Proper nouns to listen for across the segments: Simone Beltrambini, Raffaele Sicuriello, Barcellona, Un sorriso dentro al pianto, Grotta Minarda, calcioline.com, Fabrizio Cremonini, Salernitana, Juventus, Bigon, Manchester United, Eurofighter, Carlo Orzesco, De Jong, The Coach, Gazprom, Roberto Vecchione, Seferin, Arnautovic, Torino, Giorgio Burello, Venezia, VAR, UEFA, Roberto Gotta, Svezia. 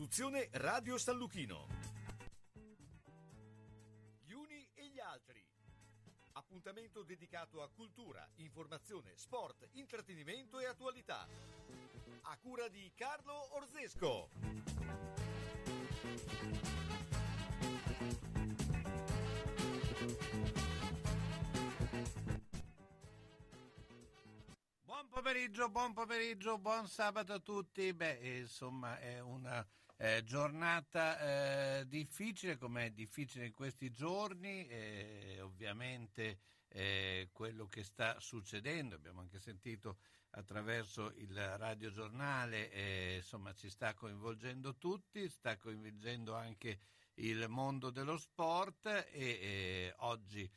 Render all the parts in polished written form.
produzione Radio San Lucchino. Gli uni e gli altri. Appuntamento dedicato a cultura, informazione, sport, intrattenimento e attualità. A cura di Carlo Orzesco. Buon pomeriggio, buon sabato a tutti. Insomma è una giornata difficile, come è difficile in questi giorni, ovviamente quello che sta succedendo, abbiamo anche sentito attraverso il radiogiornale, insomma ci sta coinvolgendo tutti, sta coinvolgendo anche il mondo dello sport e oggi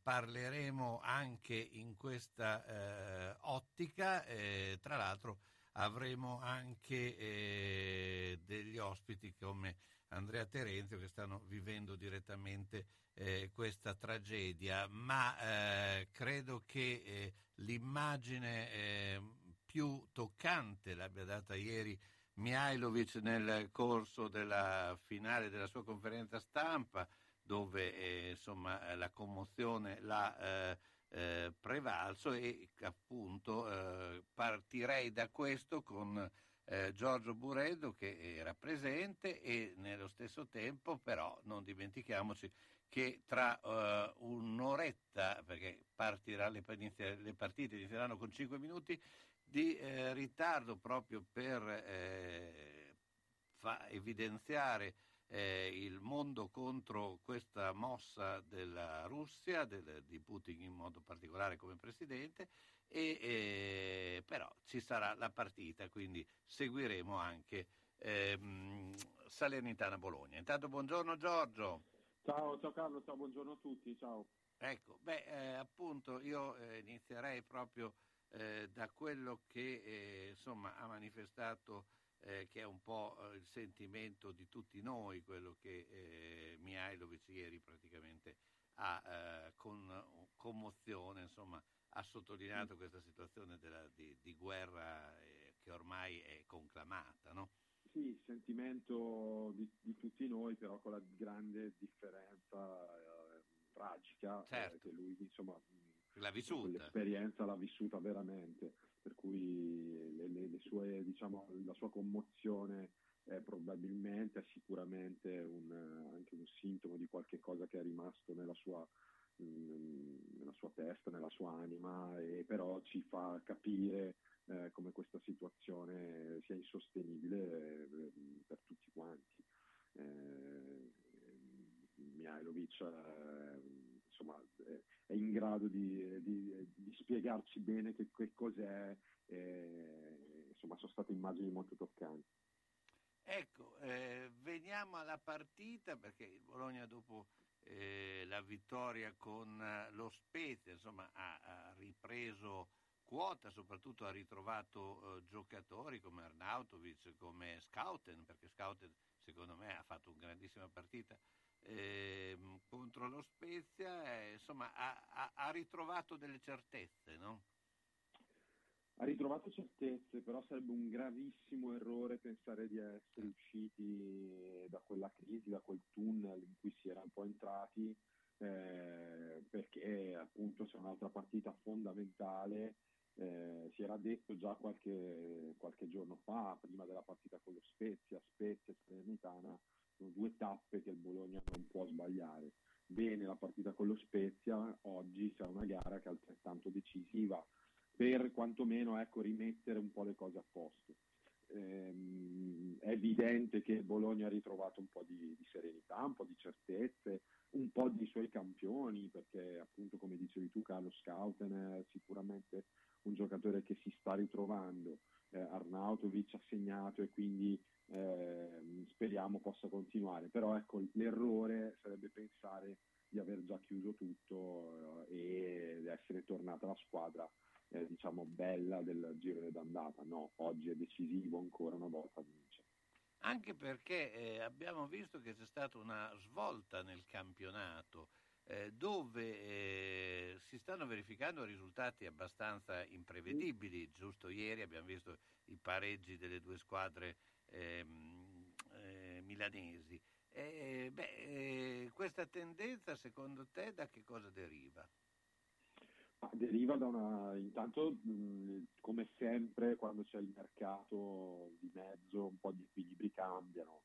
parleremo anche in questa ottica, tra l'altro avremo anche degli ospiti come Andrea Terenzio che stanno vivendo direttamente questa tragedia, ma credo che l'immagine più toccante l'abbia data ieri Mihajlović nel corso della finale della sua conferenza stampa, dove insomma la commozione l'ha prevalso, e appunto partirei da questo con Giorgio Burello che era presente, e nello stesso tempo però non dimentichiamoci che tra un'oretta, perché partirà le partite inizieranno con 5 minuti di ritardo proprio per evidenziare il mondo contro questa mossa della Russia, di Putin in modo particolare come presidente, e però ci sarà la partita, quindi seguiremo anche Salernitana-Bologna. Intanto buongiorno Giorgio. Ciao Carlo, ciao, buongiorno a tutti, ciao. Ecco, appunto io inizierei proprio da quello che insomma ha manifestato che è un po' il sentimento di tutti noi, quello che Mihajlović ieri praticamente ha con commozione insomma ha sottolineato questa situazione di guerra che ormai è conclamata, no? Sì, sentimento di tutti noi, però con la grande differenza tragica, certo. Che lui insomma l'ha vissuta, l'esperienza l'ha vissuta veramente, per cui le sue, diciamo, la sua commozione è probabilmente, è sicuramente anche un sintomo di qualche cosa che è rimasto nella sua testa, nella sua anima, e però ci fa capire come questa situazione sia insostenibile per tutti quanti. Mihajlović insomma è in grado di spiegarci bene che cos'è, insomma sono state immagini molto toccanti. Ecco, veniamo alla partita, perché il Bologna dopo la vittoria con lo Spezia insomma ha ripreso quota, soprattutto ha ritrovato giocatori come Arnautovic, come Schouten, perché Schouten secondo me ha fatto una grandissima partita contro lo Spezia, insomma ha ritrovato delle certezze, no? Ha ritrovato certezze, però sarebbe un gravissimo errore pensare di essere usciti da quella crisi, da quel tunnel in cui si era un po' entrati, perché appunto c'è un'altra partita fondamentale. Si era detto già qualche giorno fa, prima della partita con lo Spezia, Salernitana, sono due tappe che il Bologna non può sbagliare. Bene la partita con lo Spezia, oggi c'è una gara che è altrettanto decisiva per quantomeno rimettere un po' le cose a posto. È evidente che il Bologna ha ritrovato un po' di serenità, un po' di certezze, un po' dei suoi campioni, perché appunto come dicevi tu Carlo, Schouten è sicuramente un giocatore che si sta ritrovando, Arnautovic ha segnato e quindi speriamo possa continuare, però l'errore sarebbe pensare di aver già chiuso tutto ed essere tornata la squadra diciamo bella del girone d'andata. No, oggi è decisivo ancora una volta vincere, anche perché abbiamo visto che c'è stata una svolta nel campionato, dove si stanno verificando risultati abbastanza imprevedibili. Giusto ieri abbiamo visto i pareggi delle due squadre milanesi. Questa tendenza secondo te da che cosa deriva? Deriva da intanto come sempre quando c'è il mercato di mezzo un po' di equilibri cambiano,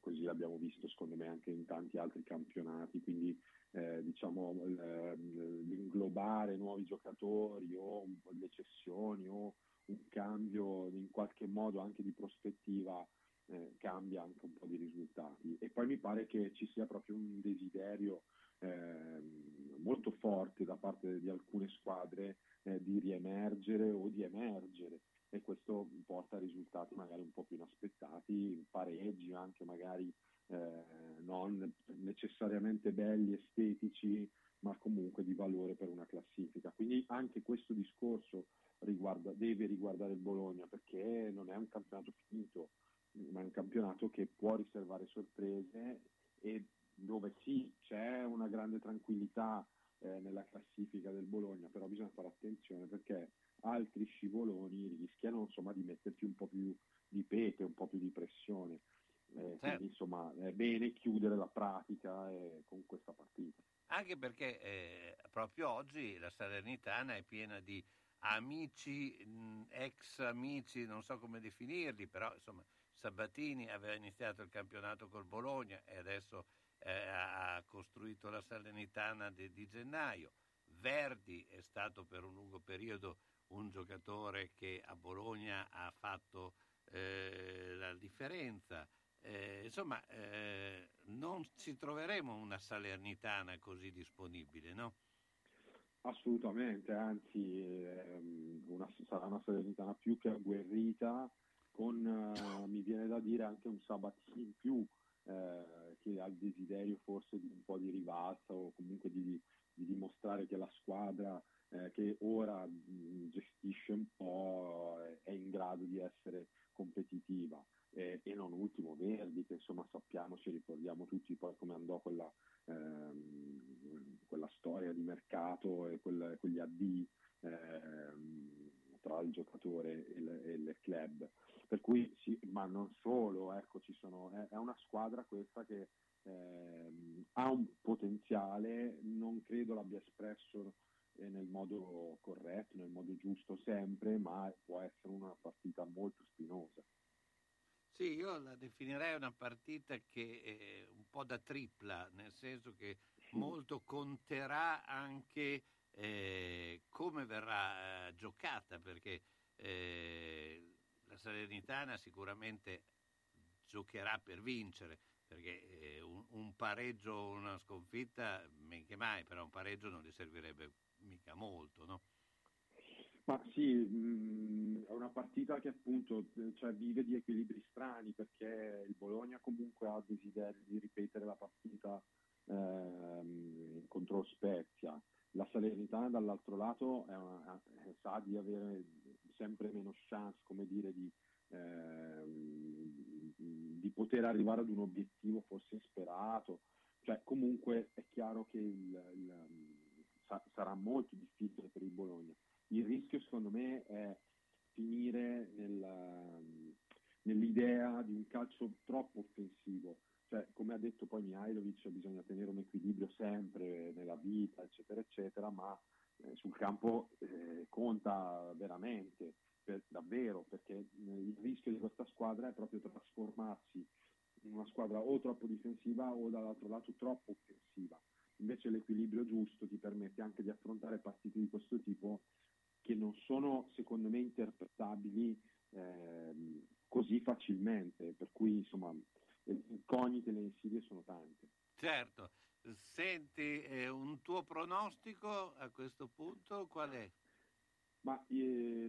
così l'abbiamo visto secondo me anche in tanti altri campionati, quindi l'inglobare nuovi giocatori o le cessioni o un cambio in qualche modo anche di prospettiva cambia anche un po' di risultati, e poi mi pare che ci sia proprio un desiderio molto forte da parte di alcune squadre di riemergere o di emergere, e questo porta a risultati magari un po' più inaspettati, pareggi anche magari non necessariamente belli, estetici, ma comunque di valore per una classifica. Quindi anche questo discorso deve riguardare il Bologna, perché non è un campionato finito, ma è un campionato che può riservare sorprese, e dove sì, c'è una grande tranquillità nella classifica del Bologna, però bisogna fare attenzione perché altri scivoloni rischiano insomma di metterti un po' più di pepe, un po' più di pressione. Certo. Quindi, insomma, è bene chiudere la pratica con questa partita. Anche perché proprio oggi la Salernitana è piena di amici, ex amici, non so come definirli, però insomma Sabatini aveva iniziato il campionato col Bologna e adesso ha costruito la Salernitana di gennaio. Verdi è stato per un lungo periodo un giocatore che a Bologna ha fatto la differenza. Non ci troveremo una Salernitana così disponibile, no? Assolutamente, anzi sarà una Salernitana più che agguerrita, con mi viene da dire anche un Sabatini in più che ha il desiderio forse di un po' di rivalsa, o comunque di dimostrare che la squadra che ora gestisce un po' è in grado di essere competitiva, e non ultimo Verdi, che insomma sappiamo, ci ricordiamo tutti poi come andò quella storia di mercato e quegli addii tra il giocatore e il club, per cui sì, ma non solo, ecco, è una squadra questa che ha un potenziale, non credo l'abbia espresso nel modo corretto, nel modo giusto sempre, ma può essere una partita molto spinosa. Sì, io la definirei una partita che è un po' da tripla, nel senso che molto conterà anche come verrà giocata, perché la Salernitana sicuramente giocherà per vincere, perché un pareggio o una sconfitta men che mai, però un pareggio non gli servirebbe mica molto, no? Ma sì, è una partita che appunto vive di equilibri strani, perché il Bologna comunque ha desiderio di ripetere la partita contro Spezia. La Salernitana dall'altro lato sa di avere sempre meno chance, come dire, di poter arrivare ad un obiettivo forse insperato, cioè comunque è chiaro che sarà molto difficile per il Bologna. Il rischio secondo me è finire nell'idea di un calcio troppo offensivo. Cioè, come ha detto poi Mihajlović, bisogna tenere un equilibrio sempre nella vita, eccetera, eccetera, ma sul campo conta veramente, davvero, perché il rischio di questa squadra è proprio trasformarsi in una squadra o troppo difensiva o dall'altro lato troppo offensiva. Invece l'equilibrio giusto ti permette anche di affrontare partite di questo tipo che non sono, secondo me, interpretabili così facilmente, per cui, insomma, incognite, le insidie sono tante. Certo. Senti, un tuo pronostico a questo punto qual è? Ma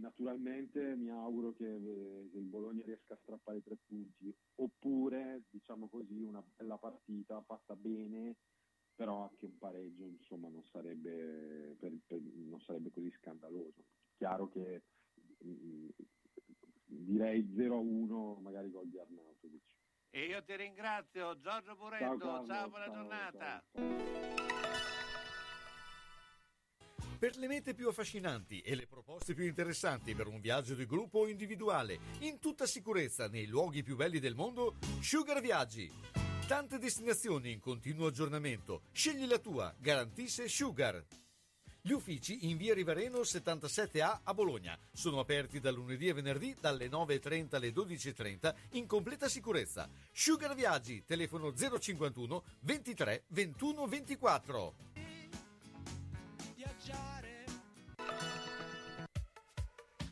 naturalmente mi auguro che il Bologna riesca a strappare 3 punti, oppure, diciamo così, una bella partita fatta bene, però anche un pareggio insomma non sarebbe non sarebbe così scandaloso. Chiaro che direi 0-1, magari gol di Arnautovic. E io ti ringrazio, Giorgio Burello. Ciao, buona giornata. Ciao. Per le mete più affascinanti e le proposte più interessanti per un viaggio di gruppo o individuale, in tutta sicurezza nei luoghi più belli del mondo, Sugar Viaggi. Tante destinazioni in continuo aggiornamento. Scegli la tua, garantisce Sugar. Gli uffici in via Rivareno 77A a Bologna sono aperti da lunedì e venerdì dalle 9.30 alle 12.30 in completa sicurezza. Sugar Viaggi, telefono 051 23 21 24. Viaggiare.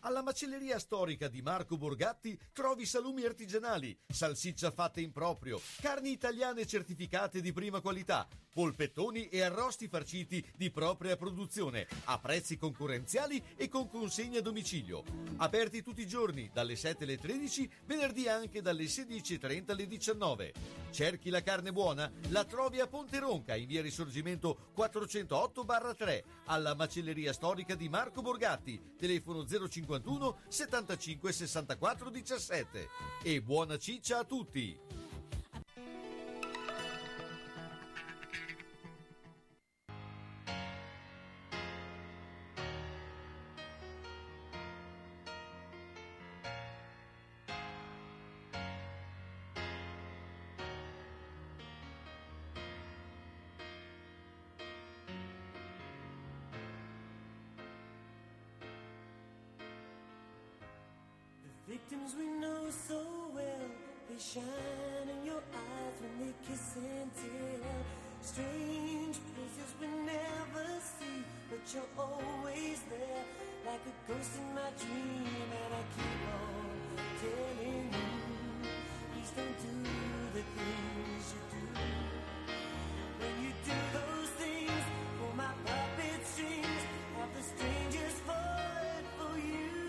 Alla macelleria storica di Marco Borgatti trovi salumi artigianali, salsiccia fatta in proprio, carni italiane certificate di prima qualità, polpettoni e arrosti farciti di propria produzione, a prezzi concorrenziali e con consegna a domicilio. Aperti tutti i giorni, dalle 7 alle 13, venerdì anche dalle 16.30 alle 19. Cerchi la carne buona? La trovi a Ponte Ronca, in via Risorgimento 408-3, alla macelleria storica di Marco Borgatti, telefono 050 75 64 17. E buona ciccia a tutti. Victims we know so well, they shine in your eyes when they kiss and tell. Strange places we never see, but you're always there, like a ghost in my dream. And I keep on telling you, please don't do the things you do. When you do those things, pull my puppet strings, have the strangest fun for you.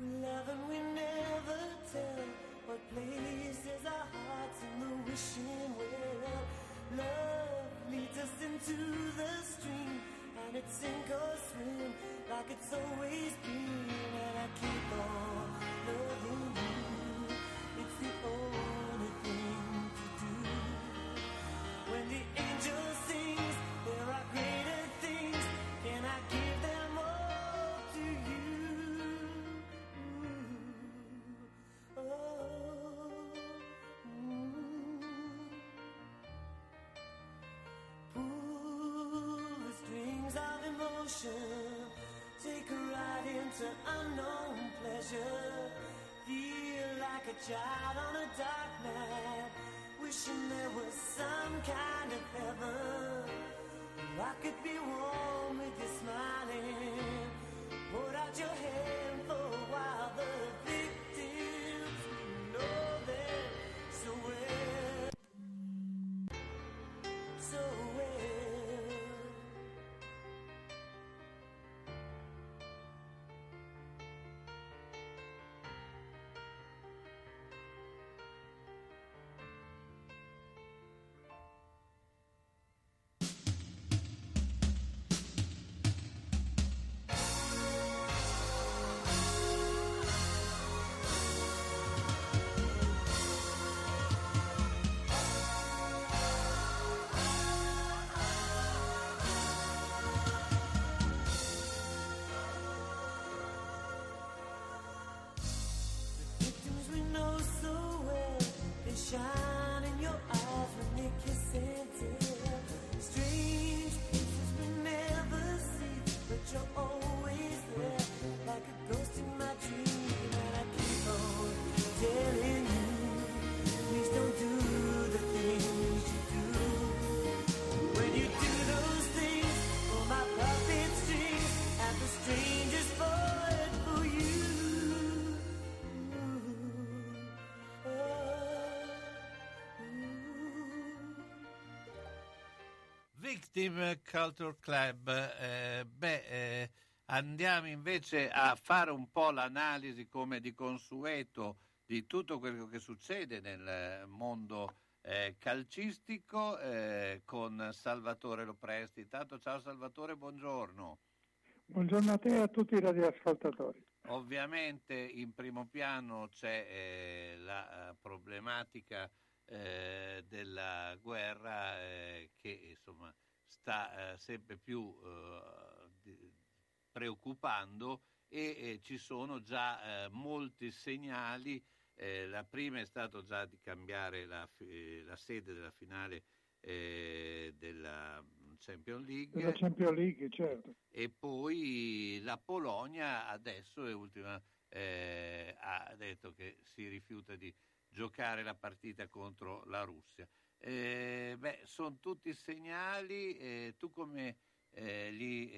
We love and we never tell what places our hearts in the wishing well. Love leads us into the stream, and it's sink or swim, like it's always been. And I keep on loving you, it's the only thing to do. When the angel sings, there are greater things, can I give them all to you? Take a ride into unknown pleasure. Feel like a child on a dark night, wishing there was some kind of heaven. I could be warm with you smiling. Put out your hand for a while. The victims, we know them so well, so well. Shine in your eyes when they kiss and tell. Strange places we never see, but you're always there, like a ghost in my dream. And I keep on telling you, please don't do the things you do. When you do those things, pull my puppet strings, and the strangers fall. Team Culture Club. Andiamo invece a fare un po' l'analisi, come di consueto, di tutto quello che succede nel mondo calcistico con Salvatore Lo Presti. Tanto ciao Salvatore, buongiorno. Buongiorno a te e a tutti i radioascoltatori. Ovviamente in primo piano c'è la problematica della guerra che insomma sta sempre più preoccupando e ci sono già molti segnali. La prima è stato già di cambiare la sede della finale della Champions League. La Champions League, certo. E poi la Polonia adesso è ultima, ha detto che si rifiuta di giocare la partita contro la Russia. Sono tutti segnali. Tu come li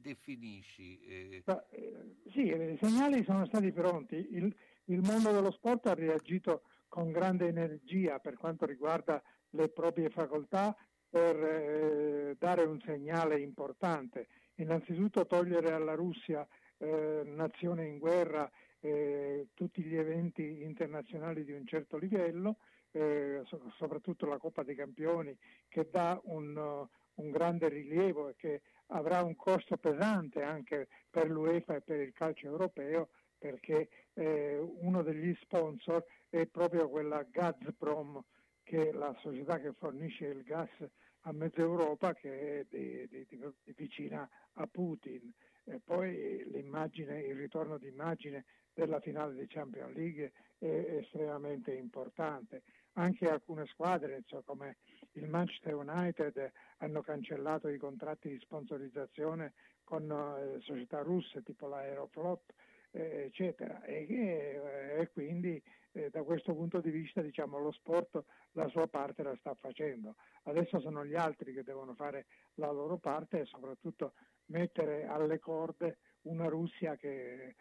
definisci? Ma, sì, i segnali sono stati pronti. Il mondo dello sport ha reagito con grande energia per quanto riguarda le proprie facoltà per dare un segnale importante. Innanzitutto togliere alla Russia, nazione in guerra, tutti gli eventi internazionali di un certo livello, soprattutto la Coppa dei Campioni, che dà un grande rilievo e che avrà un costo pesante anche per l'UEFA e per il calcio europeo, perché uno degli sponsor è proprio quella Gazprom, che è la società che fornisce il gas a mezza Europa, che è di vicina a Putin. E poi l'immagine, il ritorno d'immagine della finale di Champions League è estremamente importante. Anche alcune squadre, come il Manchester United, hanno cancellato i contratti di sponsorizzazione con società russe tipo l'Aeroflot, eccetera. E quindi da questo punto di vista, lo sport la sua parte la sta facendo. Adesso sono gli altri che devono fare la loro parte e soprattutto mettere alle corde una Russia che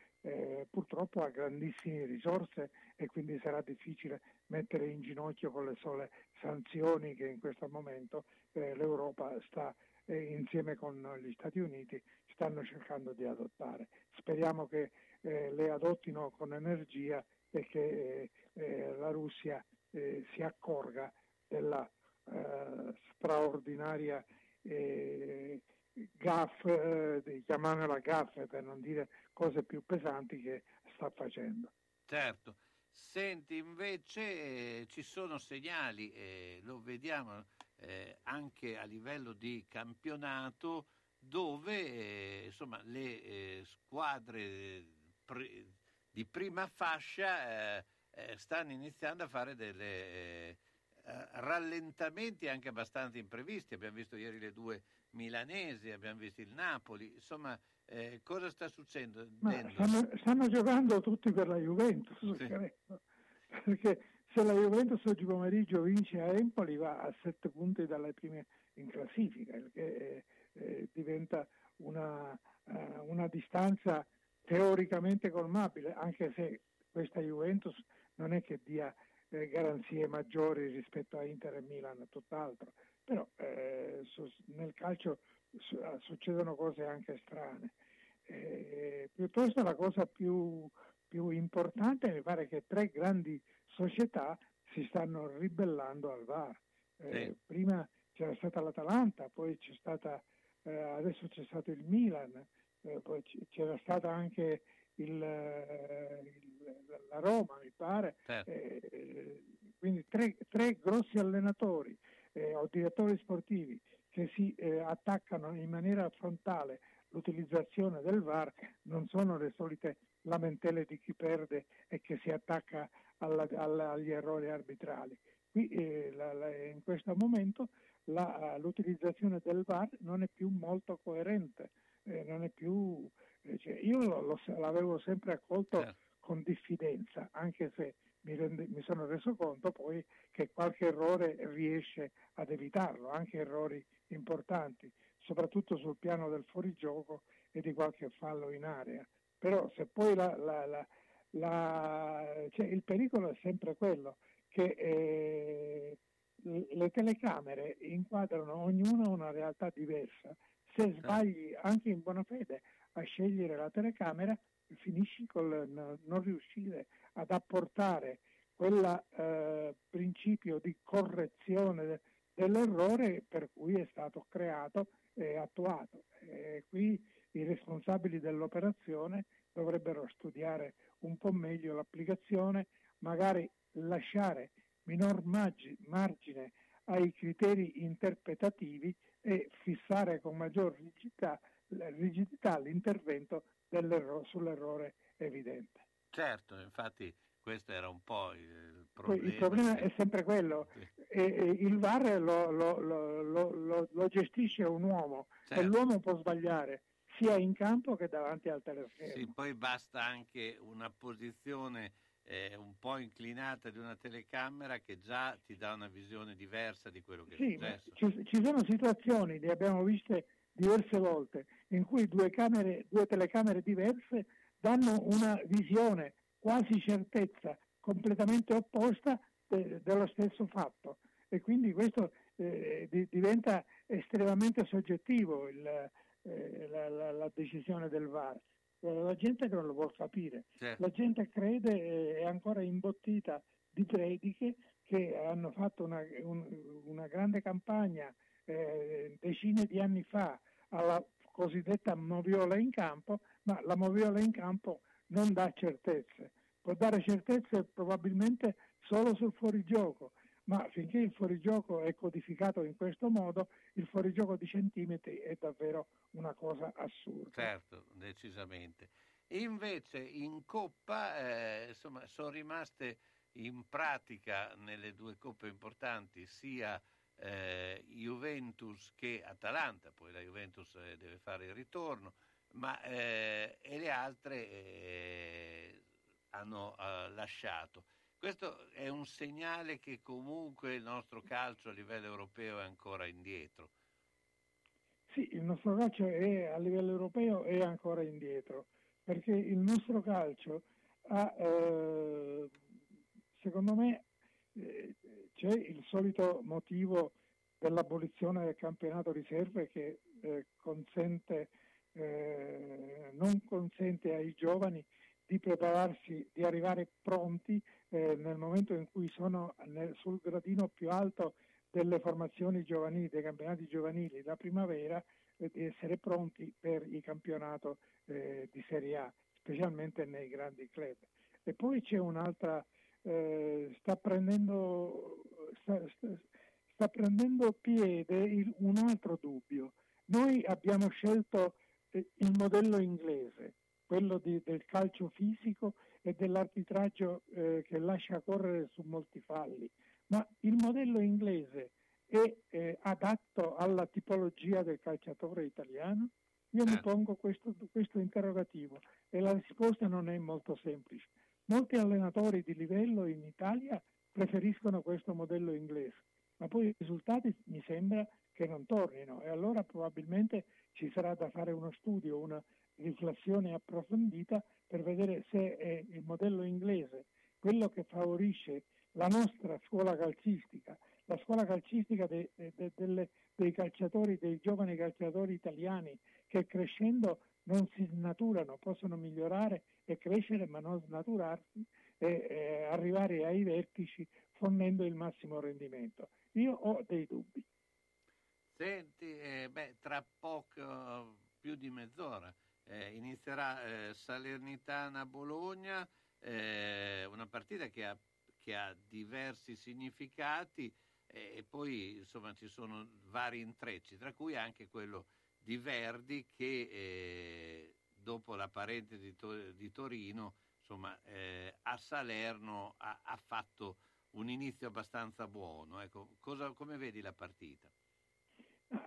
purtroppo ha grandissime risorse e quindi sarà difficile mettere in ginocchio con le sole sanzioni che in questo momento l'Europa sta insieme con gli Stati Uniti stanno cercando di adottare. Speriamo che le adottino con energia e che la Russia si accorga della straordinaria gaffe, chiamandola gaffe per non dire cose più pesanti, che sta facendo. Certo. Senti, invece ci sono segnali, lo vediamo anche a livello di campionato, dove le squadre di prima fascia stanno iniziando a fare delle rallentamenti anche abbastanza imprevisti. Abbiamo visto ieri le due milanesi, abbiamo visto il Napoli. Cosa sta succedendo? Stanno giocando tutti per la Juventus, sì. Perché se la Juventus oggi pomeriggio vince a Empoli va a 7 punti dalle prime in classifica, perché diventa una distanza teoricamente colmabile, anche se questa Juventus non è che dia garanzie maggiori rispetto a Inter e Milan, tutt'altro. Però nel calcio succedono cose anche strane. Piuttosto la cosa più importante mi pare che 3 grandi società si stanno ribellando al VAR. Sì. Prima c'era stata l'Atalanta, poi c'è stata adesso c'è stato il Milan, poi c'era stata anche la Roma, mi pare. Certo. Quindi 3 grossi allenatori o direttori sportivi che si attaccano in maniera frontale l'utilizzazione del VAR. Non sono le solite lamentele di chi perde e che si attacca agli errori arbitrali. Qui in questo momento l'utilizzazione del VAR non è più molto coerente, non è più. Io l'avevo sempre accolto con diffidenza, anche se mi sono reso conto poi che qualche errore riesce ad evitarlo, anche errori importanti, soprattutto sul piano del fuorigioco e di qualche fallo in area. Però se poi il pericolo è sempre quello che le telecamere inquadrano ognuna una realtà diversa. Se sbagli anche in buona fede a scegliere la telecamera, finisci col non riuscire ad apportare quel principio di correzione dell'errore per cui è stato creato e attuato. Qui i responsabili dell'operazione dovrebbero studiare un po' meglio l'applicazione, magari lasciare minor margine ai criteri interpretativi e fissare con maggior rigidità l'intervento sull'errore evidente. Certo, infatti questo era un po' il problema. Il problema è sempre quello. Il VAR lo gestisce un uomo, certo. E l'uomo può sbagliare sia in campo che davanti al teleschermo. Sì, poi basta anche una posizione un po' inclinata di una telecamera che già ti dà una visione diversa di quello che sì, è successo. Ci sono situazioni, le abbiamo viste diverse volte, in cui due telecamere diverse danno una visione, quasi certezza, completamente opposta dello stesso fatto, e quindi questo diventa estremamente soggettivo la decisione del VAR. La gente che non lo vuol capire, certo. La gente crede, è ancora imbottita di prediche che hanno fatto una grande campagna decine di anni fa alla cosiddetta moviola in campo, ma la moviola in campo non dà certezze, può dare certezze probabilmente solo sul fuorigioco, ma finché il fuorigioco è codificato in questo modo, il fuorigioco di centimetri è davvero una cosa assurda. Certo, decisamente. E invece in Coppa sono rimaste in pratica nelle due coppe importanti sia Juventus che Atalanta, poi la Juventus deve fare il ritorno, ma e le altre hanno lasciato. Questo è un segnale che comunque il nostro calcio a livello europeo è ancora indietro. Sì, il nostro calcio a livello europeo è ancora indietro, perché il nostro calcio ha, secondo me, c'è il solito motivo dell'abolizione del campionato riserve che non consente ai giovani di prepararsi, di arrivare pronti nel momento in cui sono sul gradino più alto delle formazioni giovanili, dei campionati giovanili, la primavera, di essere pronti per il campionato di Serie A, specialmente nei grandi club. E poi c'è un'altra, sta prendendo piede un altro dubbio. Noi abbiamo scelto il modello inglese, quello del calcio fisico e dell'arbitraggio che lascia correre su molti falli. Ma il modello inglese è adatto alla tipologia del calciatore italiano? Io mi pongo questo interrogativo e la risposta non è molto semplice. Molti allenatori di livello in Italia preferiscono questo modello inglese, ma poi i risultati mi sembra che non tornino, e allora probabilmente ci sarà da fare uno studio, una riflessione approfondita per vedere se è il modello inglese quello che favorisce la nostra scuola calcistica, la scuola calcistica dei calciatori, dei giovani calciatori italiani che crescendo non si snaturano, possono migliorare e crescere ma non snaturarsi e arrivare ai vertici fornendo il massimo rendimento. Io ho dei dubbi. Senti, tra poco, più di mezz'ora, inizierà Salernitana-Bologna, una partita che ha diversi significati, e poi insomma ci sono vari intrecci, tra cui anche quello di Verdi che dopo la parentesi di Torino, insomma, a Salerno ha fatto un inizio abbastanza buono. Ecco, come vedi la partita?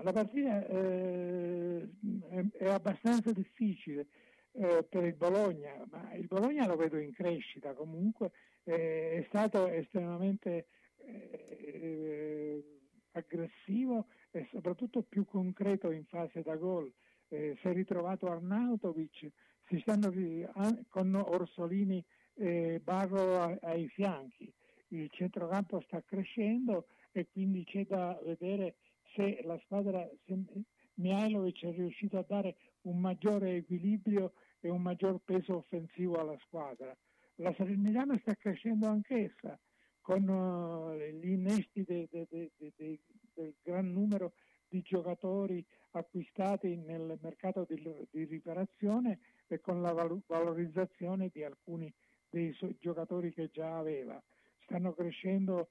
La partita è abbastanza difficile per il Bologna, ma il Bologna lo vedo in crescita comunque, è stato estremamente aggressivo e soprattutto più concreto in fase da gol, si è ritrovato Arnautovic, si stanno con Orsolini e Barro ai fianchi, il centrocampo sta crescendo e quindi c'è da vedere se la squadra, Mihajlović è riuscito a dare un maggiore equilibrio e un maggior peso offensivo alla squadra. La Salernitana sta crescendo anch'essa con gli innesti del gran numero di giocatori acquistati nel mercato di riparazione e con la valorizzazione di alcuni dei giocatori che già aveva. Stanno crescendo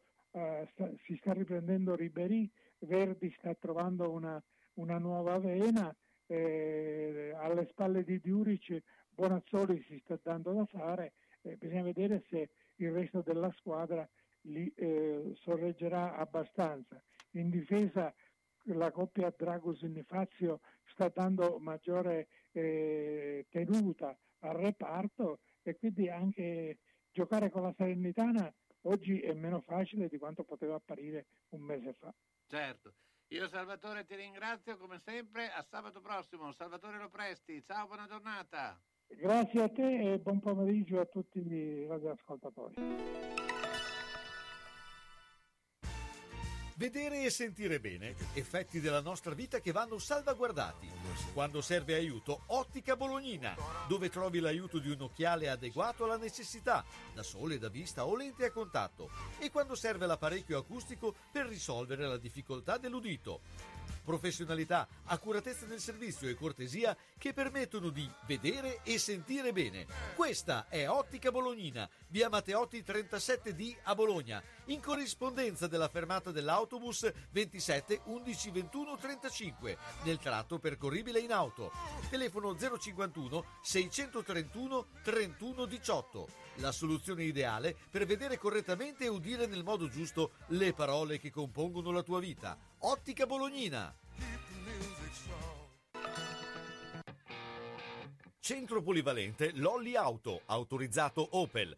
si sta riprendendo Ribéry, Verdi sta trovando una nuova vena, alle spalle di Diuric Bonazzoli si sta dando da fare, bisogna vedere se il resto della squadra li sorreggerà abbastanza. In difesa la coppia Dragusin-Fazio sta dando maggiore tenuta al reparto, e quindi anche giocare con la Salernitana oggi è meno facile di quanto poteva apparire un mese fa. Certo. Io, Salvatore, ti ringrazio come sempre. A sabato prossimo. Salvatore Lo Presti, ciao, buona giornata. Grazie a te e buon pomeriggio a tutti gli radioascoltatori. Vedere e sentire bene, effetti della nostra vita che vanno salvaguardati. Quando serve aiuto, Ottica Bolognina, dove trovi l'aiuto di un occhiale adeguato alla necessità, da sole, da vista o lente a contatto, e quando serve l'apparecchio acustico per risolvere la difficoltà dell'udito. Professionalità, accuratezza nel servizio e cortesia che permettono di vedere e sentire bene. Questa è Ottica Bolognina, via Matteotti 37D a Bologna, in corrispondenza della fermata dell'autobus 27 11 21 35, nel tratto percorribile in auto. Telefono 051 631 31 18. La soluzione ideale per vedere correttamente e udire nel modo giusto le parole che compongono la tua vita. Ottica Bolognina. Centro polivalente Lolli Auto, autorizzato Opel.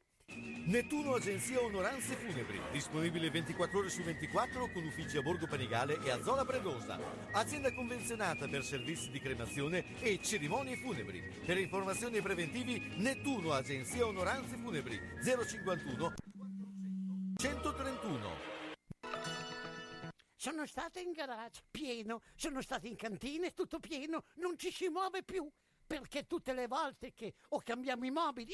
Nettuno Agenzia Onoranze Funebri, disponibile 24 ore su 24 con uffici a Borgo Panigale e a Zola Predosa. Azienda convenzionata per servizi di cremazione e cerimonie funebri. Per informazioni e preventivi, Nettuno Agenzia Onoranze Funebri 051 131. Sono stato in garage, pieno, sono stato in cantina, tutto pieno, non ci si muove più. Perché tutte le volte che o cambiamo i mobili,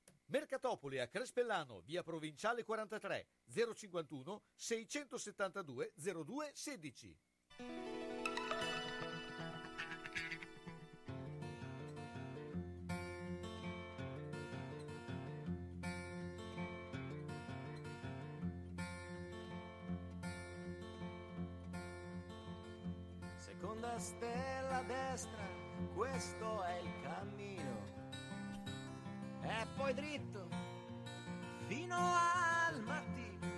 Mercatopoli a Crespellano, via Provinciale 43, 051 672 02 16. Seconda stella a destra. Questo è il cammino, e poi dritto fino al mattino.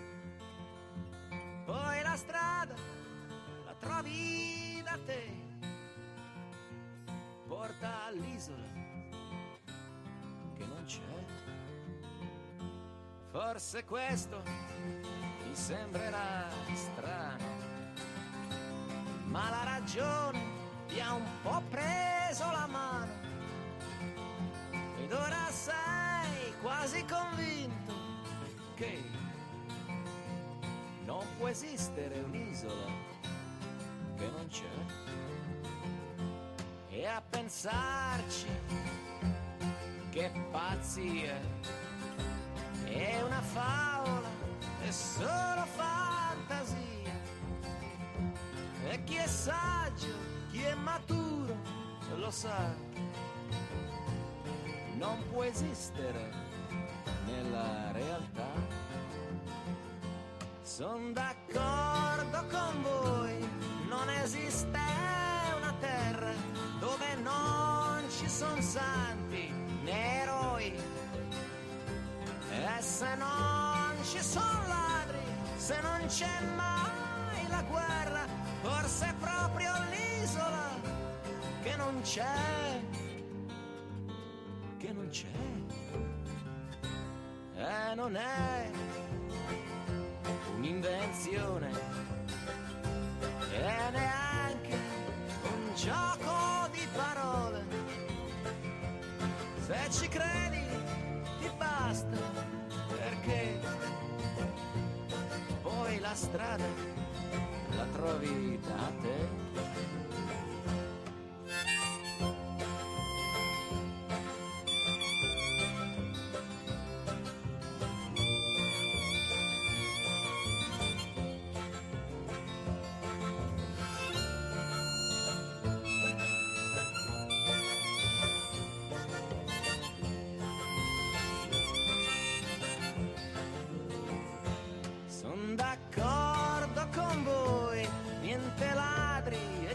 Poi la strada la trovi da te, porta all'isola che non c'è. Forse questo ti sembrerà strano, ma la ragione ti ha un po' preso la mano ed ora sei quasi convinto che non può esistere un'isola che non c'è. E a pensarci, che pazzia, è una favola, è solo fantasia. E chi è saggio, chi è maturo lo sa, non può esistere nella realtà. Son d'accordo con voi, non esiste una terra dove non ci sono santi né eroi. E se non ci sono ladri, se non c'è mai la guerra, forse è proprio l'isola che non c'è, che non c'è. E non è un'invenzione e neanche un gioco di parole. Se ci credi ti basta, perché poi la strada la trovi da te.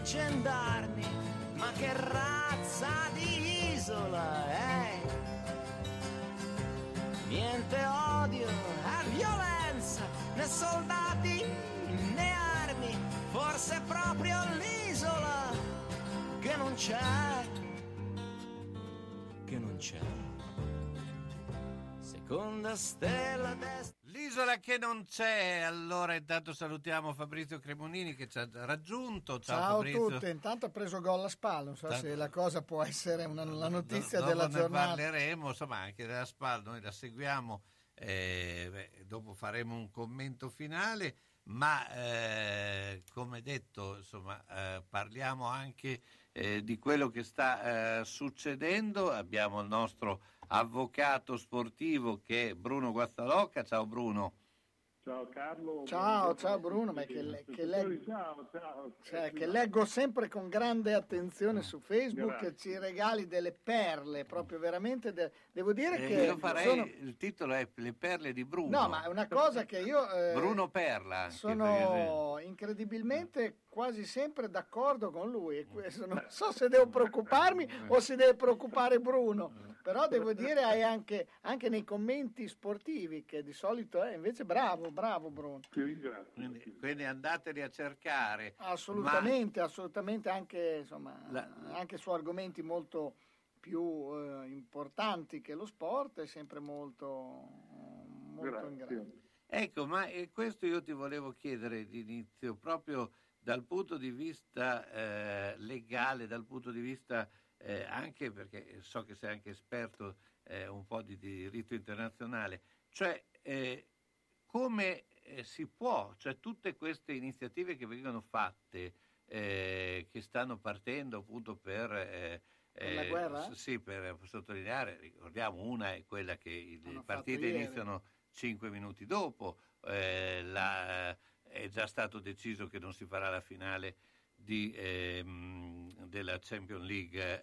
Gendarmi, ma che razza di isola è? Niente odio e violenza, né soldati né armi, forse è proprio l'isola che non c'è, che non c'è. Seconda stella destra. L'isola che non c'è. Allora intanto salutiamo Fabrizio Cremonini che ci ha raggiunto. Ciao Fabrizio. Ciao a tutti. Intanto ha preso gol a Spal, non so se la cosa può essere la notizia della giornata. Ne parleremo, insomma, anche della Spal, noi la seguiamo, dopo faremo un commento finale, ma come detto, insomma, parliamo anche di quello che sta succedendo. Abbiamo il nostro avvocato sportivo che è Bruno Guazzalocca. Ciao Bruno. Ciao Carlo. Ciao Bruno, ma che leggo sempre con grande attenzione su Facebook. Grazie. Ci regali delle perle, proprio veramente devo dire che io farei il titolo è Le perle di Bruno. No, ma è una cosa che io Bruno Perla. Sono incredibilmente quasi sempre d'accordo con lui, e questo non so se devo preoccuparmi o se deve preoccupare Bruno, però devo dire hai anche nei commenti sportivi, che di solito è invece bravo Bruno. Quindi andateli a cercare assolutamente, ma... assolutamente, anche insomma anche su argomenti molto più importanti che lo sport, è sempre molto in grado. Ecco, ma questo io ti volevo chiedere d'inizio, proprio dal punto di vista legale, dal punto di vista anche perché so che sei anche esperto un po' di diritto internazionale, cioè come si può, cioè tutte queste iniziative che vengono fatte, che stanno partendo appunto per la guerra? Sì, per sottolineare, ricordiamo, una è quella che le partite iniziano 5 minuti dopo, è già stato deciso che non si farà la finale della Champions League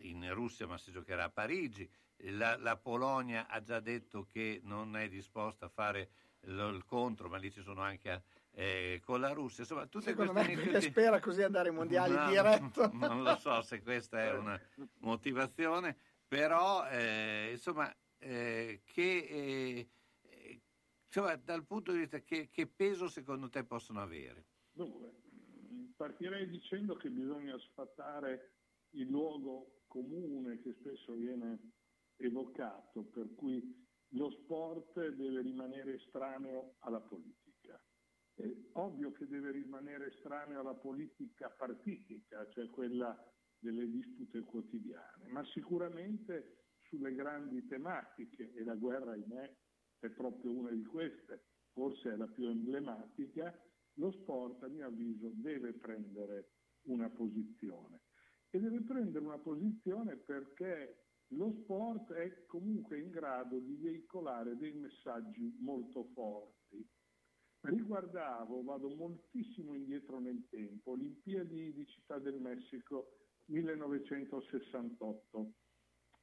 in Russia, ma si giocherà a Parigi. La Polonia ha già detto che non è disposta a fare il contro, ma lì ci sono anche con la Russia. Insomma, tutte secondo queste me iniziative... spera così andare ai mondiali diretto. Non lo so se questa è una motivazione, però insomma cioè, dal punto di vista che peso secondo te possono avere? Dunque, partirei dicendo che bisogna sfatare il luogo comune che spesso viene evocato, per cui lo sport deve rimanere estraneo alla politica. È ovvio che deve rimanere estraneo alla politica partitica, cioè quella delle dispute quotidiane, ma sicuramente sulle grandi tematiche, e la guerra in me è proprio una di queste, forse è la più emblematica, lo sport a mio avviso deve prendere una posizione. E deve prendere una posizione perché lo sport è comunque in grado di veicolare dei messaggi molto forti. Vado moltissimo indietro nel tempo, Olimpiadi di Città del Messico 1968.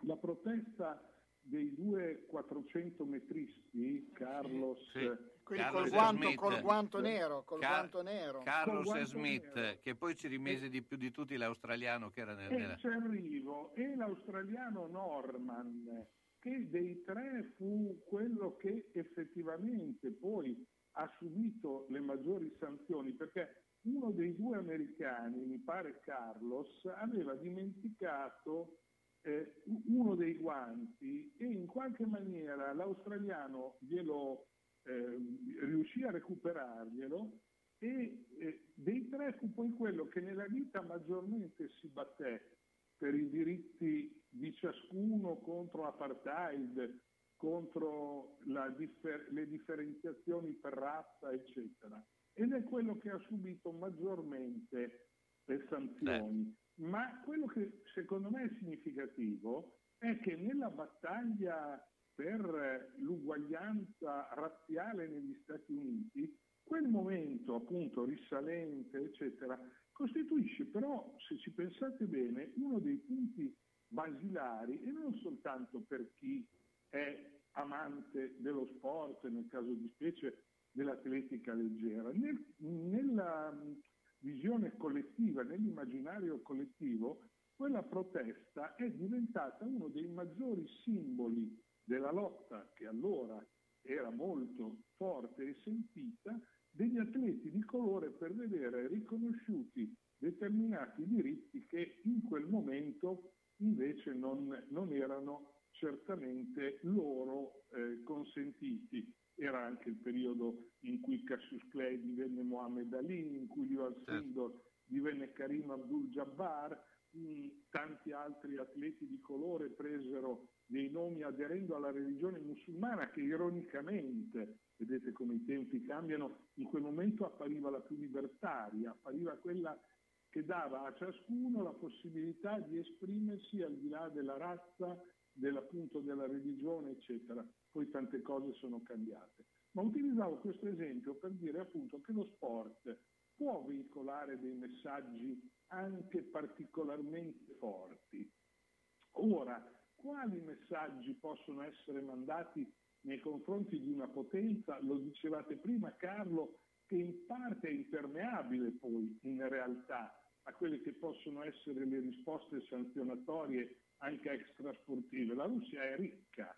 La protesta dei due 400 metristi, Carlos Quindi col guanto nero. Carlos guanto Smith, nero. Che poi ci rimese di più di tutti l'australiano che era nel... Ci arrivo, e l'australiano Norman, che dei tre fu quello che effettivamente poi ha subito le maggiori sanzioni, perché uno dei due americani, mi pare Carlos, aveva dimenticato uno dei guanti e in qualche maniera l'australiano glielo... riuscì a recuperarglielo e dei tre fu poi quello che nella vita maggiormente si batté per i diritti di ciascuno contro l'apartheid, contro le differenziazioni per razza, eccetera. Ed è quello che ha subito maggiormente le sanzioni. Ma quello che secondo me è significativo è che nella battaglia per l'uguaglianza razziale negli Stati Uniti, quel momento appunto risalente, eccetera, costituisce però, se ci pensate bene, uno dei punti basilari, e non soltanto per chi è amante dello sport, nel caso di specie dell'atletica leggera, nella visione collettiva, nell'immaginario collettivo, quella protesta è diventata uno dei maggiori simboli della lotta, che allora era molto forte e sentita, degli atleti di colore per vedere riconosciuti determinati diritti che in quel momento invece non erano certamente loro consentiti. Era anche il periodo in cui Cassius Clay divenne Mohamed Ali, in cui Lewis Sindor divenne Karim Abdul-Jabbar, tanti altri atleti di colore presero dei nomi aderendo alla religione musulmana che ironicamente, vedete come i tempi cambiano, in quel momento appariva la più libertaria, appariva quella che dava a ciascuno la possibilità di esprimersi al di là della razza, dell'appunto della religione, eccetera. Poi tante cose sono cambiate. Ma utilizzavo questo esempio per dire appunto che lo sport può veicolare dei messaggi anche particolarmente forti. Ora, quali messaggi possono essere mandati nei confronti di una potenza, lo dicevate prima Carlo, che in parte è impermeabile poi in realtà a quelle che possono essere le risposte sanzionatorie anche extrasportive. La Russia è ricca,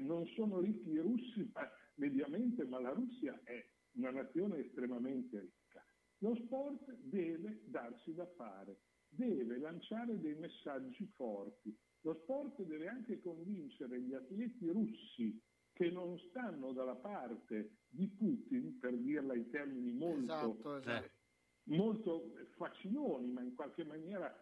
non sono ricchi i russi mediamente, ma la Russia è una nazione estremamente ricca. Lo sport deve darsi da fare, deve lanciare dei messaggi forti. Lo sport deve anche convincere gli atleti russi che non stanno dalla parte di Putin, per dirla in termini molto, molto faciloni, ma in qualche maniera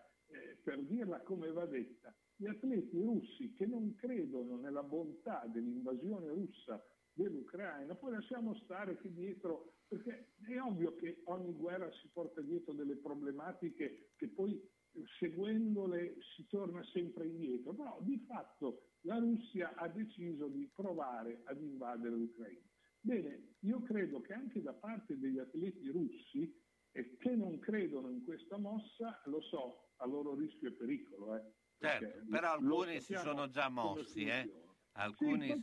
per dirla come va detta, gli atleti russi che non credono nella bontà dell'invasione russa dell'Ucraina. Poi lasciamo stare che dietro, perché è ovvio che ogni guerra si porta dietro delle problematiche che poi seguendole si torna sempre indietro, però di fatto la Russia ha deciso di provare ad invadere l'Ucraina. Bene, io credo che anche da parte degli atleti russi che non credono in questa mossa, lo so, a loro rischio e pericolo. Certo, però alcuni si sono già mossi, alcuni sì,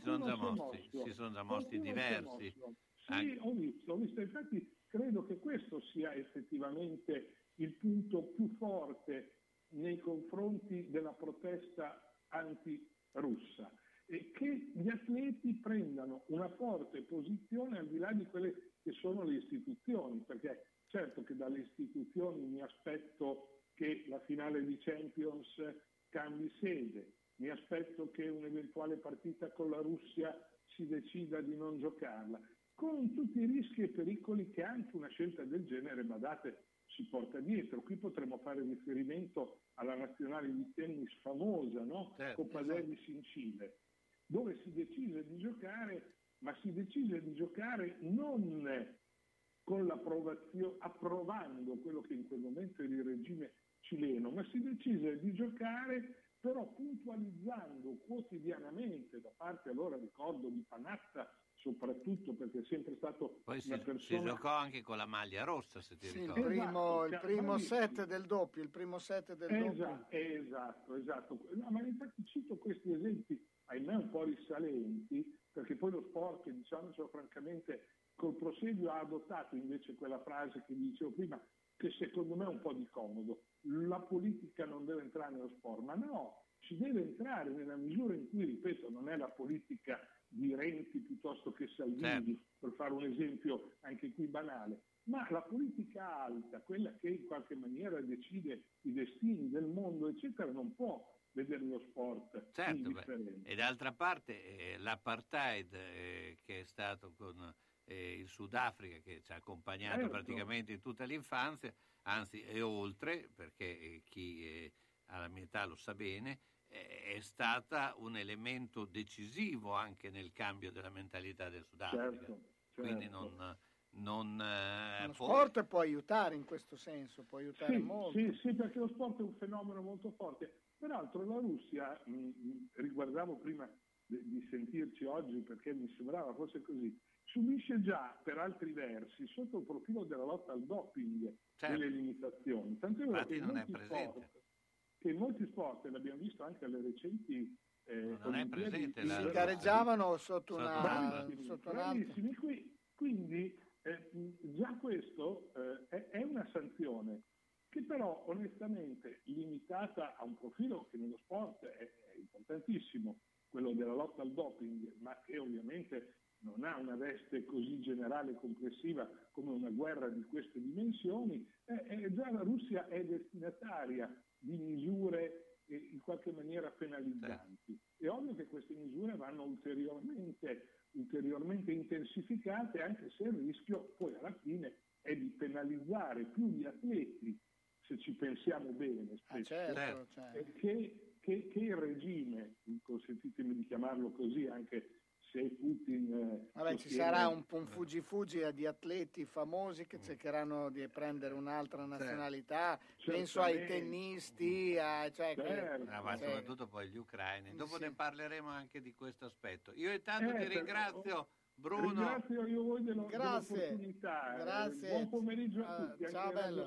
si sono già mossi diversi. Sì, ho visto, infatti credo che questo sia effettivamente il punto più forte nei confronti della protesta antirussa, e che gli atleti prendano una forte posizione al di là di quelle che sono le istituzioni, perché certo che dalle istituzioni mi aspetto che la finale di Champions cambi sede, mi aspetto che un'eventuale partita con la Russia si decida di non giocarla, con tutti i rischi e pericoli che anche una scelta del genere, badate, si porta dietro. Qui potremmo fare riferimento alla nazionale di tennis famosa, no? Coppa Davis in Cile, dove si decise di giocare, ma si decise di giocare non con l'approvazione, approvando quello che in quel momento era il regime cileno, ma si decise di giocare però puntualizzando quotidianamente da parte, allora ricordo, di Panatta soprattutto, perché è sempre stato poi una persona... si giocò anche con la maglia rossa, se ti ricordi. Il primo set del doppio. No, ma infatti cito questi esempi, ahimè un po' risalenti, perché poi lo sport, diciamocelo francamente, col proseguo ha adottato invece quella frase che dicevo prima, che secondo me è un po' di comodo: la politica non deve entrare nello sport. Ma no, ci deve entrare nella misura in cui, ripeto, non è la politica di Renzi piuttosto che Salvini, per fare un esempio anche qui banale, ma la politica alta, quella che in qualche maniera decide i destini del mondo, eccetera, non può vedere lo sport indifferente. E d'altra parte l'apartheid che è stato con il Sudafrica, che ci ha accompagnato praticamente in tutta l'infanzia, anzi e oltre, perché chi alla mia età lo sa bene, è stata un elemento decisivo anche nel cambio della mentalità del Sudafrica. Certo. Quindi lo sport può aiutare in questo senso, può aiutare molto. Sì, perché lo sport è un fenomeno molto forte. Peraltro la Russia, riguardavo prima di sentirci oggi perché mi sembrava fosse così, subisce già per altri versi sotto il profilo della lotta al doping delle limitazioni. Tant'è vero che non è presente. Che in molti sport, l'abbiamo visto anche alle recenti non è presente. Si gareggiavano sotto bravissimi. Quindi già questo è una sanzione che però onestamente limitata a un profilo che nello sport è importantissimo, quello della lotta al doping, ma che ovviamente non ha una veste così generale e complessiva come una guerra di queste dimensioni, già la Russia è destinataria di misure in qualche maniera penalizzanti. È ovvio che queste misure vanno ulteriormente intensificate, anche se il rischio poi alla fine è di penalizzare più gli atleti, se ci pensiamo bene, spesso, che il regime, consentitemi di chiamarlo così, anche se Putin... ci sarà un fuggi di atleti famosi che cercheranno di prendere un'altra nazionalità, penso ai tennisti, soprattutto poi gli ucraini, dopo ne parleremo anche di questo aspetto. Io intanto ti ringrazio... Bruno, ringrazio io voi dell'opportunità. Grazie. Buon pomeriggio a tutti. Ciao, anche bello.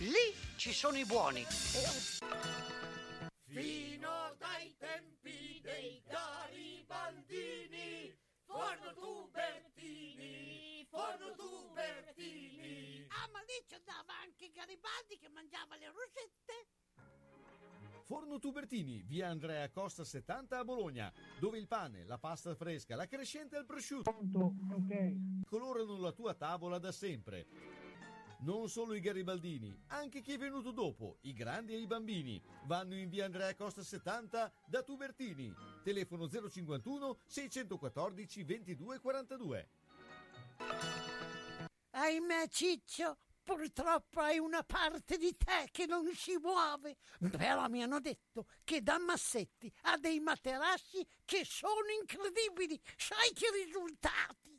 Lì ci sono i buoni. Fino dai tempi dei garibaldini, Forno Tubertini. Ah, ma lì ci andava anche Garibaldi che mangiava le rosette. Forno Tubertini, via Andrea Costa 70 a Bologna, dove il pane, la pasta fresca, la crescente e il prosciutto colorano la tua tavola da sempre. Non solo i garibaldini, anche chi è venuto dopo, i grandi e i bambini, vanno in via Andrea Costa 70 da Tubertini. Telefono 051 614 2242. Ahimè Ciccio, purtroppo hai una parte di te che non si muove, però mi hanno detto che da Massetti ha dei materassi che sono incredibili, sai che risultati!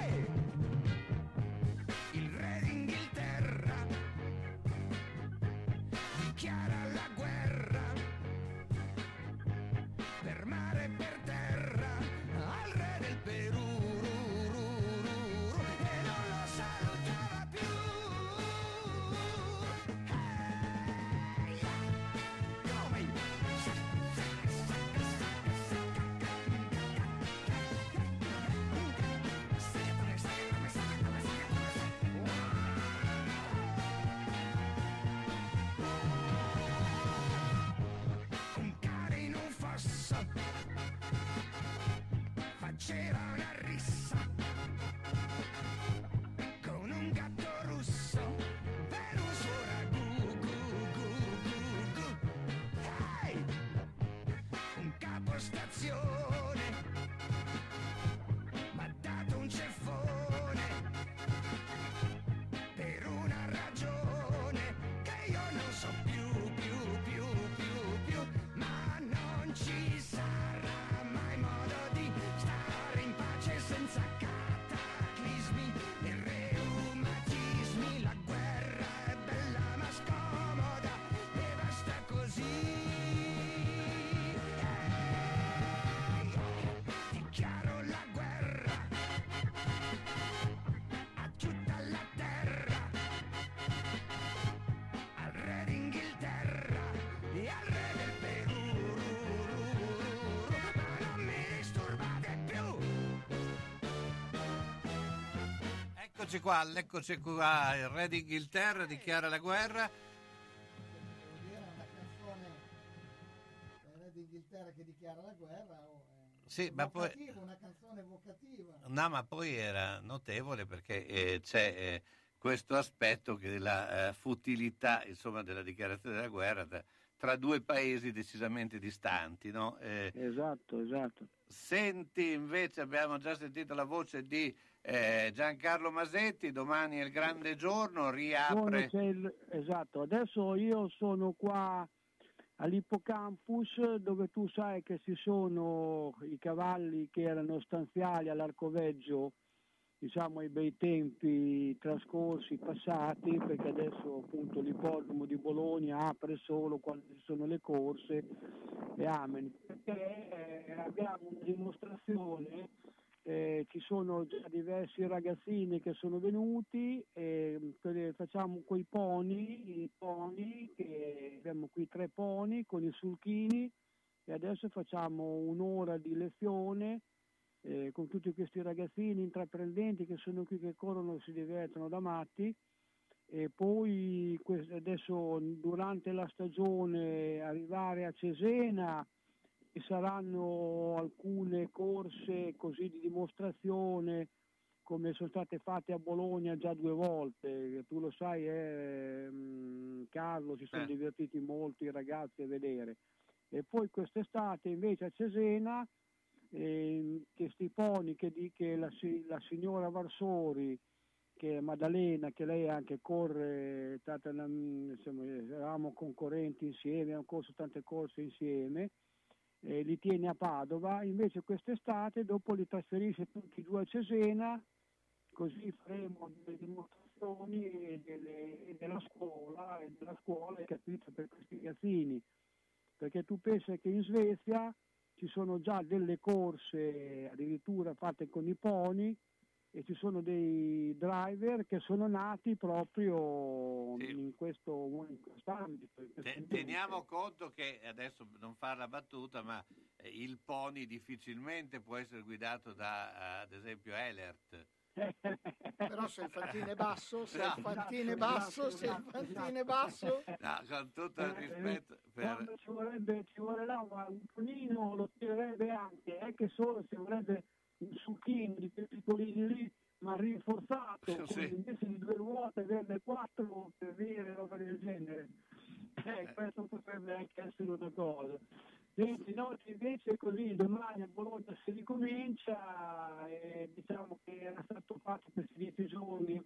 Hey! Il re d'Inghilterra dichiara la guerra per mare e per terra al re del Perù. E non lo salutava più. Hey! Come il- Un cane in un fosso faceva una rissa con un gatto russo per un suo ragù, gu, gu, gu, gu. Hey! Un capostazione m'ha dato un ceffone per una ragione che io non so più. Ma non ci sarà mai modo di stare in pace senza cataclismi e reumatismi. La guerra è bella ma scomoda e basta così. Ehi, dichiaro la guerra a tutta la terra, al re d'Inghilterra e al re del Perù. Ma non mi disturbate più. Eccoci qua, il re d'Inghilterra dichiara la guerra. Devo dire, una canzone del re d'Inghilterra che dichiara la guerra, Sì, ma poi... una canzone evocativa. No, ma poi era notevole perché c'è questo aspetto che della futilità, insomma, della dichiarazione della guerra tra due paesi decisamente distanti, no? Esatto. Senti, invece abbiamo già sentito la voce di Giancarlo Masetti, domani è il grande giorno, riapre... Esatto, adesso io sono qua all'Ippocampus, dove tu sai che ci sono i cavalli che erano stanziali all'Arcoveggio, diciamo ai bei tempi trascorsi, passati, perché adesso appunto l'ippodromo di Bologna apre solo quando ci sono le corse e amen, perché abbiamo una dimostrazione, ci sono già diversi ragazzini che sono venuti, facciamo quei pony che abbiamo qui, 3 pony con i sulchini, e adesso facciamo un'ora di lezione con tutti questi ragazzini intraprendenti che sono qui, che corrono, si divertono da matti. E poi adesso durante la stagione arrivare a Cesena, ci saranno alcune corse così di dimostrazione come sono state fatte a Bologna già 2 volte, tu lo sai Carlo, si sono divertiti molto i ragazzi a vedere. E poi quest'estate invece a Cesena questi pony che la signora Varsori, che è Maddalena, che lei anche corre, eravamo concorrenti insieme, hanno corso tante corse insieme, li tiene a Padova, invece quest'estate dopo li trasferisce tutti e 2 a Cesena, così faremo delle dimostrazioni e della scuola, capito, per questi ragazzini, perché tu pensa che in Svezia ci sono già delle corse addirittura fatte con i pony e ci sono dei driver che sono nati proprio in questo ambito. Teniamo conto che, adesso non fare la battuta, ma il pony difficilmente può essere guidato da, ad esempio, Elert. Però se il fantino è basso, se il fantino è basso. No, con tutto il rispetto. Quando ci vorrebbe un ponino lo tirerebbe anche, è che solo ci vorrebbe un succhino di quei piccolini lì, ma rinforzato, sì. Invece di 2 ruote averne 4 per dire roba del genere. questo potrebbe anche essere una cosa. Senti, notte invece così, domani a Bologna si ricomincia, diciamo che era stato fatto questi 10 giorni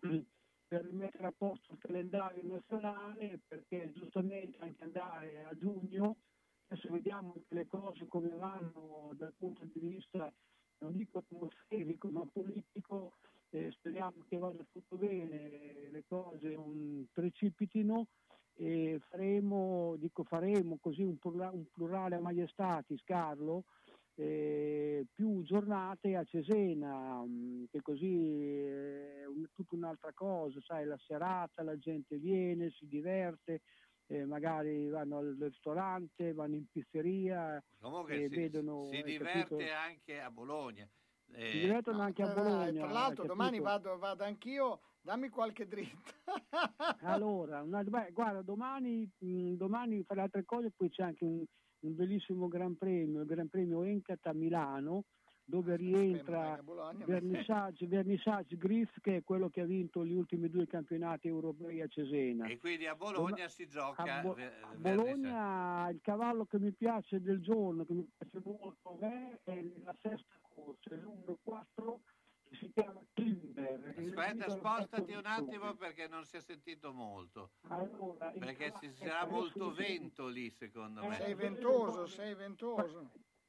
per rimettere a posto il calendario nazionale, perché giustamente anche andare a giugno, adesso vediamo che le cose come vanno dal punto di vista, non dico atmosferico ma politico, speriamo che vada tutto bene, le cose non precipitino, e faremo così un plurale a maiestati, Carlo, più giornate a Cesena, che così è tutta un'altra cosa, sai, la serata, la gente viene, si diverte, magari vanno al ristorante, vanno in pizzeria, si diverte anche a Bologna. Si divertono anche a Bologna. Tra l'altro domani vado anch'io, dammi qualche dritta. Allora, guarda, domani fra le altre cose poi c'è anche un bellissimo Gran Premio, il Gran Premio Encat a Milano, dove rientra Vernissage Griff, che è quello che ha vinto gli ultimi 2 campionati europei a Cesena. E quindi a Bologna si gioca. A Bologna il cavallo che mi piace del giorno, che mi piace molto, è la sesta corsa, il numero 4, che si chiama Timber. Aspetta, spostati un attimo perché non si è sentito molto. Allora, perché ci sarà molto vento lì, secondo me. Sei ventoso.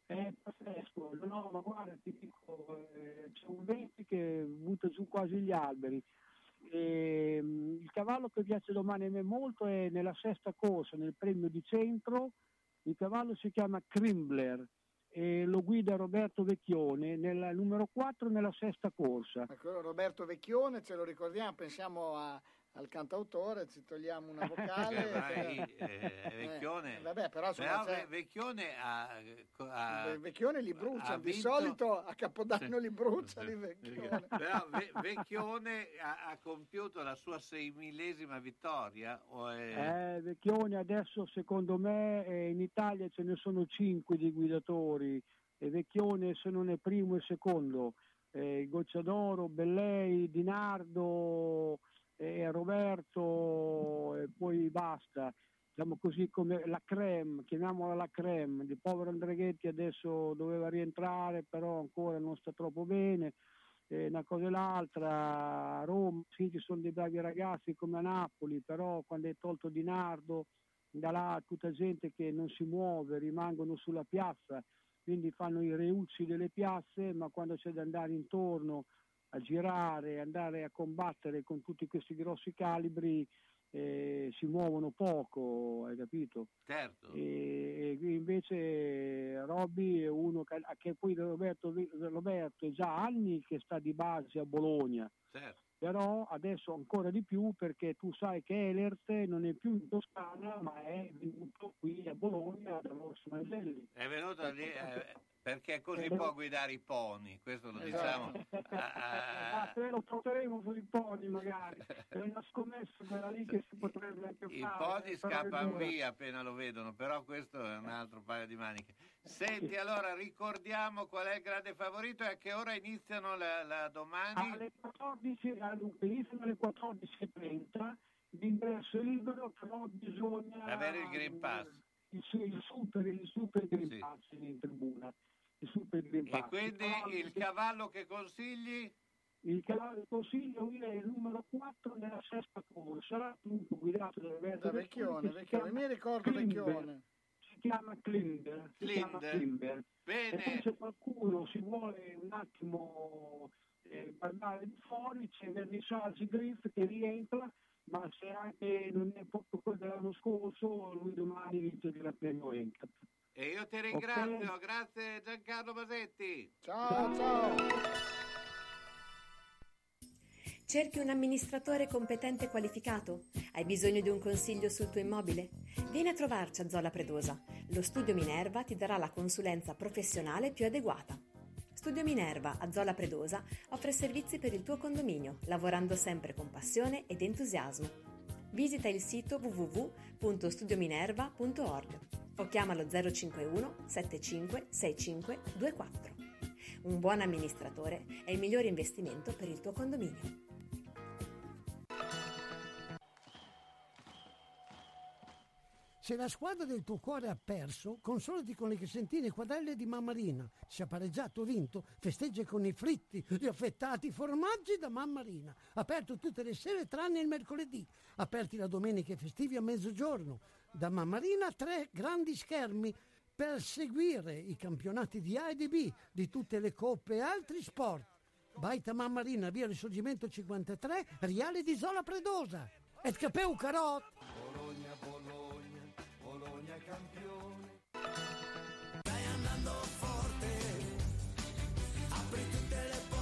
È pazzesco, no, ma guarda, ti dico, c'è un vento che butta giù quasi gli alberi. Il cavallo che piace domani a me molto è nella sesta corsa, nel premio di centro, il cavallo si chiama Crimbler e lo guida Roberto Vecchione, nel numero 4 nella sesta corsa. Ma quello Roberto Vecchione ce lo ricordiamo, pensiamo al cantautore, ci togliamo una vocale. Vecchione. Vabbè, però Vecchione li brucia, di solito a Capodanno li brucia di Vecchione. Però Vecchione ha compiuto la sua 6.000ª vittoria. Vecchione adesso secondo me in Italia ce ne sono 5 di guidatori, e Vecchione se non è primo e secondo, Gocciadoro, Bellei, Dinardo, Roberto, e poi basta, diciamo così, come la creme, chiamiamola la creme. Il povero Andreghetti adesso doveva rientrare, però ancora non sta troppo bene, una cosa e l'altra. A Roma sì, ci sono dei bravi ragazzi come a Napoli, però quando è tolto Dinardo da là, tutta gente che non si muove, rimangono sulla piazza, quindi fanno i reucci delle piazze, ma quando c'è da andare intorno a girare, andare a combattere con tutti questi grossi calibri, si muovono poco, hai capito? Certo. E invece Robby è uno che poi Roberto è già anni che sta di base a Bologna, certo. Però adesso ancora di più, perché tu sai che Ehlert non è più in Toscana, ma è venuto qui a Bologna da Rosso Mandelli. È venuto lì... Perché così può guidare i pony, questo lo diciamo. Lo porteremo sui pony magari, è una scommessa quella lì che si potrebbe anche fare. I pony scappano via appena lo vedono, però questo è un altro paio di maniche. Senti, allora ricordiamo qual è il grande favorito e a che ora iniziano la domani? Alle 14, iniziano alle 14:30, l'ingresso è libero, però bisogna... avere il Green Pass. Il super Green Pass in tribuna. E quindi il cavallo che consigli? Il cavallo che consiglio è il numero 4 nella sesta corsa, appunto guidato da Vecchione. Mi ricordo Vecchione. Si chiama Klinder. Bene. E se qualcuno si vuole un attimo guardare di fuori, c'è Vernissage Griff che rientra, ma se anche non è proprio quello dell'anno scorso, lui domani vince il Gran Premio Encat. E io ti ringrazio, okay. Grazie Giancarlo Basetti. Ciao. Cerchi un amministratore competente e qualificato? Hai bisogno di un consiglio sul tuo immobile? Vieni a trovarci a Zola Predosa. Lo Studio Minerva ti darà la consulenza professionale più adeguata. Studio Minerva a Zola Predosa offre servizi per il tuo condominio, lavorando sempre con passione ed entusiasmo. Visita il sito www.studiominerva.org o chiamalo 051 75 65 24. Un buon amministratore è il miglior investimento per il tuo condominio. Se la squadra del tuo cuore ha perso, consolati con le crescentine quadrelle di mamma Rina. Se ha pareggiato o vinto, festeggia con i fritti, gli affettati formaggi da mamma Rina. Aperto tutte le sere tranne il mercoledì. Aperti la domenica e festivi a mezzogiorno. Da mamma Rina 3 grandi schermi per seguire i campionati di A e di B, di tutte le coppe e altri sport. Baita mamma Rina, via Risorgimento 53, Riale di Zola Predosa. Et capeu carot! Bologna, Bologna, Bologna campione. Stai andando forte, apri tutte le porte.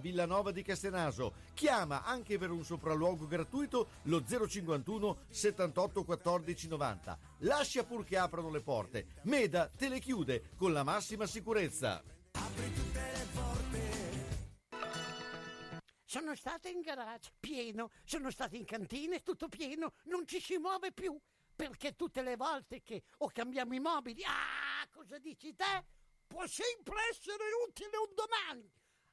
Villanova di Castenaso. Chiama anche per un sopralluogo gratuito lo 051 78 14 90. Lascia pur che aprano le porte. Meda te le chiude con la massima sicurezza. Apri tutte le porte. Sono stato in garage, pieno. Sono stato in cantine, tutto pieno. Non ci si muove più, perché tutte le volte che o cambiamo i mobili, cosa dici te? Può sempre essere utile un domani.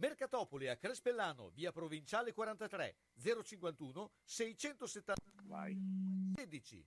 Mercatopoli a Crespellano, via Provinciale 43, 051 670 16.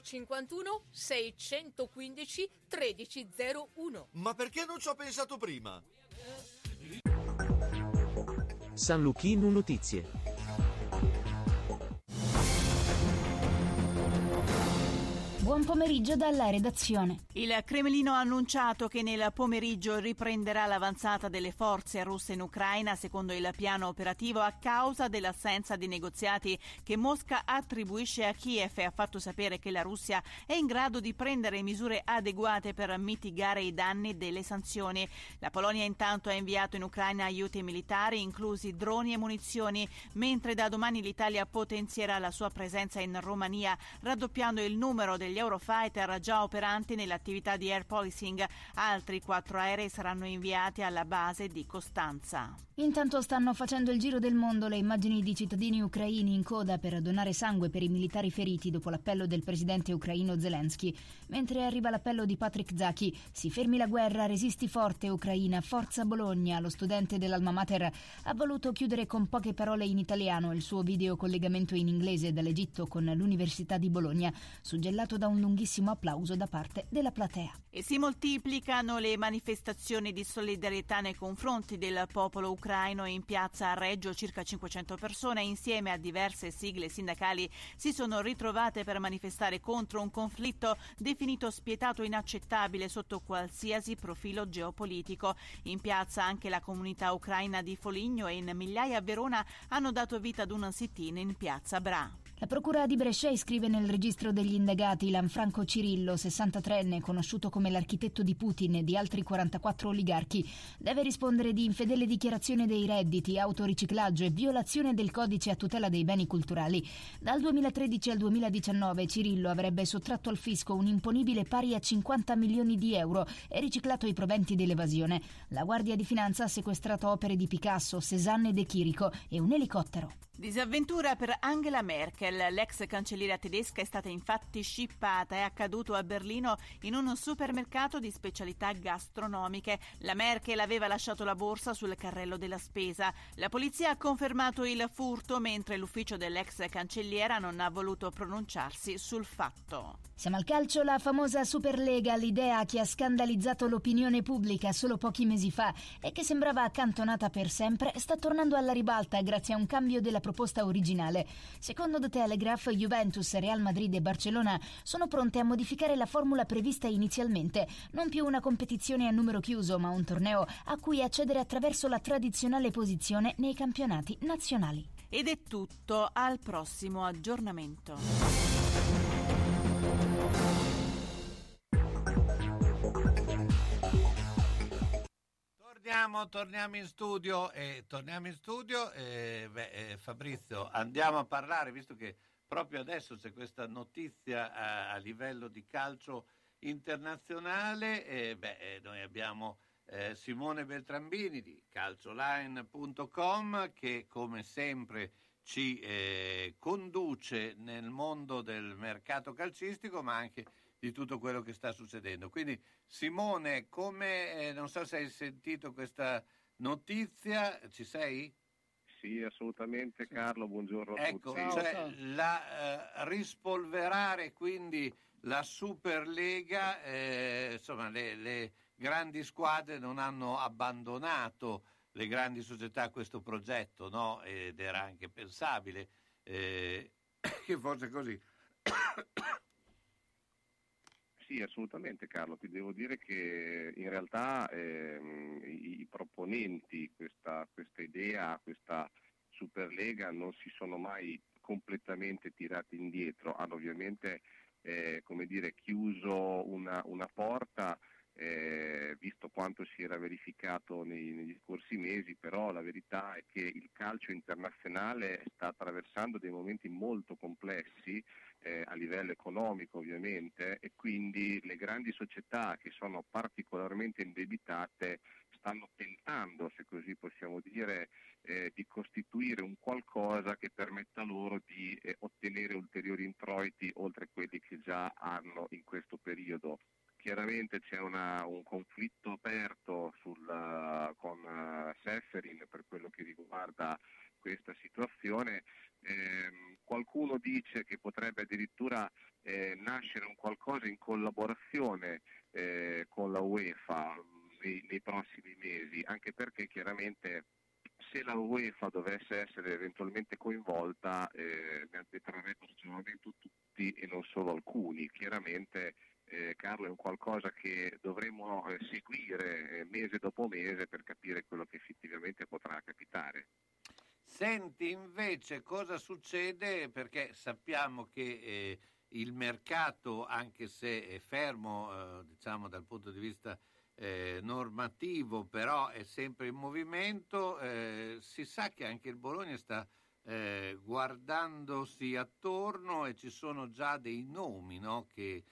051 615 1301. Ma perché non ci ho pensato prima? San Luchino Notizie. Buon pomeriggio dalla redazione. Il Cremlino ha annunciato che nel pomeriggio riprenderà l'avanzata delle forze russe in Ucraina secondo il piano operativo, a causa dell'assenza di negoziati che Mosca attribuisce a Kiev, e ha fatto sapere che la Russia è in grado di prendere misure adeguate per mitigare i danni delle sanzioni. La Polonia intanto ha inviato in Ucraina aiuti militari, inclusi droni e munizioni, mentre da domani l'Italia potenzierà la sua presenza in Romania, raddoppiando il numero degli Eurofighter già operanti nell'attività di air policing. Altri 4 aerei saranno inviati alla base di Costanza. Intanto stanno facendo il giro del mondo le immagini di cittadini ucraini in coda per donare sangue per i militari feriti dopo l'appello del presidente ucraino Zelensky. Mentre arriva l'appello di Patrick Zaki, si fermi la guerra, resisti forte Ucraina, forza Bologna, lo studente dell'Alma Mater ha voluto chiudere con poche parole in italiano il suo video collegamento in inglese dall'Egitto con l'Università di Bologna, suggellato da un lunghissimo applauso da parte della platea. E si moltiplicano le manifestazioni di solidarietà nei confronti del popolo ucraino. In piazza a Reggio circa 500 persone, insieme a diverse sigle sindacali, si sono ritrovate per manifestare contro un conflitto definito spietato e inaccettabile sotto qualsiasi profilo geopolitico. In piazza anche la comunità ucraina di Foligno, e in migliaia a Verona hanno dato vita ad un sit-in in piazza Bra. La procura di Brescia iscrive nel registro degli indagati Lanfranco Cirillo, 63enne, conosciuto come l'architetto di Putin e di altri 44 oligarchi. Deve rispondere di infedele dichiarazione dei redditi, autoriciclaggio e violazione del codice a tutela dei beni culturali. Dal 2013 al 2019 Cirillo avrebbe sottratto al fisco un imponibile pari a 50 milioni di euro e riciclato i proventi dell'evasione. La Guardia di Finanza ha sequestrato opere di Picasso, Cézanne e De Chirico e un elicottero. Disavventura per Angela Merkel. L'ex cancelliera tedesca è stata infatti scippata. È accaduto a Berlino in un supermercato di specialità gastronomiche. La Merkel aveva lasciato la borsa sul carrello della spesa. La polizia ha confermato il furto, mentre l'ufficio dell'ex cancelliera non ha voluto pronunciarsi sul fatto. Siamo al calcio. La famosa Superlega, l'idea che ha scandalizzato l'opinione pubblica solo pochi mesi fa e che sembrava accantonata per sempre, sta tornando alla ribalta grazie a un cambio della proposta originale. Secondo The Telegraph, Juventus, Real Madrid e Barcellona sono pronte a modificare la formula prevista inizialmente, non più una competizione a numero chiuso, ma un torneo a cui accedere attraverso la tradizionale posizione nei campionati nazionali. Ed è tutto, al prossimo aggiornamento. Torniamo in studio, Fabrizio, andiamo a parlare, visto che proprio adesso c'è questa notizia a livello di calcio internazionale. Noi abbiamo Simone Beltrambini di calcioline.com che come sempre ci conduce nel mondo del mercato calcistico, ma anche di tutto quello che sta succedendo. Quindi Simone, come non so se hai sentito questa notizia, ci sei? Sì, assolutamente Carlo, buongiorno a tutti. Ecco, cioè, rispolverare quindi la Superlega, insomma le grandi squadre non hanno abbandonato, le grandi società, questo progetto, no? Ed era anche pensabile che fosse così. Sì, assolutamente Carlo, ti devo dire che in realtà i proponenti questa idea, questa Superlega, non si sono mai completamente tirati indietro, hanno ovviamente chiuso una porta, visto quanto si era verificato negli scorsi mesi, però la verità è che il calcio internazionale sta attraversando dei momenti molto complessi a livello economico ovviamente, e quindi le grandi società che sono particolarmente indebitate stanno tentando, se così possiamo dire, di costituire un qualcosa che permetta loro di ottenere ulteriori introiti oltre quelli che già hanno in questo periodo. Chiaramente c'è un conflitto aperto con Seferin per quello che riguarda questa situazione. Qualcuno dice che potrebbe addirittura nascere un qualcosa in collaborazione con la UEFA nei prossimi mesi, anche perché chiaramente se la UEFA dovesse essere eventualmente coinvolta ne detrarrebbe sicuramente tutti e non solo alcuni. Chiaramente Carlo, è un qualcosa che dovremo seguire mese dopo mese per capire quello che effettivamente potrà capitare. Senti invece cosa succede, perché sappiamo che il mercato, anche se è fermo dal punto di vista normativo, però è sempre in movimento. Si sa che anche il Bologna sta guardandosi attorno e ci sono già dei nomi, no, che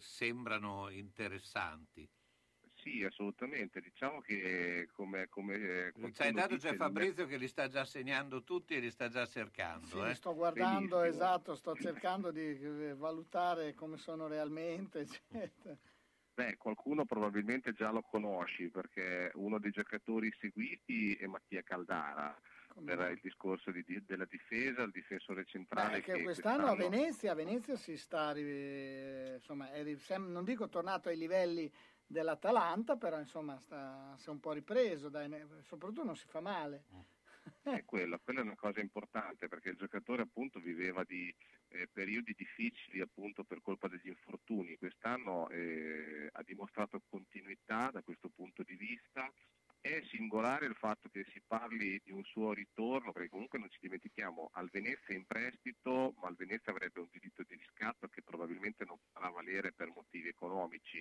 sembrano interessanti. Sì, assolutamente, diciamo che come ci hai dato, c'è Fabrizio che li sta già segnando tutti e li sta già cercando. Sì, sto guardando. Benissimo. Esatto, sto cercando di valutare come sono realmente, eccetera. Beh, qualcuno probabilmente già lo conosci, perché uno dei giocatori seguiti è Mattia Caldara. Per il discorso della difesa, il difensore centrale che quest'anno a Venezia si sta non dico tornato ai livelli dell'Atalanta, però insomma si è un po' ripreso, soprattutto non si fa male. Quella è una cosa importante, perché il giocatore appunto viveva di periodi difficili appunto per colpa degli infortuni. Quest'anno ha dimostrato continuità da questo punto di vista. È singolare il fatto che si parli di un suo ritorno, perché comunque non ci dimentichiamo, al Venezia in prestito, ma al Venezia avrebbe un diritto di riscatto che probabilmente non farà valere per motivi economici,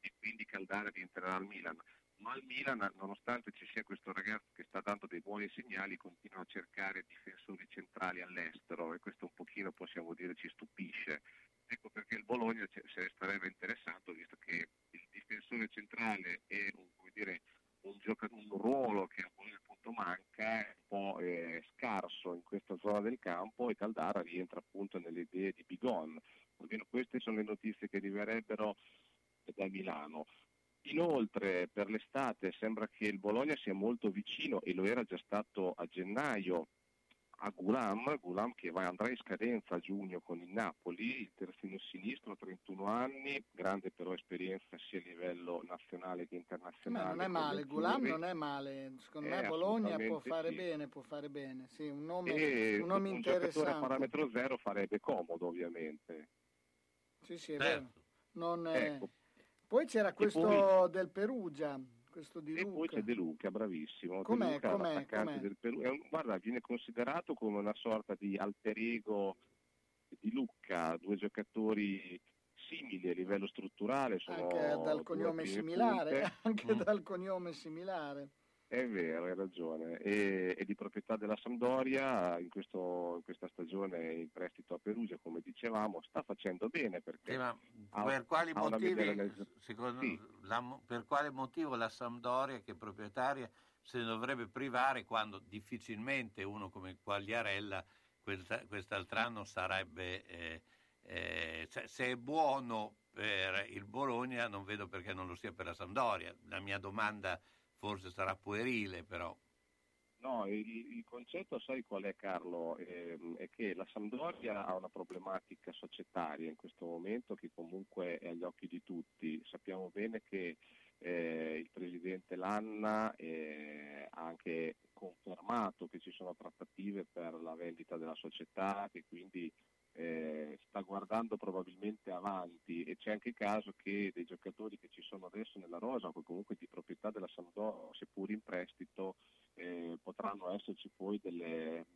e quindi Caldara rientrerà al Milan. Ma al Milan, nonostante ci sia questo ragazzo che sta dando dei buoni segnali, continua a cercare difensori centrali all'estero, e questo un pochino possiamo dire ci stupisce. Ecco perché il Bologna se ne starebbe interessato, visto che il difensore centrale è un ruolo che a Bologna quanto manca è un po' scarso in questa zona del campo, e Caldara rientra appunto nelle idee di Bigon. Almeno queste sono le notizie che arriverebbero da Milano. Inoltre per l'estate sembra che il Bologna sia molto vicino, e lo era già stato a gennaio, a Ghoulam che andrà in scadenza a giugno con il Napoli, il terzino sinistro, 31 anni, grande però esperienza sia a livello nazionale che internazionale. Ma non è male, Ghoulam non è male, secondo me Bologna può fare bene, sì, un nome un interessante. Un giocatore a parametro zero farebbe comodo ovviamente. Sì, è vero. Non è... Ecco. Poi c'era questo del Perugia, questo di Luca. E poi c'è De Luca, bravissimo. Com'è? Del Perugia. Guarda, viene considerato come una sorta di alter ego di Luca, due giocatori simili a livello strutturale. Sono anche dal cognome similare, È vero, hai ragione. E di proprietà della Sampdoria, in questa stagione in prestito a Perugia, come dicevamo, sta facendo bene perché. Sì, ma per quali motivi? Secondo sì. Per quale motivo la Sampdoria, che è proprietaria, se ne dovrebbe privare quando difficilmente uno come Quagliarella quest'altr'anno sarebbe. Cioè, se è buono per il Bologna, non vedo perché non lo sia per la Sampdoria. La mia domanda. Forse sarà puerile, però. No, il concetto, sai qual è, Carlo? È che la Sampdoria ha una problematica societaria in questo momento che comunque è agli occhi di tutti. Sappiamo bene che il presidente Lanna ha anche confermato che ci sono trattative per la vendita della società, che quindi sta guardando probabilmente avanti, e c'è anche il caso che dei giocatori che ci sono adesso nella rosa, o comunque di proprietà della Sampdoria, seppur in prestito, potranno esserci poi delle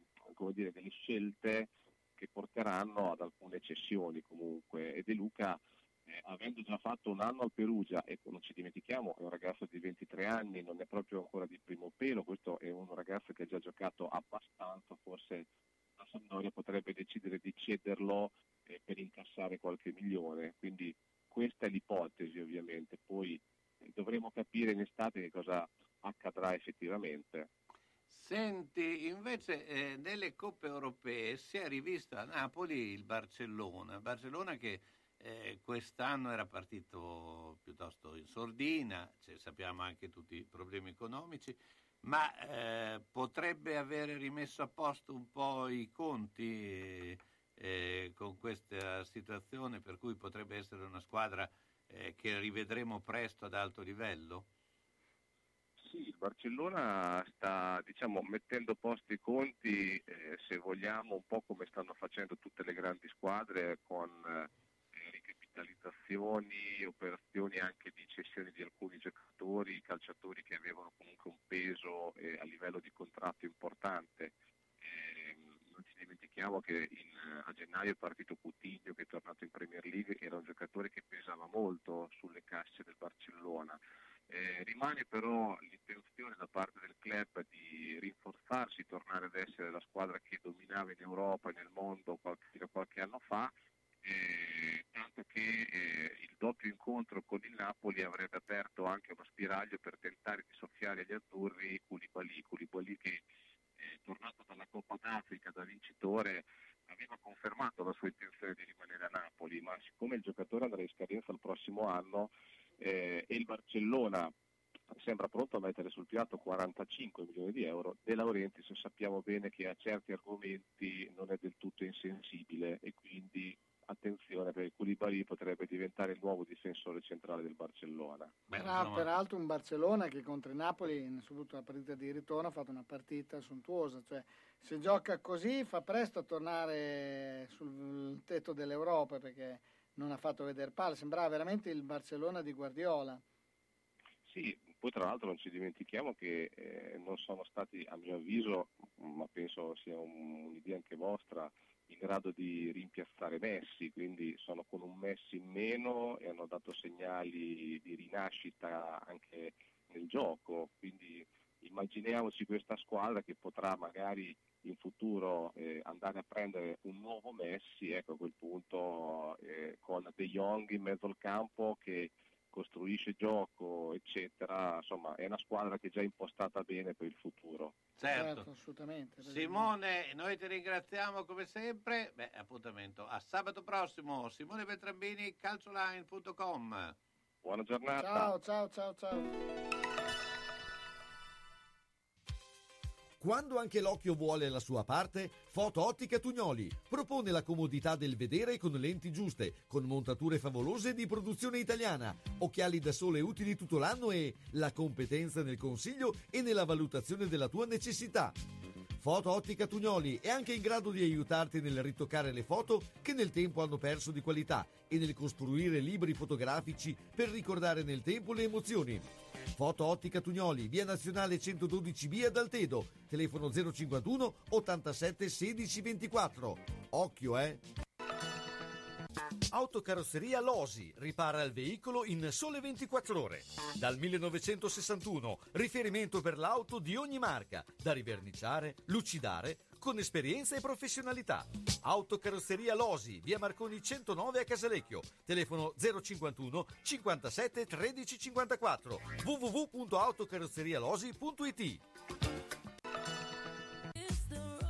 scelte che porteranno ad alcune cessioni comunque. E De Luca, avendo già fatto un anno al Perugia, e non ci dimentichiamo è un ragazzo di 23 anni, non è proprio ancora di primo pelo, questo è un ragazzo che ha già giocato abbastanza, forse la Sampdoria potrebbe decidere di cederlo per incassare qualche milione, quindi questa è l'ipotesi ovviamente, poi dovremo capire in estate che cosa accadrà effettivamente. Senti, invece nelle coppe europee si è rivista a Napoli il Barcellona che quest'anno era partito piuttosto in sordina, sappiamo anche tutti i problemi economici, ma potrebbe avere rimesso a posto un po' i conti con questa situazione, per cui potrebbe essere una squadra che rivedremo presto ad alto livello? Sì, il Barcellona sta mettendo a posto i conti, se vogliamo, un po' come stanno facendo tutte le grandi squadre, con ricapitalizzazioni, operazioni anche di cessione di alcuni giocatori, calciatori che avevano comunque un peso a livello di contratto importante. Non ci dimentichiamo che a gennaio è partito Coutinho, che è tornato in Premier League, era un giocatore che pesava molto sulle casse del Barcellona. Rimane però l'intenzione da parte del club di rinforzarsi, tornare ad essere la squadra che dominava in Europa e nel mondo qualche anno fa, tanto che il doppio incontro con il Napoli avrebbe aperto anche uno spiraglio per tentare di soffiare agli azzurri Koulibaly, che tornato dalla Coppa d'Africa da vincitore aveva confermato la sua intenzione di rimanere a Napoli, ma siccome il giocatore andrà in scadenza il prossimo anno e il Barcellona sembra pronto a mettere sul piatto 45 milioni di euro, De Laurentiis sappiamo bene che a certi argomenti non è del tutto insensibile, e quindi attenzione, perché Koulibaly potrebbe diventare il nuovo difensore centrale del Barcellona. Peraltro un Barcellona che contro il Napoli, soprattutto la partita di ritorno, ha fatto una partita sontuosa, cioè se gioca così fa presto a tornare sul tetto dell'Europa, perché non ha fatto vedere palle, sembrava veramente il Barcellona di Guardiola. Sì, poi tra l'altro non ci dimentichiamo che non sono stati, a mio avviso, ma penso sia un'idea anche vostra, in grado di rimpiazzare Messi, quindi sono con un Messi in meno e hanno dato segnali di rinascita anche nel gioco, quindi immaginiamoci questa squadra che potrà magari in futuro andare a prendere un nuovo Messi, ecco, a quel punto con De Jong in mezzo al campo che costruisce gioco, eccetera. Insomma, è una squadra che è già impostata bene per il futuro. Certo, assolutamente. Simone, noi ti ringraziamo come sempre. Beh, appuntamento a sabato prossimo. Simone Beltrambini, calcioline.com. Buona giornata. Ciao. Quando anche l'occhio vuole la sua parte, Foto Ottica Tugnoli propone la comodità del vedere con lenti giuste, con montature favolose di produzione italiana, occhiali da sole utili tutto l'anno e la competenza nel consiglio e nella valutazione della tua necessità. Foto Ottica Tugnoli è anche in grado di aiutarti nel ritoccare le foto che nel tempo hanno perso di qualità e nel costruire libri fotografici per ricordare nel tempo le emozioni. Foto Ottica Tugnoli, via Nazionale 112B ad Altedo, telefono 051 87 16 24. Occhio, eh! Autocarrozzeria Losi ripara il veicolo in sole 24 ore. Dal 1961, riferimento per l'auto di ogni marca, da riverniciare, lucidare, con esperienza e professionalità. Autocarrozzeria Losi, via Marconi 109 a Casalecchio, telefono 051 57 13 54, www.autocarrozzerialosi.it.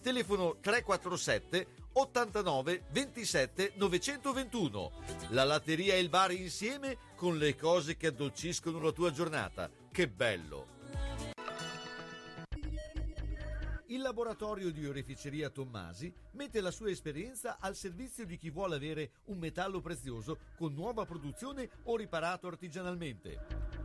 Telefono 347 89 27 921. La latteria e il bar insieme con le cose che addolciscono la tua giornata. Che bello! Il laboratorio di oreficeria Tommasi mette la sua esperienza al servizio di chi vuole avere un metallo prezioso con nuova produzione o riparato artigianalmente.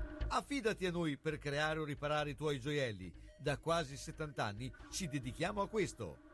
Affidati a noi per creare o riparare i tuoi gioielli. Da quasi 70 anni ci dedichiamo a questo.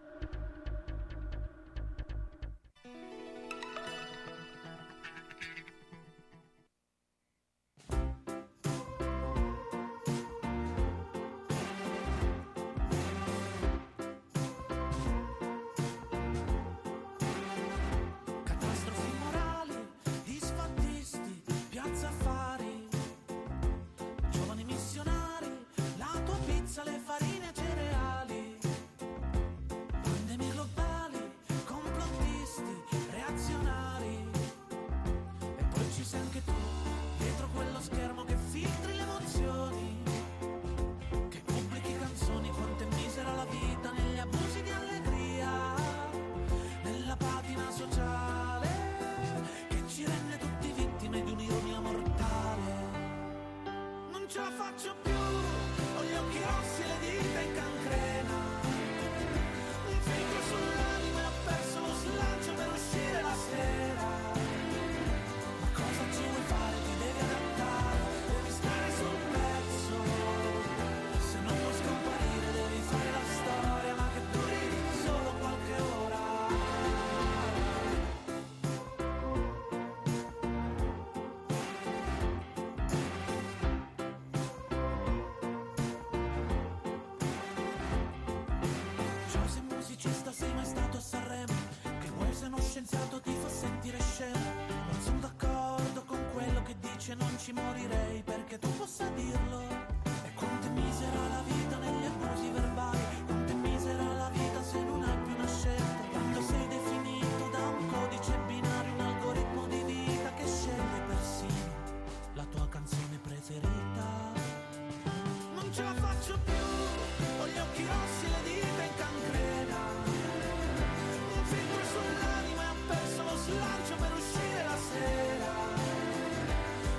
Lancio per uscire la sera,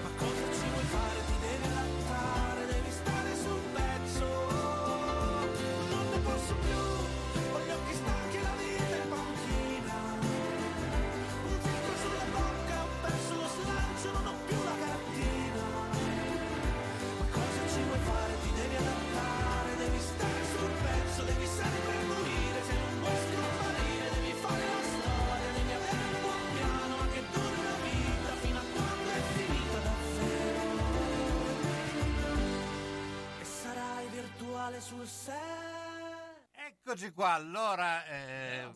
ma cosa ci vuoi fare? Eccoci qua, allora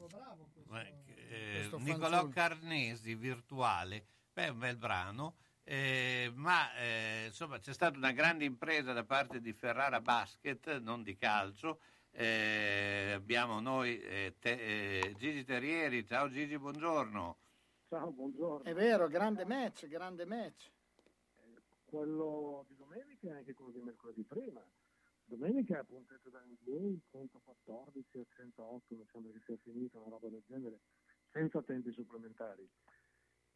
bravo questo Nicolò Carnesi, Virtuale, beh, un bel brano, insomma c'è stata una grande impresa da parte di Ferrara Basket, non di calcio. Abbiamo noi Gigi Terrieri, ciao Gigi, buongiorno. Ciao, buongiorno. È vero, grande match. Quello di domenica e anche quello di mercoledì prima. Domenica ha puntato da NBA 114 a 108, mi sembra che sia finita una roba del genere, senza tempi supplementari.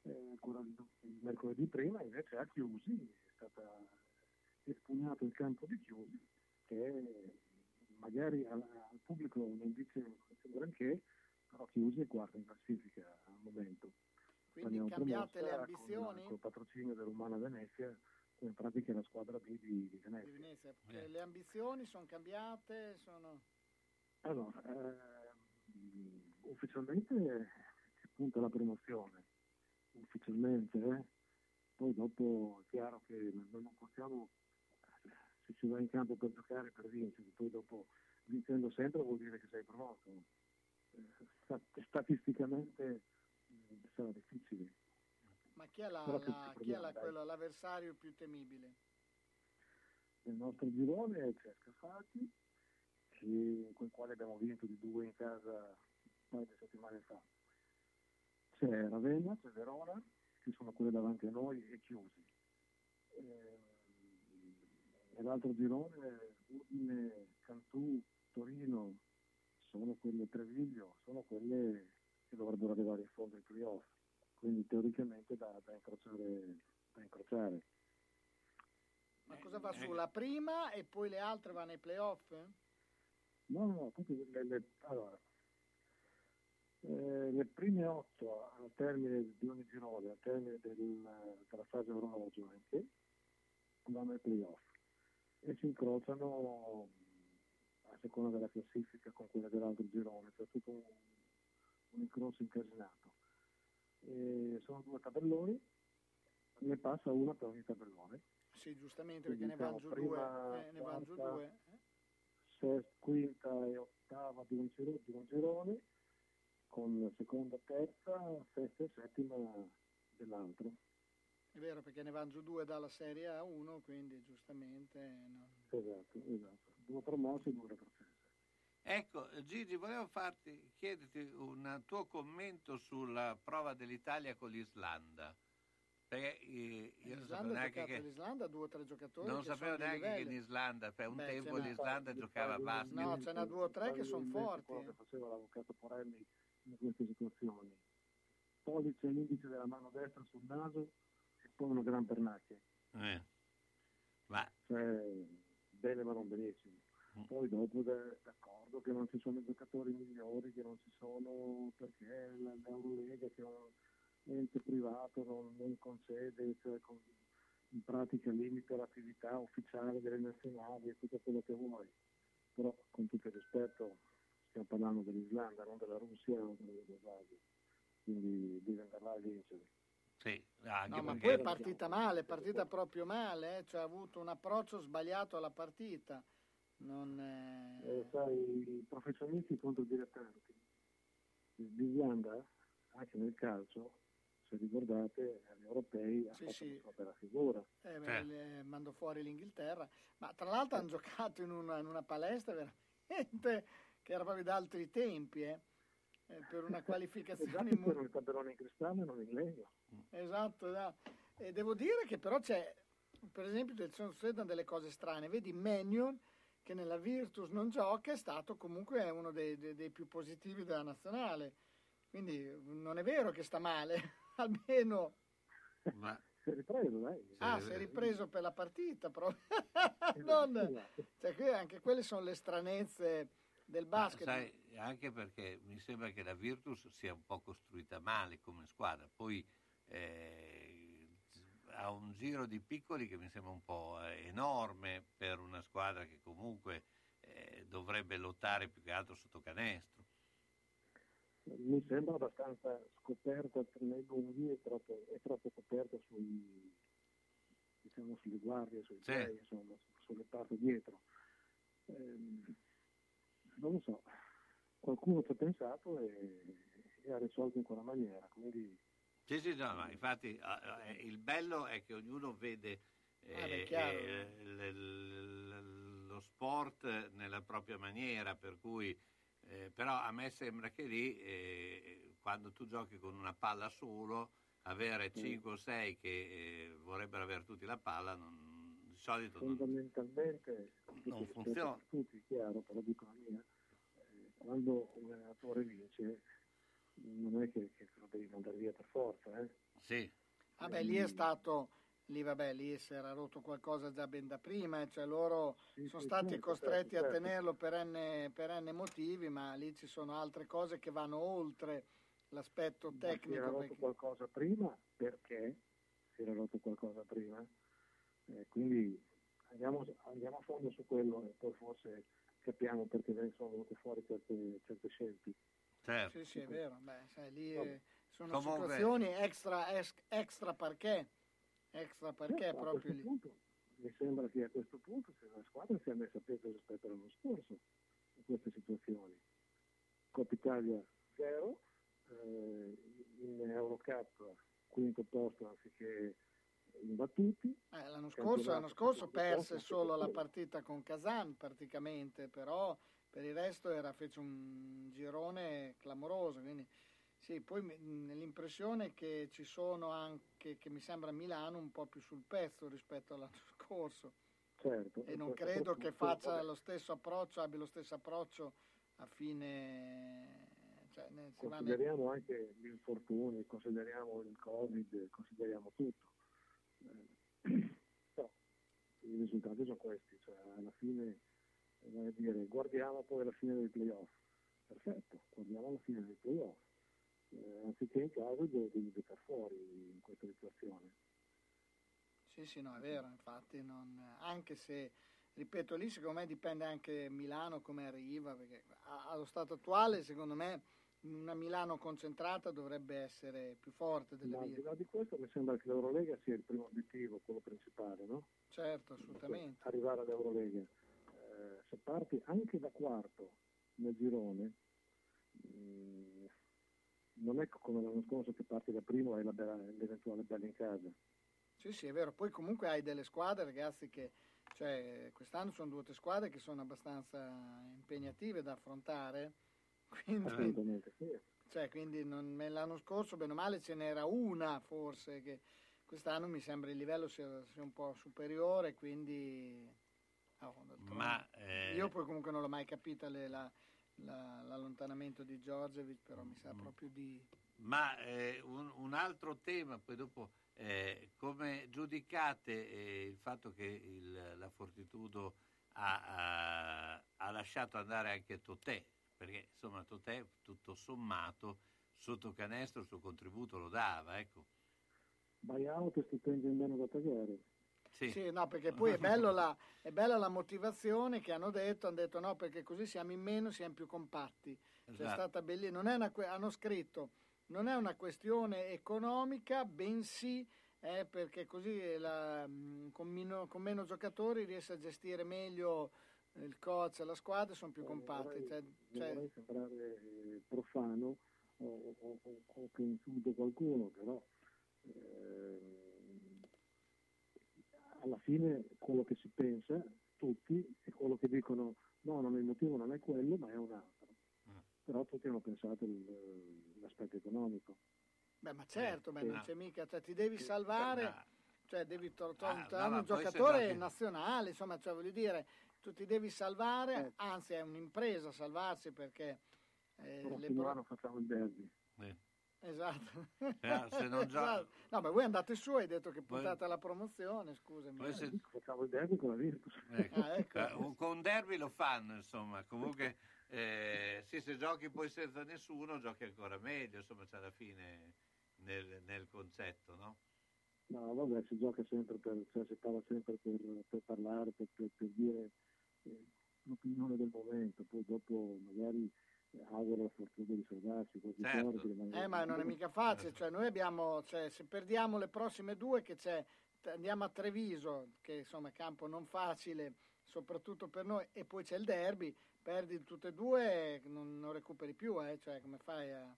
Quello di mercoledì prima invece a Chiusi è stato espugnato il campo di Chiusi, che magari al pubblico non dice granché, però Chiusi è quarta in classifica al momento. Quindi cambiate le ambizioni? Con il patrocinio dell'Umana Venezia, in pratica la squadra B di Venezia. Le ambizioni sono cambiate? Allora, ufficialmente si punta alla promozione, poi dopo è chiaro che non possiamo, se si va in campo per giocare per vincere, poi dopo vincendo sempre vuol dire che sei promosso. Statisticamente sarà difficile. Ma chi è, l'avversario più temibile? Nel nostro girone c'è Scafati, con il quale abbiamo vinto di 2 in casa un paio di settimane fa. C'è Ravenna, c'è Verona, che sono quelle davanti a noi, e Chiusi. Nell'altro girone Udine, Cantù, Torino, sono quelle, Treviglio, sono quelle che dovrebbero arrivare in fondo ai playoff. Quindi teoricamente da incrociare. Ma cosa va sulla prima e poi le altre vanno ai playoff? No, le prime 8 al termine di ogni girone, al termine della fase orologio anche, vanno ai playoff e si incrociano a seconda della classifica con quella dell'altro girone, cioè tutto un incrocio incasinato. Sono 2 tabelloni, ne passa una per ogni tabellone. Sì, giustamente, quindi perché ne vanno giù due. Quinta e ottava di un girone, con seconda, terza, sesta e settima dell'altro. È vero, perché ne vanno giù 2 dalla Serie A1, quindi giustamente... No. Esatto. 2 promossi e 2 retrocessi. Ecco Gigi, volevo chiederti un tuo commento sulla prova dell'Italia con l'Islanda. Perché io l'Islanda 2 o 3 giocatori. Non sapevo neanche che in Islanda tempo l'Islanda giocava a basket. No, ce n'ha 2 o 3 che sono forti. Quello che faceva l'avvocato Porelli in queste situazioni. Pollice e l'indice della mano destra sul naso e poi una gran pernacchia. Bene ma non benissimo. Poi dopo d'accordo che non ci sono giocatori migliori, che non ci sono perché l'Eurolega, che è un ente privato, non concede, cioè in pratica limita l'attività ufficiale delle nazionali e tutto quello che vuoi. Però con tutto il rispetto stiamo parlando dell'Islanda, non della Russia o dell'Eurolega, quindi devi andare là a vincere. Sì, anche ma poi è partita proprio male, cioè ha avuto un approccio sbagliato alla partita. Sai, i professionisti contro i dilettanti. L'Islanda, anche nel calcio, se ricordate, agli europei ha fatto una bella figura. Mandò fuori l'Inghilterra, ma tra l'altro hanno giocato in una palestra veramente che era proprio da altri tempi, per una qualificazione. Esatto, per il tabellone in cristallo e non in legno. Esatto, no. E devo dire che però c'è, per esempio, succedono delle cose strane. Vedi Mannion, che nella Virtus non gioca, è stato comunque uno dei più positivi della nazionale. Quindi non è vero che sta male, almeno. Ma si è ripreso, dai. Si è ripreso per la partita, però. Anche quelle sono le stranezze del basket. Sai, anche perché mi sembra che la Virtus sia un po' costruita male come squadra. Poi ha un giro di piccoli che mi sembra un po' enorme per una squadra che comunque dovrebbe lottare più che altro sotto canestro. Mi sembra abbastanza scoperta nei lunghi e troppo coperta sulle guardie, sui piedi, insomma, sulle parti dietro. Non lo so, fatto e ha risolto in quella maniera. Quindi sì, infatti il bello è che ognuno vede lo sport nella propria maniera, per cui però a me sembra che lì quando tu giochi con una palla solo, avere 5 o 6 che vorrebbero avere tutti la palla di solito fondamentalmente non funziona tutti, chiaro, però dico quando un allenatore vince non è che lo devi mandare via per forza, Sì. Vabbè, lì è stato lì si era rotto qualcosa già ben da prima, cioè loro sono stati costretti a tenerlo per n motivi, ma lì ci sono altre cose che vanno oltre l'aspetto tecnico. Si era rotto qualcosa prima, perché si era rotto qualcosa prima, quindi andiamo a fondo su quello e poi forse capiamo perché sono venute fuori certe scelte. Certo. Sì, è vero. Beh, sai, lì sono situazioni extra parquet proprio lì. Punto, mi sembra che a questo punto la squadra sia messa peggio rispetto all'anno scorso in queste situazioni. Coppa Italia 0, in Eurocup quinto posto anziché imbattuti. L'anno scorso perse solo la partita con Kazan praticamente, però per il resto fece un girone clamoroso, quindi sì. Poi l'impressione che ci sono anche, che mi sembra Milano un po' più sul pezzo rispetto all'anno scorso, certo, e non credo che faccia abbia lo stesso approccio a fine. Consideriamo anche gli infortuni, consideriamo il Covid, consideriamo tutto. No, i risultati sono questi, cioè alla fine guardiamo poi alla fine dei playoff. Perfetto, guardiamo alla fine dei playoff. Anziché in casa devi giocare fuori in questa situazione. Sì, no, è vero, infatti anche se, ripeto, lì secondo me dipende anche Milano come arriva, perché allo stato attuale secondo me una Milano concentrata dovrebbe essere più forte delle vie. Al di là di questo mi sembra che l'Eurolega sia il primo obiettivo, quello principale, no? Certo, assolutamente. Per arrivare all'Eurolega. Se parti anche da quarto nel girone, non è come l'anno scorso che parti da primo e hai l'eventuale bella in casa. Sì, è vero. Poi comunque hai delle squadre, ragazzi, che quest'anno sono 2 o 3 squadre che sono abbastanza impegnative da affrontare. Quindi, l'anno scorso bene o male ce n'era una forse, che quest'anno mi sembra il livello sia un po' superiore, quindi io poi comunque non l'ho mai capita l'allontanamento di Djordjevic, però mi sa proprio di un altro tema. Poi dopo come giudicate il fatto che la Fortitudo ha lasciato andare anche Totè? Perché insomma Totè tutto sommato sotto canestro il suo contributo lo dava, ecco. Buyout si prende in meno da pagare. Sì, no, perché poi è bella la motivazione che hanno detto no, perché così siamo in meno, siamo più compatti. Esatto. Cioè, è stata bellissima, hanno scritto non è una questione economica, bensì è perché così con meno giocatori riesce a gestire meglio il coach e la squadra, sono più compatti. Vorrei sembrare profano o che insulto qualcuno, però alla fine quello che si pensa tutti è quello che dicono no, non è il motivo, non è quello, ma è un altro. Però tutti hanno pensato l'aspetto economico. Beh, ma certo, non c'è mica, ti devi salvare, devi un giocatore nazionale, insomma, voglio dire, tu ti devi salvare, anzi è un'impresa salvarsi, perché facciamo il derby. Esatto. Se non esatto. No, ma voi andate su, hai detto che puntate alla promozione, scusami. Poi facciamo il derby con la Virtus. Ecco. Con derby lo fanno, insomma, comunque se giochi poi senza nessuno giochi ancora meglio, insomma, c'è alla fine nel concetto, no? No, vabbè, si gioca sempre si parla sempre per parlare, per dire l'opinione del momento, poi dopo magari auguro la fortuna di salvarsi, ma non è mica facile, cioè noi abbiamo, se perdiamo le prossime 2 che andiamo a Treviso, che insomma è campo non facile soprattutto per noi, e poi c'è il derby, perdi tutte e due non recuperi più, cioè come fai a...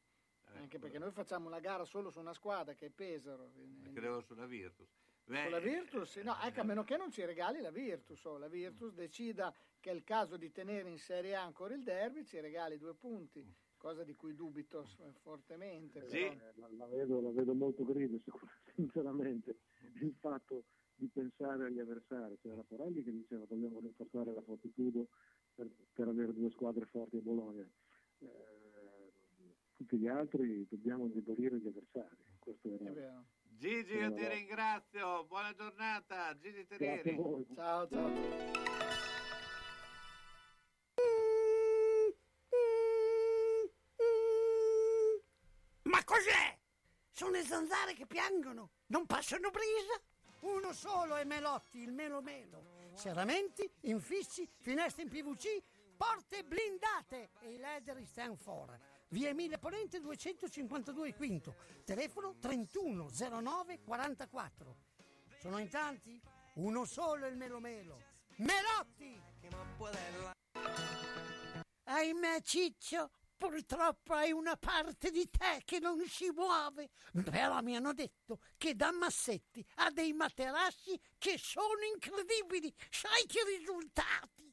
Anche perché noi facciamo una gara solo su una squadra che è Pesaro. Credo sulla Virtus. Beh, sulla Virtus? No, ecco, a meno che non ci regali la Virtus. O la Virtus decida che è il caso di tenere in Serie A ancora il derby, ci regali 2 punti, cosa di cui dubito fortemente. Però. Sì. La vedo molto grida, sinceramente, il fatto di pensare agli avversari. C'era Porelli che diceva dobbiamo rinforzare la fortitudo per avere 2 squadre forti a Bologna. Tutti gli altri dobbiamo indebolire gli avversari. Questo è vero. Gigi, io ti ringrazio. Buona giornata, Gigi Terrieri. Ciao, ciao. Ma cos'è? Sono le zanzare che piangono, non passano brisa. Uno solo è Melotti, il Melo. Serramenti, infissi, finestre in PVC, porte blindate e i ladri stanno fuori. Via Emile Ponente 252 Quinto, telefono 31 09 44. Sono in tanti? Uno solo è il Melo. Melotti! Ahimè Ciccio, purtroppo hai una parte di te che non si muove. Però mi hanno detto che da Massetti ha dei materassi che sono incredibili. Sai che risultati?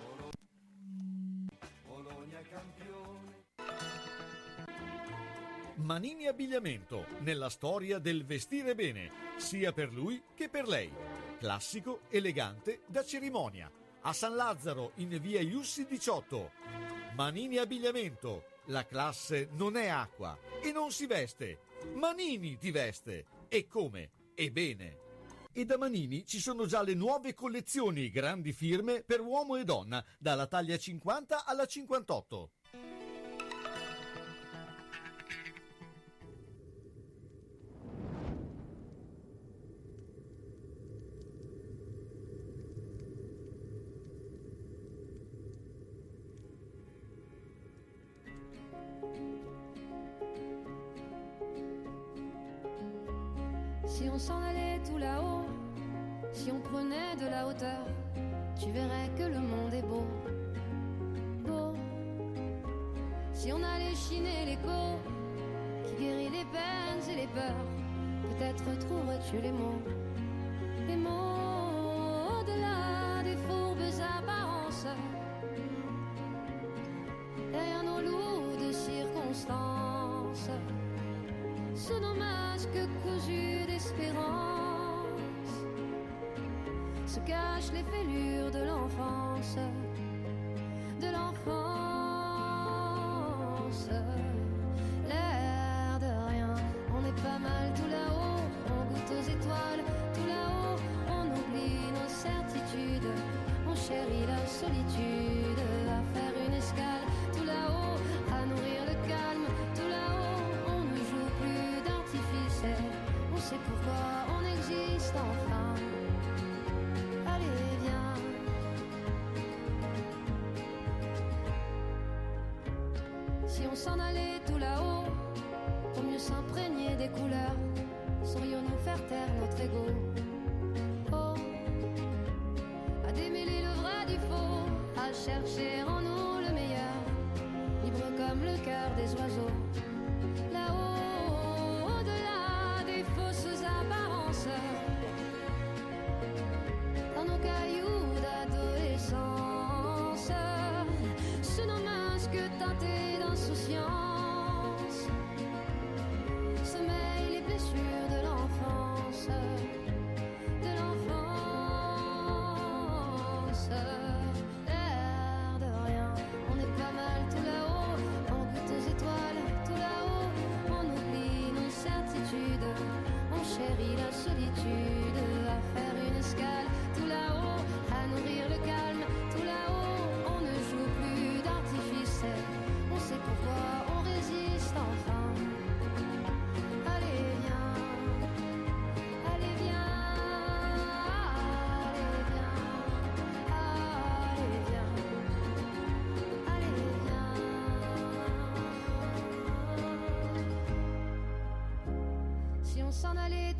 Bologna campione. Manini Abbigliamento, nella storia del vestire bene, sia per lui che per lei. Classico, elegante, da cerimonia. A San Lazzaro, in via Iussi 18. Manini Abbigliamento, la classe non è acqua e non si veste. Manini ti veste, e come, e bene. E da Manini ci sono già le nuove collezioni, grandi firme per uomo e donna, dalla taglia 50 alla 58. Si on s'en allait tout là-haut, si on prenait de la hauteur, tu verrais que le monde est beau, beau. Si on allait chiner l'écho qui guérit les peines et les peurs, peut-être trouverais-tu les mots au-delà des fourbes apparences, derrière nos lourdes circonstances, sous nos masques cousus d'espérance, se cachent les fêlures de l'enfance, de l'enfance. L'air de rien, on est pas mal tout là-haut, on goûte aux étoiles tout là-haut, on oublie nos certitudes, on chérit la solitude, à faire une escale tout là-haut, à nourrir le calme tout là-haut, on ne joue plus d'artifice, on sait pourquoi on existe enfin. Allez, viens. Si on s'en allait tout là-haut, pour mieux s'imprégner des couleurs, saurions-nous faire taire notre ego, oh, à démêler le vrai du faux, à chercher en nous le meilleur, libre comme le cœur des oiseaux, là-haut, au-delà des fausses apparences, dans nos cailloux d'adolescence, sous nos masques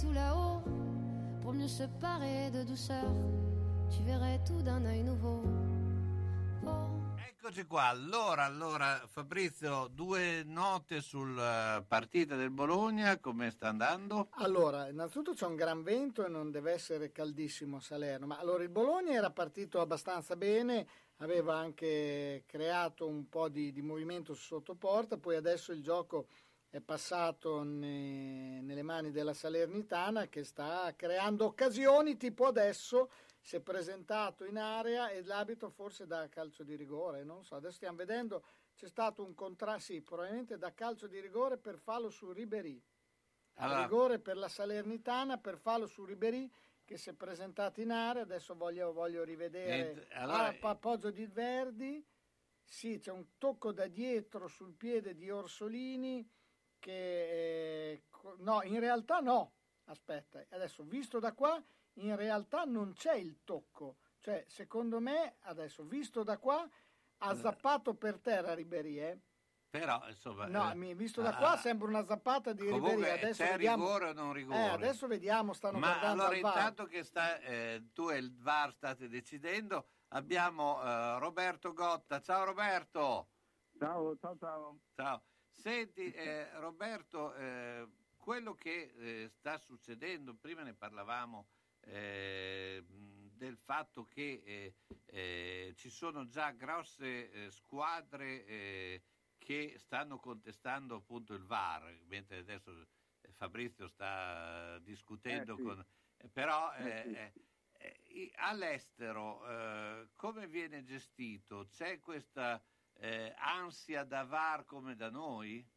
tout là-haut pour mieux se parer de douceur. Tu verrais tout d'un œil nouveau. Eccoci qua, allora Fabrizio, due note sulla partita del Bologna, come sta andando? Allora, innanzitutto c'è un gran vento e non deve essere caldissimo a Salerno, ma allora il Bologna era partito abbastanza bene, aveva anche creato un po' di movimento sotto porta, poi adesso il gioco è passato nelle mani della Salernitana, che sta creando occasioni, tipo adesso si è presentato in area e l'abito forse da calcio di rigore, non so, adesso stiamo vedendo, c'è stato un contrasto, sì, probabilmente da calcio di rigore per fallo su Ribéry, allora. Rigore per la Salernitana per fallo su Ribéry che si è presentato in area, adesso voglio rivedere allora. Appoggio di Verdi, sì, c'è un tocco da dietro sul piede di Orsolini che no, in realtà no, aspetta, adesso visto da qua in realtà non c'è il tocco, cioè secondo me adesso visto da qua ha zappato per terra Ribéry, però insomma visto da qua sembra una zappata di Ribéry, adesso c'è vediamo rigore o non rigore, adesso vediamo, stanno guardando allora al VAR. Intanto che tu e il VAR state decidendo abbiamo Roberto Gotta, ciao Roberto. Ciao. Senti Roberto, quello che sta succedendo, prima ne parlavamo del fatto che ci sono già grosse squadre che stanno contestando appunto il VAR, mentre adesso Fabrizio sta discutendo sì. con però all'estero come viene gestito? C'è questa ansia da VAR come da noi?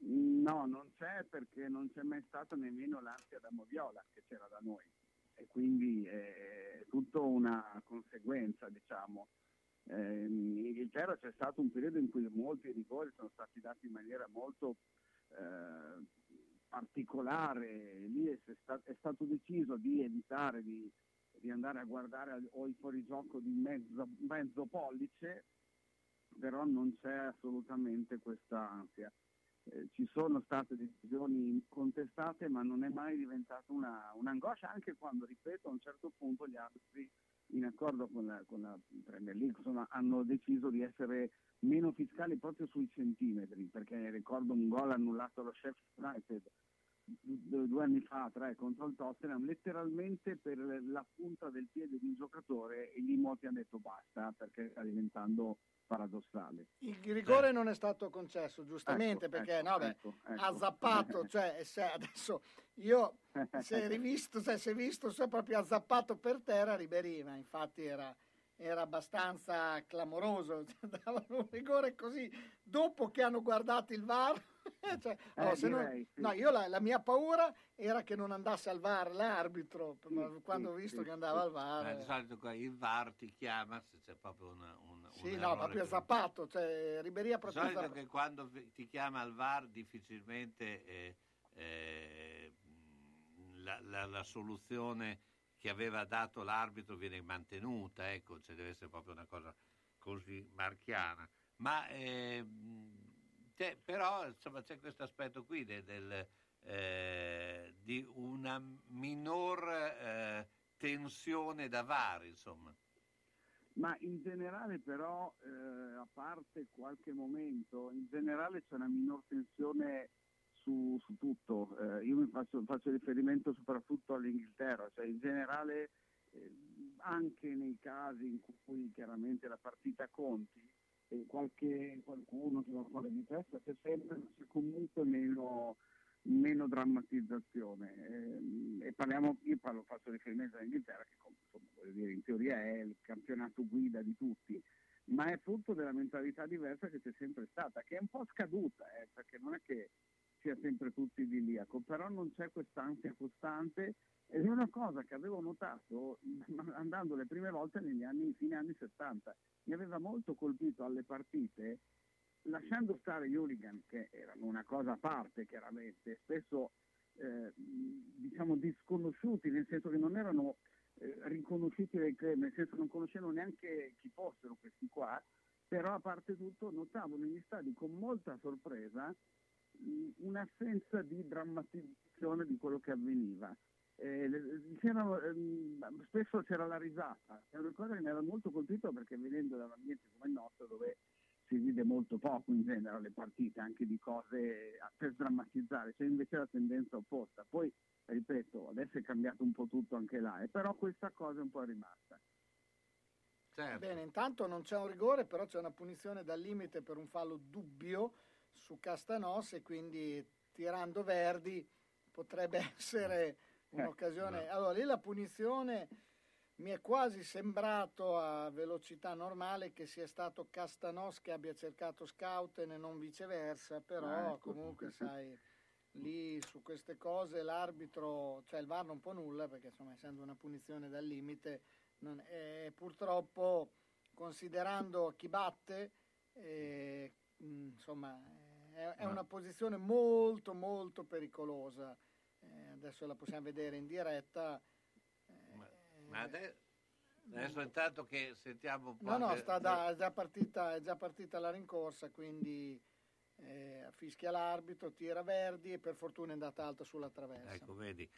No, non c'è, perché non c'è mai stata nemmeno l'ansia da moviola che c'era da noi, e quindi è tutto una conseguenza, diciamo. In Inghilterra c'è stato un periodo in cui molti rigori sono stati dati in maniera molto particolare, lì è stato deciso di evitare di andare a guardare o il fuorigioco di mezzo pollice, però non c'è assolutamente questa ansia. Ci sono state decisioni contestate, ma non è mai diventata un'angoscia, anche quando, ripeto, a un certo punto gli arbitri, in accordo con la Premier League, hanno deciso di essere meno fiscali proprio sui centimetri, perché ricordo un gol annullato allo Sheffield United 2 anni fa, 3 contro il Tottenham, letteralmente per la punta del piede di un giocatore, e gli molti hanno detto basta, perché sta diventando paradossale. Il rigore non è stato concesso, giustamente, perché ha zappato, cioè adesso io se proprio ha zappato per terra Ribéry, ma infatti era abbastanza clamoroso, davano un rigore così dopo che hanno guardato il VAR. Io la mia paura era che non andasse al VAR l'arbitro, quando ho visto che andava al VAR. Di solito il VAR ti chiama se c'è proprio proprio zappato, cioè Ribéry ha proprio zappato. Di solito che quando ti chiama al VAR difficilmente la soluzione che aveva dato l'arbitro viene mantenuta, ecco, cioè deve essere proprio una cosa così marchiana. Ma però insomma c'è questo aspetto qui di una minor tensione da VAR, insomma. Ma in generale però, a parte qualche momento, in generale c'è una minor tensione su tutto. Io mi faccio riferimento soprattutto all'Inghilterra, cioè in generale anche nei casi in cui chiaramente la partita conti, e qualcuno che va fuori di testa c'è comunque meno drammatizzazione, e faccio riferimento all'Inghilterra che, insomma, voglio dire, in teoria è il campionato guida di tutti, ma è frutto della mentalità diversa che c'è sempre stata, che è un po' scaduta, perché non è che sia sempre tutti di liaco, però non c'è quest'ansia costante, ed è una cosa che avevo notato andando le prime volte negli anni, fine anni 70, mi aveva molto colpito alle partite, lasciando stare gli hooligan, che erano una cosa a parte chiaramente, spesso diciamo disconosciuti, nel senso che non erano riconosciuti dai club, nel senso che non conoscevano neanche chi fossero questi qua, però a parte tutto notavo negli stadi con molta sorpresa un'assenza di drammatizzazione narrazione di quello che avveniva. Spesso c'era la risata, è una cosa che mi era molto colpito, perché venendo da un ambiente come il nostro, dove si vede molto poco in genere le partite, anche di cose per drammatizzare, c'è invece la tendenza opposta. Poi ripeto, adesso è cambiato un po' tutto anche là, però questa cosa è un po' rimasta. Certo. Bene, intanto non c'è un rigore, però c'è una punizione dal limite per un fallo dubbio su Castanos, e quindi tirando Verdi potrebbe essere un'occasione. No. Allora lì la punizione mi è quasi sembrato a velocità normale che sia stato Castanos che abbia cercato Schouten e non viceversa, però ecco, comunque sai, lì su queste cose l'arbitro, cioè il VAR non può nulla, perché insomma essendo una punizione dal limite non è, purtroppo considerando chi batte insomma è una posizione molto molto pericolosa. Adesso la possiamo vedere in diretta, ma adesso intanto che sentiamo un po'. No, è già partita la rincorsa, quindi fischia l'arbitro, tira Verdi e per fortuna è andata alta sulla traversa. Ecco, vedi.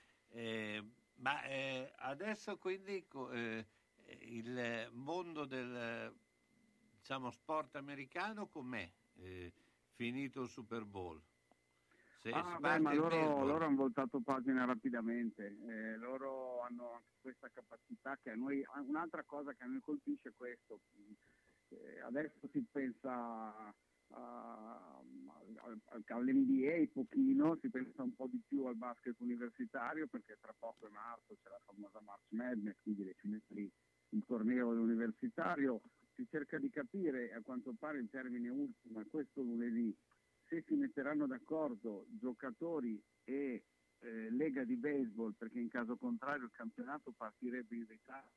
Adesso quindi il mondo del sport americano com'è? Finito il Super Bowl. Ma loro hanno voltato pagina rapidamente, loro hanno anche questa capacità che a noi, un'altra cosa che a noi colpisce è questo, adesso si pensa all'NBA pochino, si pensa un po' di più al basket universitario, perché tra poco è marzo, c'è la famosa March Madness, quindi le finali, il torneo universitario, si cerca di capire, a quanto pare in termine ultimo, questo lunedì, se si metteranno d'accordo giocatori e lega di baseball, perché in caso contrario il campionato partirebbe in ritardo,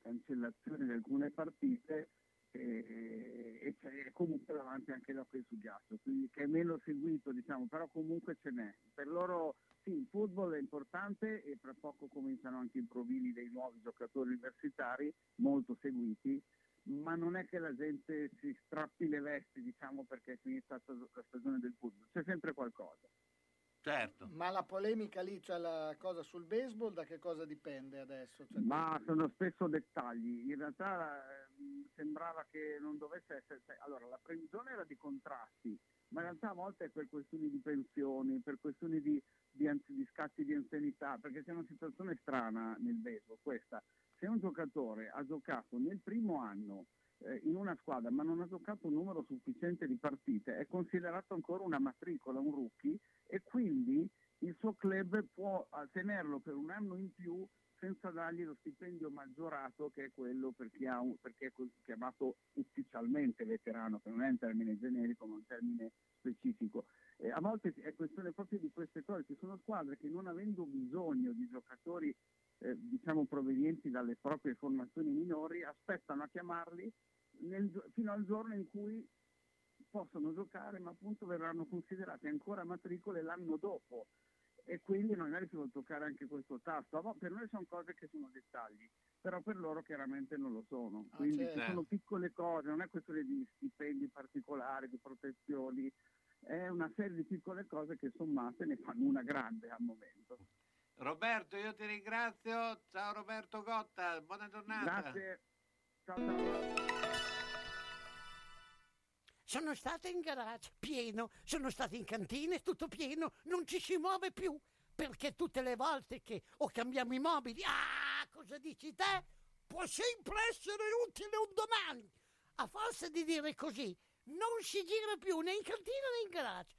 cancellazione di alcune partite e c'è comunque davanti anche l'hockey su ghiaccio, quindi che è meno seguito, diciamo, però comunque ce n'è. Per loro sì, il football è importante e tra poco cominciano anche i provini dei nuovi giocatori universitari molto seguiti, ma non è che la gente si strappi le vesti, diciamo, perché è finita la stagione del football, c'è sempre qualcosa. Certo. Ma la polemica lì, cioè la cosa sul baseball, da che cosa dipende adesso? Cioè, ma sono spesso dettagli, in realtà sembrava che non dovesse essere, allora la previsione era di contratti, ma in realtà a volte è per questioni di pensioni, per questioni di scatti di anzianità, perché c'è una situazione strana nel baseball questa. Se un giocatore ha giocato nel primo anno in una squadra ma non ha giocato un numero sufficiente di partite, è considerato ancora una matricola, un rookie, e quindi il suo club può tenerlo per un anno in più senza dargli lo stipendio maggiorato, che è quello perché è chiamato ufficialmente veterano, che non è un termine generico ma un termine specifico. A volte è questione proprio di queste cose, ci sono squadre che non avendo bisogno di giocatori provenienti dalle proprie formazioni minori, aspettano a chiamarli fino al giorno in cui possono giocare, ma appunto verranno considerati ancora matricole l'anno dopo, e quindi magari si può toccare anche questo tasto. Ma per noi sono cose che sono dettagli, però per loro chiaramente non lo sono, quindi sono piccole cose, non è questione di stipendi particolari, di protezioni, è una serie di piccole cose che sommate ne fanno una grande al momento. Roberto, io ti ringrazio. Ciao Roberto Gotta, buona giornata. Grazie. Ciao. Sono stato in garage, pieno. Sono stato in cantina, tutto pieno. Non ci si muove più, perché tutte le volte che o cambiamo i mobili, cosa dici te? Può sempre essere utile un domani. A forza di dire così, non si gira più né in cantina né in garage.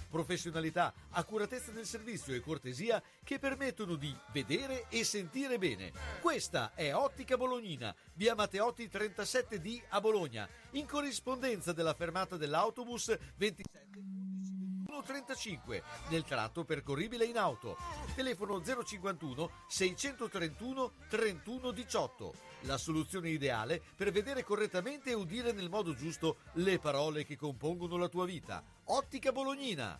professionalità, accuratezza del servizio e cortesia che permettono di vedere e sentire bene. Questa è Ottica Bolognina, via Matteotti 37D a Bologna, in corrispondenza della fermata dell'autobus 27 35, nel tratto percorribile in auto. Telefono 051 631 31 18. La soluzione ideale per vedere correttamente e udire nel modo giusto le parole che compongono la tua vita. Ottica Bolognina.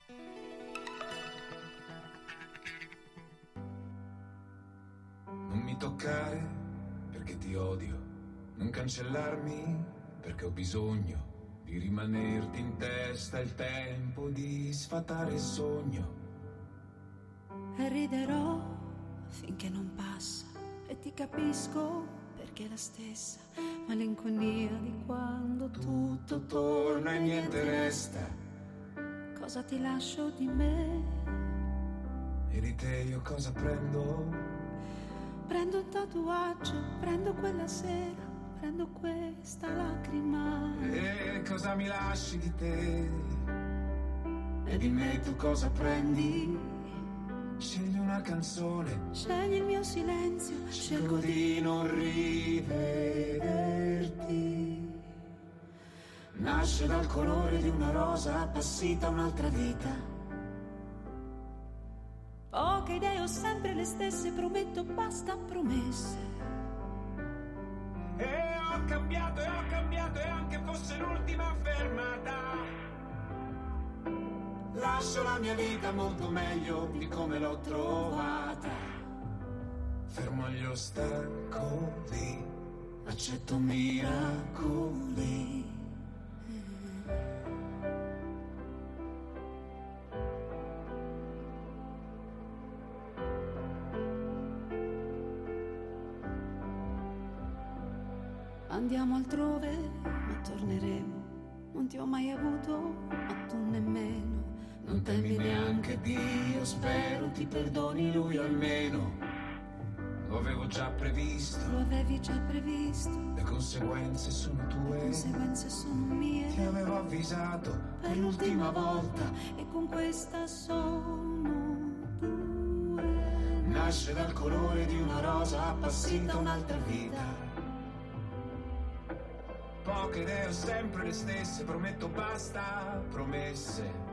Non mi toccare perché ti odio, non cancellarmi perché ho bisogno di rimanerti in testa il tempo di sfatare il sogno. Riderò finché non passa e ti capisco perché è la stessa malinconia di quando tutto torna e niente resta. Cosa ti lascio di me? E di te io cosa prendo? Prendo un tatuaggio, prendo quella sera, prendo questa lacrima. E cosa mi lasci di te? E di me tu cosa prendi? Scegli una canzone, scegli il mio silenzio, scelgo di non rivederti. Nasce dal colore di una rosa appassita un'altra vita. Poche idee, ho sempre le stesse, prometto, basta promesse. E ho cambiato, e ho cambiato, e anche fosse l'ultima fermata. Lascio la mia vita molto meglio di come l'ho trovata. Fermo agli ostacoli, accetto miracoli. Andiamo altrove, ma torneremo. Non ti ho mai avuto, ma tu nemmeno. Non temi neanche Dio, spero ti perdoni lui almeno. Lo avevo già previsto. Lo avevi già previsto. Le conseguenze sono tue. Le conseguenze sono mie. Ti avevo avvisato per l'ultima volta. E con questa sono due. Nasce dal colore di una rosa appassita un'altra vita. Poche idee, ho sempre le stesse, prometto, basta promesse.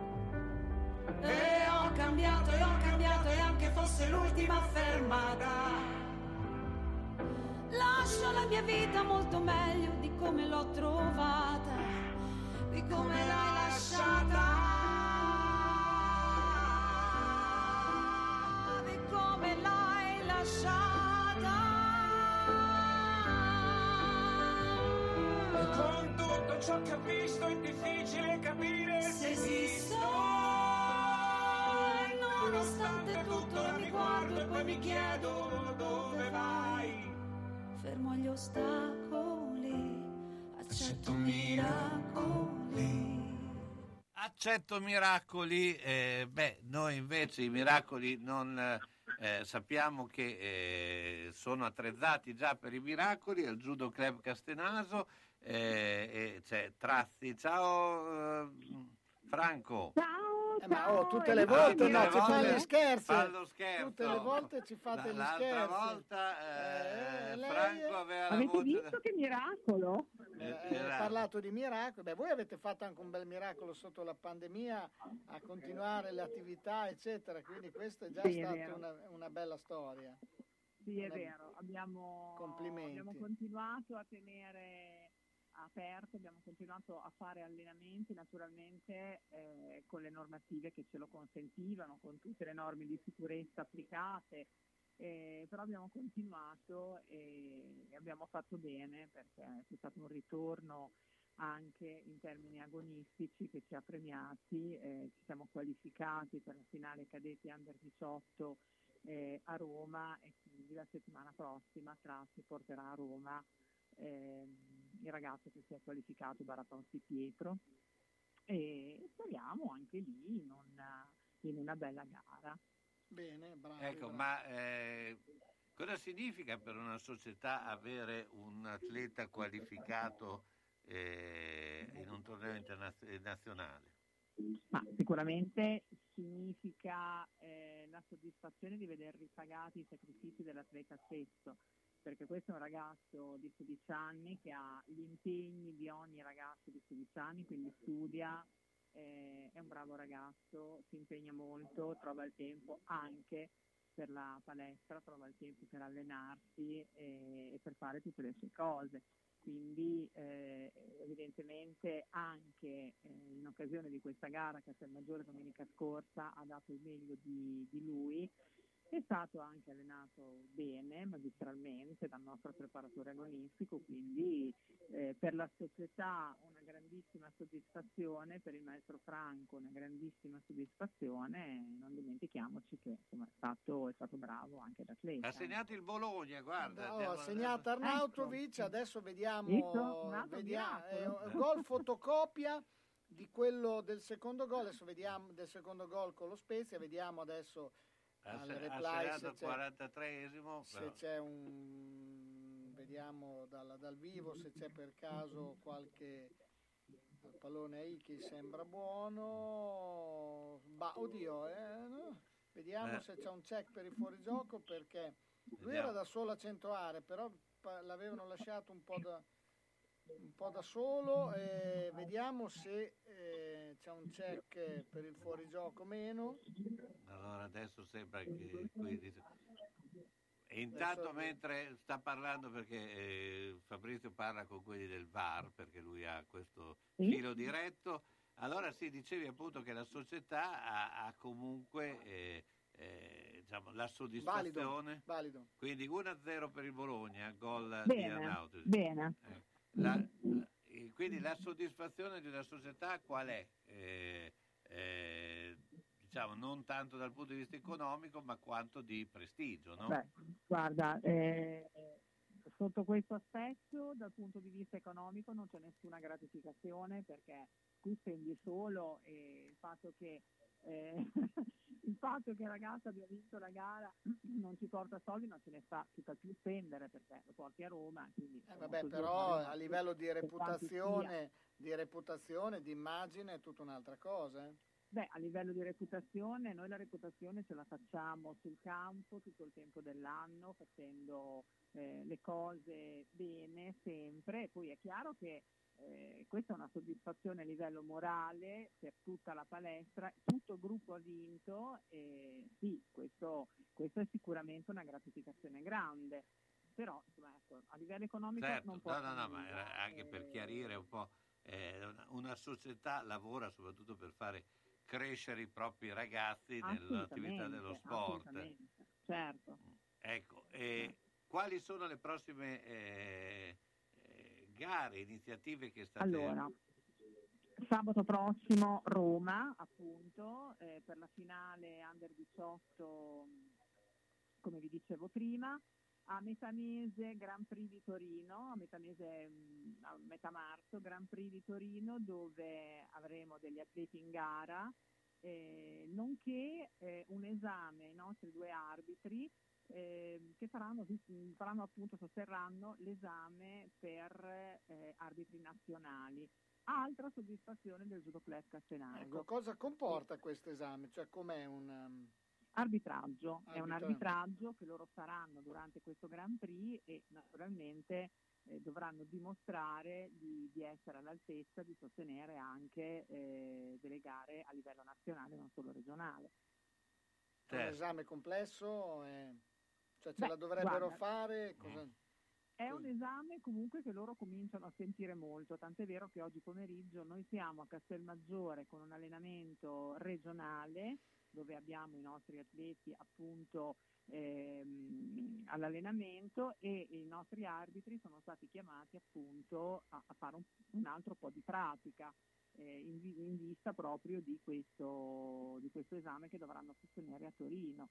E ho cambiato, e ho cambiato, e anche fosse l'ultima fermata. Lascio la mia vita molto meglio di come l'ho trovata, di come l'hai lasciata, di come l'hai lasciata. Con tutto ciò che ho visto è difficile capire se esisto. E nonostante tutto mi guardo e poi mi chiedo dove vai. Fermo agli ostacoli, accetto miracoli. Accetto miracoli, noi invece i miracoli non... sappiamo che sono attrezzati già per i miracoli al Judo Club Castenaso, e c'è Trazzi. Ciao Franco. Ciao, ciao. Oh, tutte le volte ci fate gli scherzi. L'altra volta Franco aveva la voce. Avete visto che miracolo? Ha parlato di miracolo. Beh, voi avete fatto anche un bel miracolo sotto la pandemia a continuare le attività, eccetera. Quindi questa è già stata una bella storia. Sì, è vero. Abbiamo continuato a tenere aperto, abbiamo continuato a fare allenamenti naturalmente con le normative che ce lo consentivano, con tutte le norme di sicurezza applicate, però abbiamo continuato e abbiamo fatto bene perché c'è stato un ritorno anche in termini agonistici che ci ha premiati, ci siamo qualificati per la finale cadetti under 18 a Roma e quindi la settimana prossima si porterà a Roma il ragazzo che si è qualificato Baratonsi Pietro e speriamo anche lì in una bella gara. Bene, bravo. Ecco, bravo. Ma cosa significa per una società avere un atleta qualificato in un torneo nazionale? Ma sicuramente significa la soddisfazione di veder ripagati i sacrifici dell'atleta stesso, perché questo è un ragazzo di 16 anni che ha gli impegni di ogni ragazzo di 16 anni, quindi studia, è un bravo ragazzo, si impegna molto, trova il tempo anche per la palestra, trova il tempo per allenarsi e per fare tutte le sue cose. Quindi evidentemente anche in occasione di questa gara che a Maggiore domenica scorsa ha dato il meglio di lui. È stato anche allenato bene, magistralmente, dal nostro preparatore agonistico, quindi per la società una grandissima soddisfazione, per il maestro Franco una grandissima soddisfazione, non dimentichiamoci che insomma, è stato bravo anche l'atleta. Ha segnato il Bologna, guarda. Ha segnato Arnautovic, adesso vediamo gol fotocopia di quello del secondo gol, adesso vediamo del secondo gol con lo Spezia, vediamo adesso al replay se c'è, 43esimo, se c'è un vediamo dal vivo se c'è per caso qualche pallone ai che sembra buono, no? Vediamo se c'è un check per il fuorigioco perché lui era da solo a centroare, però l'avevano lasciato un po' da solo e vediamo se c'è un check per il fuorigioco meno. Allora adesso sembra che e intanto adesso... mentre sta parlando perché Fabrizio parla con quelli del VAR perché lui ha questo filo diretto, allora dicevi appunto che la società ha comunque diciamo la soddisfazione valido. Quindi 1-0 per il Bologna, gol di Arnautovic. Bene. Quindi la soddisfazione di una società qual è? Diciamo non tanto dal punto di vista economico ma quanto di prestigio, no? Beh, guarda, sotto questo aspetto dal punto di vista economico non c'è nessuna gratificazione perché tu spendi solo e il fatto che la ragazza abbia vinto la gara non ci porta soldi, non ce ne fa più spendere perché lo porti a Roma, quindi vabbè, però a livello di reputazione, di immagine è tutta un'altra cosa, eh? Beh, a livello di reputazione, noi la reputazione ce la facciamo sul campo tutto il tempo dell'anno, facendo le cose bene sempre, e poi è chiaro che questa è una soddisfazione a livello morale per tutta la palestra, tutto il gruppo ha vinto e sì, questo è sicuramente una gratificazione grande, però insomma, ecco, a livello economico non può essere. No, ma era anche per chiarire un po', una società lavora soprattutto per fare crescere i propri ragazzi nell'attività dello sport. Certo. Ecco, quali sono le prossime gare, iniziative che state... Allora, sabato prossimo Roma, appunto, per la finale Under 18, come vi dicevo prima, a metà mese Grand Prix di Torino, a metà marzo Grand Prix di Torino, dove avremo degli atleti in gara, nonché un esame ai nostri due arbitri, che faranno appunto sosterranno l'esame per arbitri nazionali. altra soddisfazione del Judoclub Castenaso. Ecco, cosa comporta questo esame? Cioè com'è un... Arbitraggio, è un arbitraggio che loro faranno durante questo Grand Prix e naturalmente dovranno dimostrare di essere all'altezza, di sostenere anche delle gare a livello nazionale, non solo regionale. Certo. È un esame complesso, cioè ce la dovrebbero fare? È un esame comunque che loro cominciano a sentire molto, tant'è vero che oggi pomeriggio noi siamo a Castelmaggiore con un allenamento regionale dove abbiamo i nostri atleti appunto all'allenamento e i nostri arbitri sono stati chiamati appunto a fare un altro po' di pratica in vista proprio di questo esame che dovranno sostenere a Torino.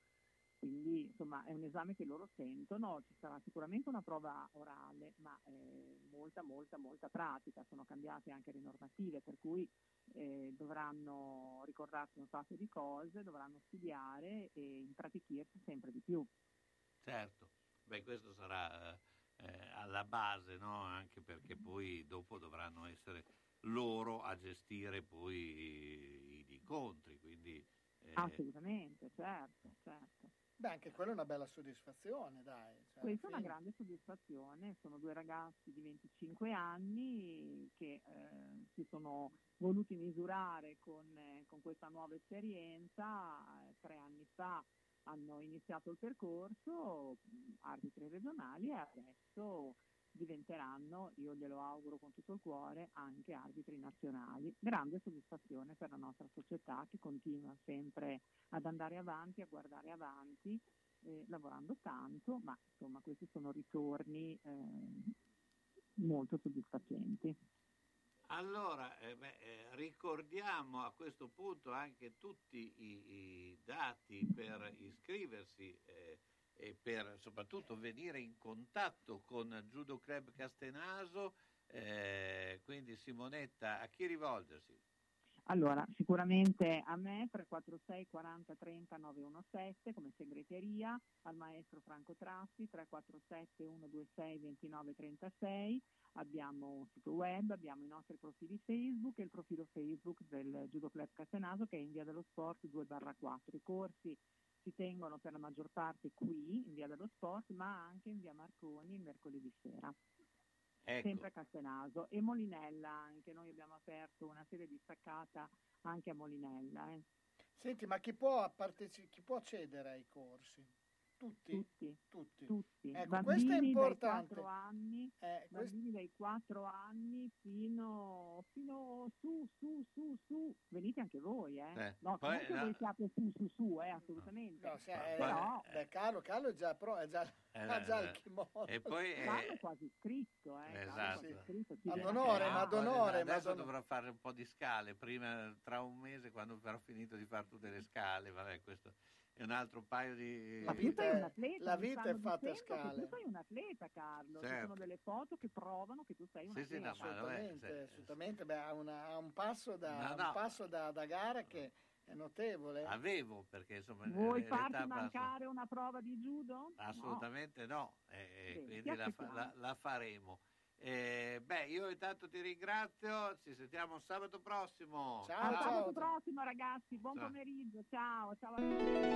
Quindi insomma è un esame che loro sentono, ci sarà sicuramente una prova orale, ma molta pratica, sono cambiate anche le normative per cui dovranno ricordarsi un sacco di cose, dovranno studiare e impratichirsi sempre di più. Certo, questo sarà alla base, no? Anche perché poi dopo dovranno essere loro a gestire poi gli incontri, quindi... Assolutamente, certo. Beh, anche quella è una bella soddisfazione, dai. Cioè, questa è una grande soddisfazione, sono due ragazzi di 25 anni che si sono voluti misurare con questa nuova esperienza. 3 anni fa hanno iniziato il percorso, arbitri regionali, e adesso diventeranno, io glielo auguro con tutto il cuore, anche arbitri nazionali. Grande soddisfazione per la nostra società che continua sempre ad andare avanti, a guardare avanti, lavorando tanto, ma insomma questi sono ritorni molto soddisfacenti. Allora, ricordiamo a questo punto anche tutti i dati per iscriversi e per soprattutto venire in contatto con Judo Club Castenaso, quindi Simonetta, a chi rivolgersi? Allora, sicuramente a me 346 40 30 917 come segreteria, al maestro Franco Trassi 347 126 29 36, abbiamo un sito web, abbiamo i nostri profili Facebook e il profilo Facebook del Judo Club Castenaso che è in via dello Sport 2/4. I corsi si tengono per la maggior parte qui in via dello Sport, ma anche in via Marconi il mercoledì sera. Ecco. Sempre a Castenaso e Molinella anche, noi abbiamo aperto una sede distaccata anche a Molinella. Senti, ma chi può accedere ai corsi? Tutti. Ecco, questo è importante. Bambini dai 4 anni fino su. Venite anche voi, No, poi, comunque voi siate su, assolutamente. No, però... Carlo ha già il kimono. E poi è quasi iscritto, Esatto. Ad onore. Adesso dovrò fare un po' di scale, prima tra un mese quando avrò finito di fare tutte le scale, questo è un altro paio di... Ma tu sei un atleta, la vita è fatta a scale. Tu sei un atleta, Carlo, certo. Ci sono delle foto che provano che tu sei un atleta. Sì, assolutamente. Beh, ha un passo da gara che è notevole. Avevo, perché insomma... Vuoi farti mancare una prova di judo? Assolutamente no. Quindi la faremo. Io intanto ti ringrazio, ci sentiamo sabato prossimo. Ciao. Sabato prossimo ragazzi, buon pomeriggio, ciao a tutti.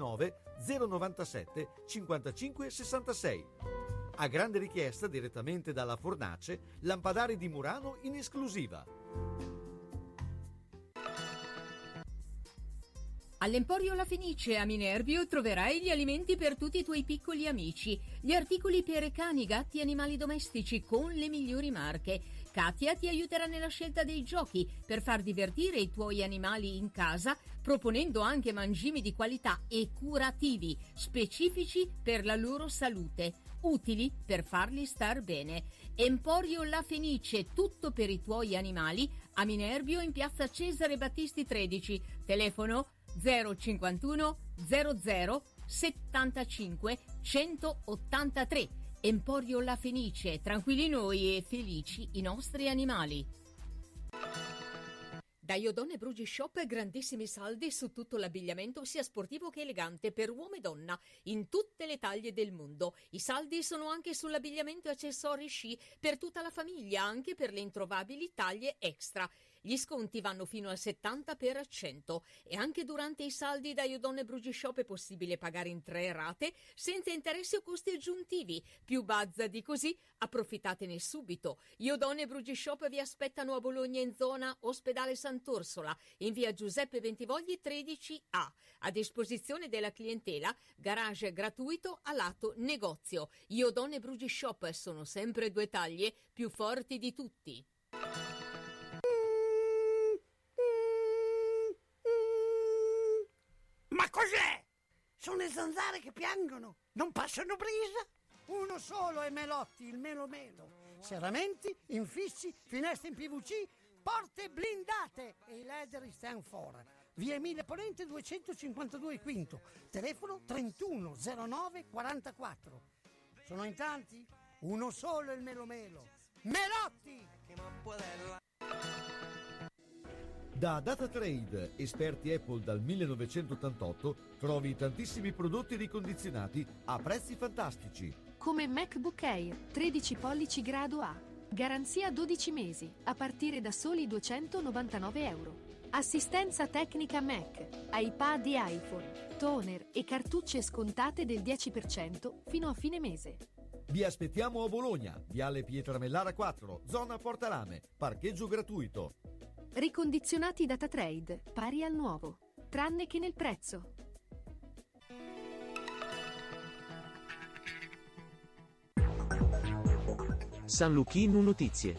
097 55 66. A grande richiesta direttamente dalla Fornace, lampadari di Murano in esclusiva. All'Emporio La Fenice a Minervio troverai gli alimenti per tutti i tuoi piccoli amici, gli articoli per cani, gatti e animali domestici con le migliori marche, Katia ti aiuterà nella scelta dei giochi per far divertire i tuoi animali in casa, proponendo anche mangimi di qualità e curativi specifici per la loro salute, utili per farli star bene. Emporio La Fenice, tutto per i tuoi animali, a Minerbio in piazza Cesare Battisti 13, telefono 051 00 75 183. Emporio La Fenice, tranquilli noi e felici i nostri animali. Da Iodone Brugi Shop grandissimi saldi su tutto l'abbigliamento sia sportivo che elegante per uomo e donna in tutte le taglie del mondo. I saldi sono anche sull'abbigliamento e accessori sci per tutta la famiglia, anche per le introvabili taglie extra. Gli sconti vanno fino al 70% e anche durante i saldi da Iodone Brugi Shop è possibile pagare in 3 rate senza interessi o costi aggiuntivi. Più bazza di così, approfittatene subito. Iodone Brugi Shop vi aspettano a Bologna in zona Ospedale Sant'Orsola, in via Giuseppe Bentivogli 13A. A disposizione della clientela, garage gratuito a lato negozio. Iodone Brugi Shop sono sempre 2 taglie, più forti di tutti. Ma cos'è? Sono le zanzare che piangono, non passano brisa. Uno solo è Melotti, il melomelo. Serramenti, infissi, finestre in PVC, porte blindate e i leder stand for. Via Emile Ponente 252 Quinto, telefono 31 09 44. Sono in tanti? Uno solo è il melomelo, Melotti! Da Data Trade, esperti Apple dal 1988, trovi tantissimi prodotti ricondizionati a prezzi fantastici. Come MacBook Air 13 pollici grado A, garanzia 12 mesi, a partire da soli €299. Assistenza tecnica Mac, iPad e iPhone, toner e cartucce scontate del 10% fino a fine mese. Vi aspettiamo a Bologna, viale Pietramellara 4, zona Portalame, parcheggio gratuito. Ricondizionati Data Trade, pari al nuovo, tranne che nel prezzo. San Luchino Notizie.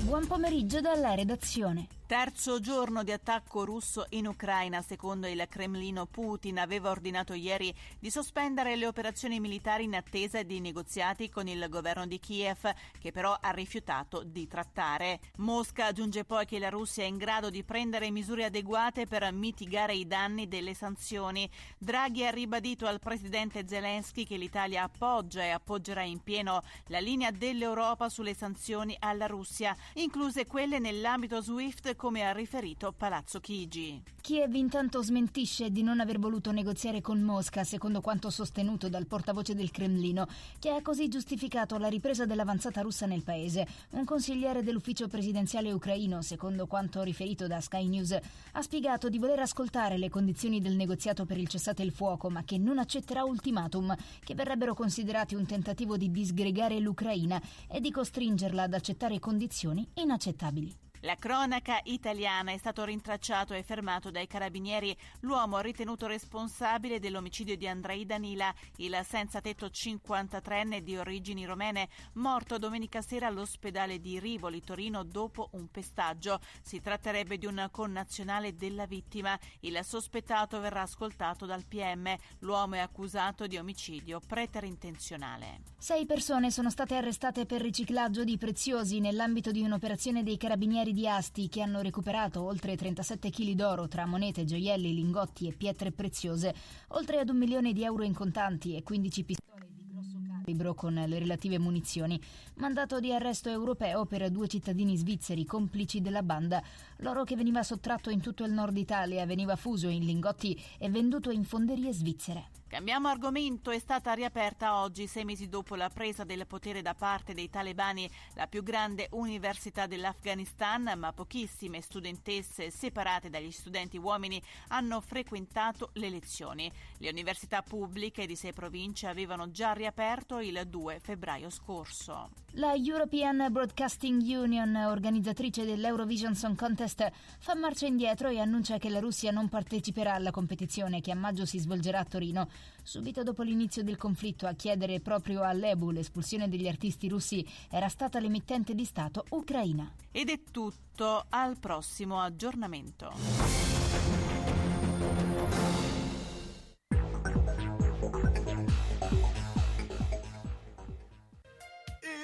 Buon pomeriggio dalla redazione. Terzo giorno di attacco russo in Ucraina. Secondo il Cremlino, Putin aveva ordinato ieri di sospendere le operazioni militari in attesa di negoziati con il governo di Kiev, che però ha rifiutato di trattare. Mosca aggiunge poi che la Russia è in grado di prendere misure adeguate per mitigare i danni delle sanzioni. Draghi ha ribadito al presidente Zelensky che l'Italia appoggia e appoggerà in pieno la linea dell'Europa sulle sanzioni alla Russia, incluse quelle nell'ambito SWIFT, come ha riferito Palazzo Chigi. Kiev intanto smentisce di non aver voluto negoziare con Mosca, secondo quanto sostenuto dal portavoce del Cremlino, che ha così giustificato la ripresa dell'avanzata russa nel paese. Un consigliere dell'ufficio presidenziale ucraino, secondo quanto riferito da Sky News, ha spiegato di voler ascoltare le condizioni del negoziato per il cessate il fuoco, ma che non accetterà ultimatum, che verrebbero considerati un tentativo di disgregare l'Ucraina e di costringerla ad accettare condizioni inaccettabili. La cronaca italiana: è stato rintracciato e fermato dai carabinieri l'uomo ritenuto responsabile dell'omicidio di Andrei Danila, il senza tetto 53enne di origini romene, morto domenica sera all'ospedale di Rivoli, Torino, dopo un pestaggio. Si tratterebbe di un connazionale della vittima. Il sospettato verrà ascoltato dal PM. L'uomo è accusato di omicidio preterintenzionale. 6 persone sono state arrestate per riciclaggio di preziosi nell'ambito di un'operazione dei carabinieri di Asti, che hanno recuperato oltre 37 kg d'oro tra monete, gioielli, lingotti e pietre preziose, oltre ad €1 milione in contanti e 15 pistole di grosso calibro con le relative munizioni. Mandato di arresto europeo per 2 cittadini svizzeri complici della banda. L'oro, che veniva sottratto in tutto il nord Italia, veniva fuso in lingotti e venduto in fonderie svizzere. Cambiamo argomento. È stata riaperta oggi, 6 mesi dopo la presa del potere da parte dei talebani, la più grande università dell'Afghanistan, ma pochissime studentesse separate dagli studenti uomini hanno frequentato le lezioni. Le università pubbliche di 6 province avevano già riaperto il 2 febbraio scorso. La European Broadcasting Union, organizzatrice dell'Eurovision Song Contest, fa marcia indietro e annuncia che la Russia non parteciperà alla competizione, che a maggio si svolgerà a Torino. Subito dopo l'inizio del conflitto a chiedere proprio all'EBU l'espulsione degli artisti russi era stata l'emittente di Stato ucraina. Ed è tutto, al prossimo aggiornamento.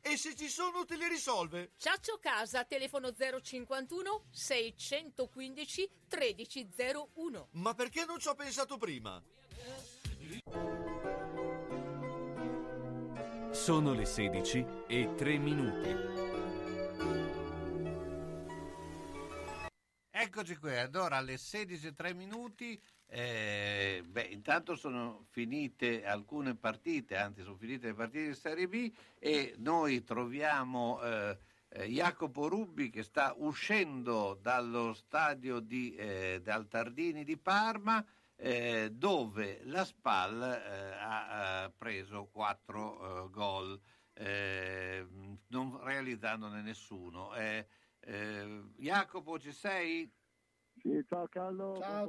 e se ci sono te li risolve. Ciaccio Casa, telefono 051 615 1301. Ma perché non ci ho pensato prima? Sono le 16:03. Eccoci qui, allora alle 16:03. Intanto sono finite alcune partite, anzi sono finite le partite di Serie B e noi troviamo Jacopo Rubbi che sta uscendo dallo stadio dal Tardini di Parma, dove la SPAL ha preso 4 gol, non realizzandone nessuno. Jacopo, ci sei? Sì, ciao Carlo. Ciao.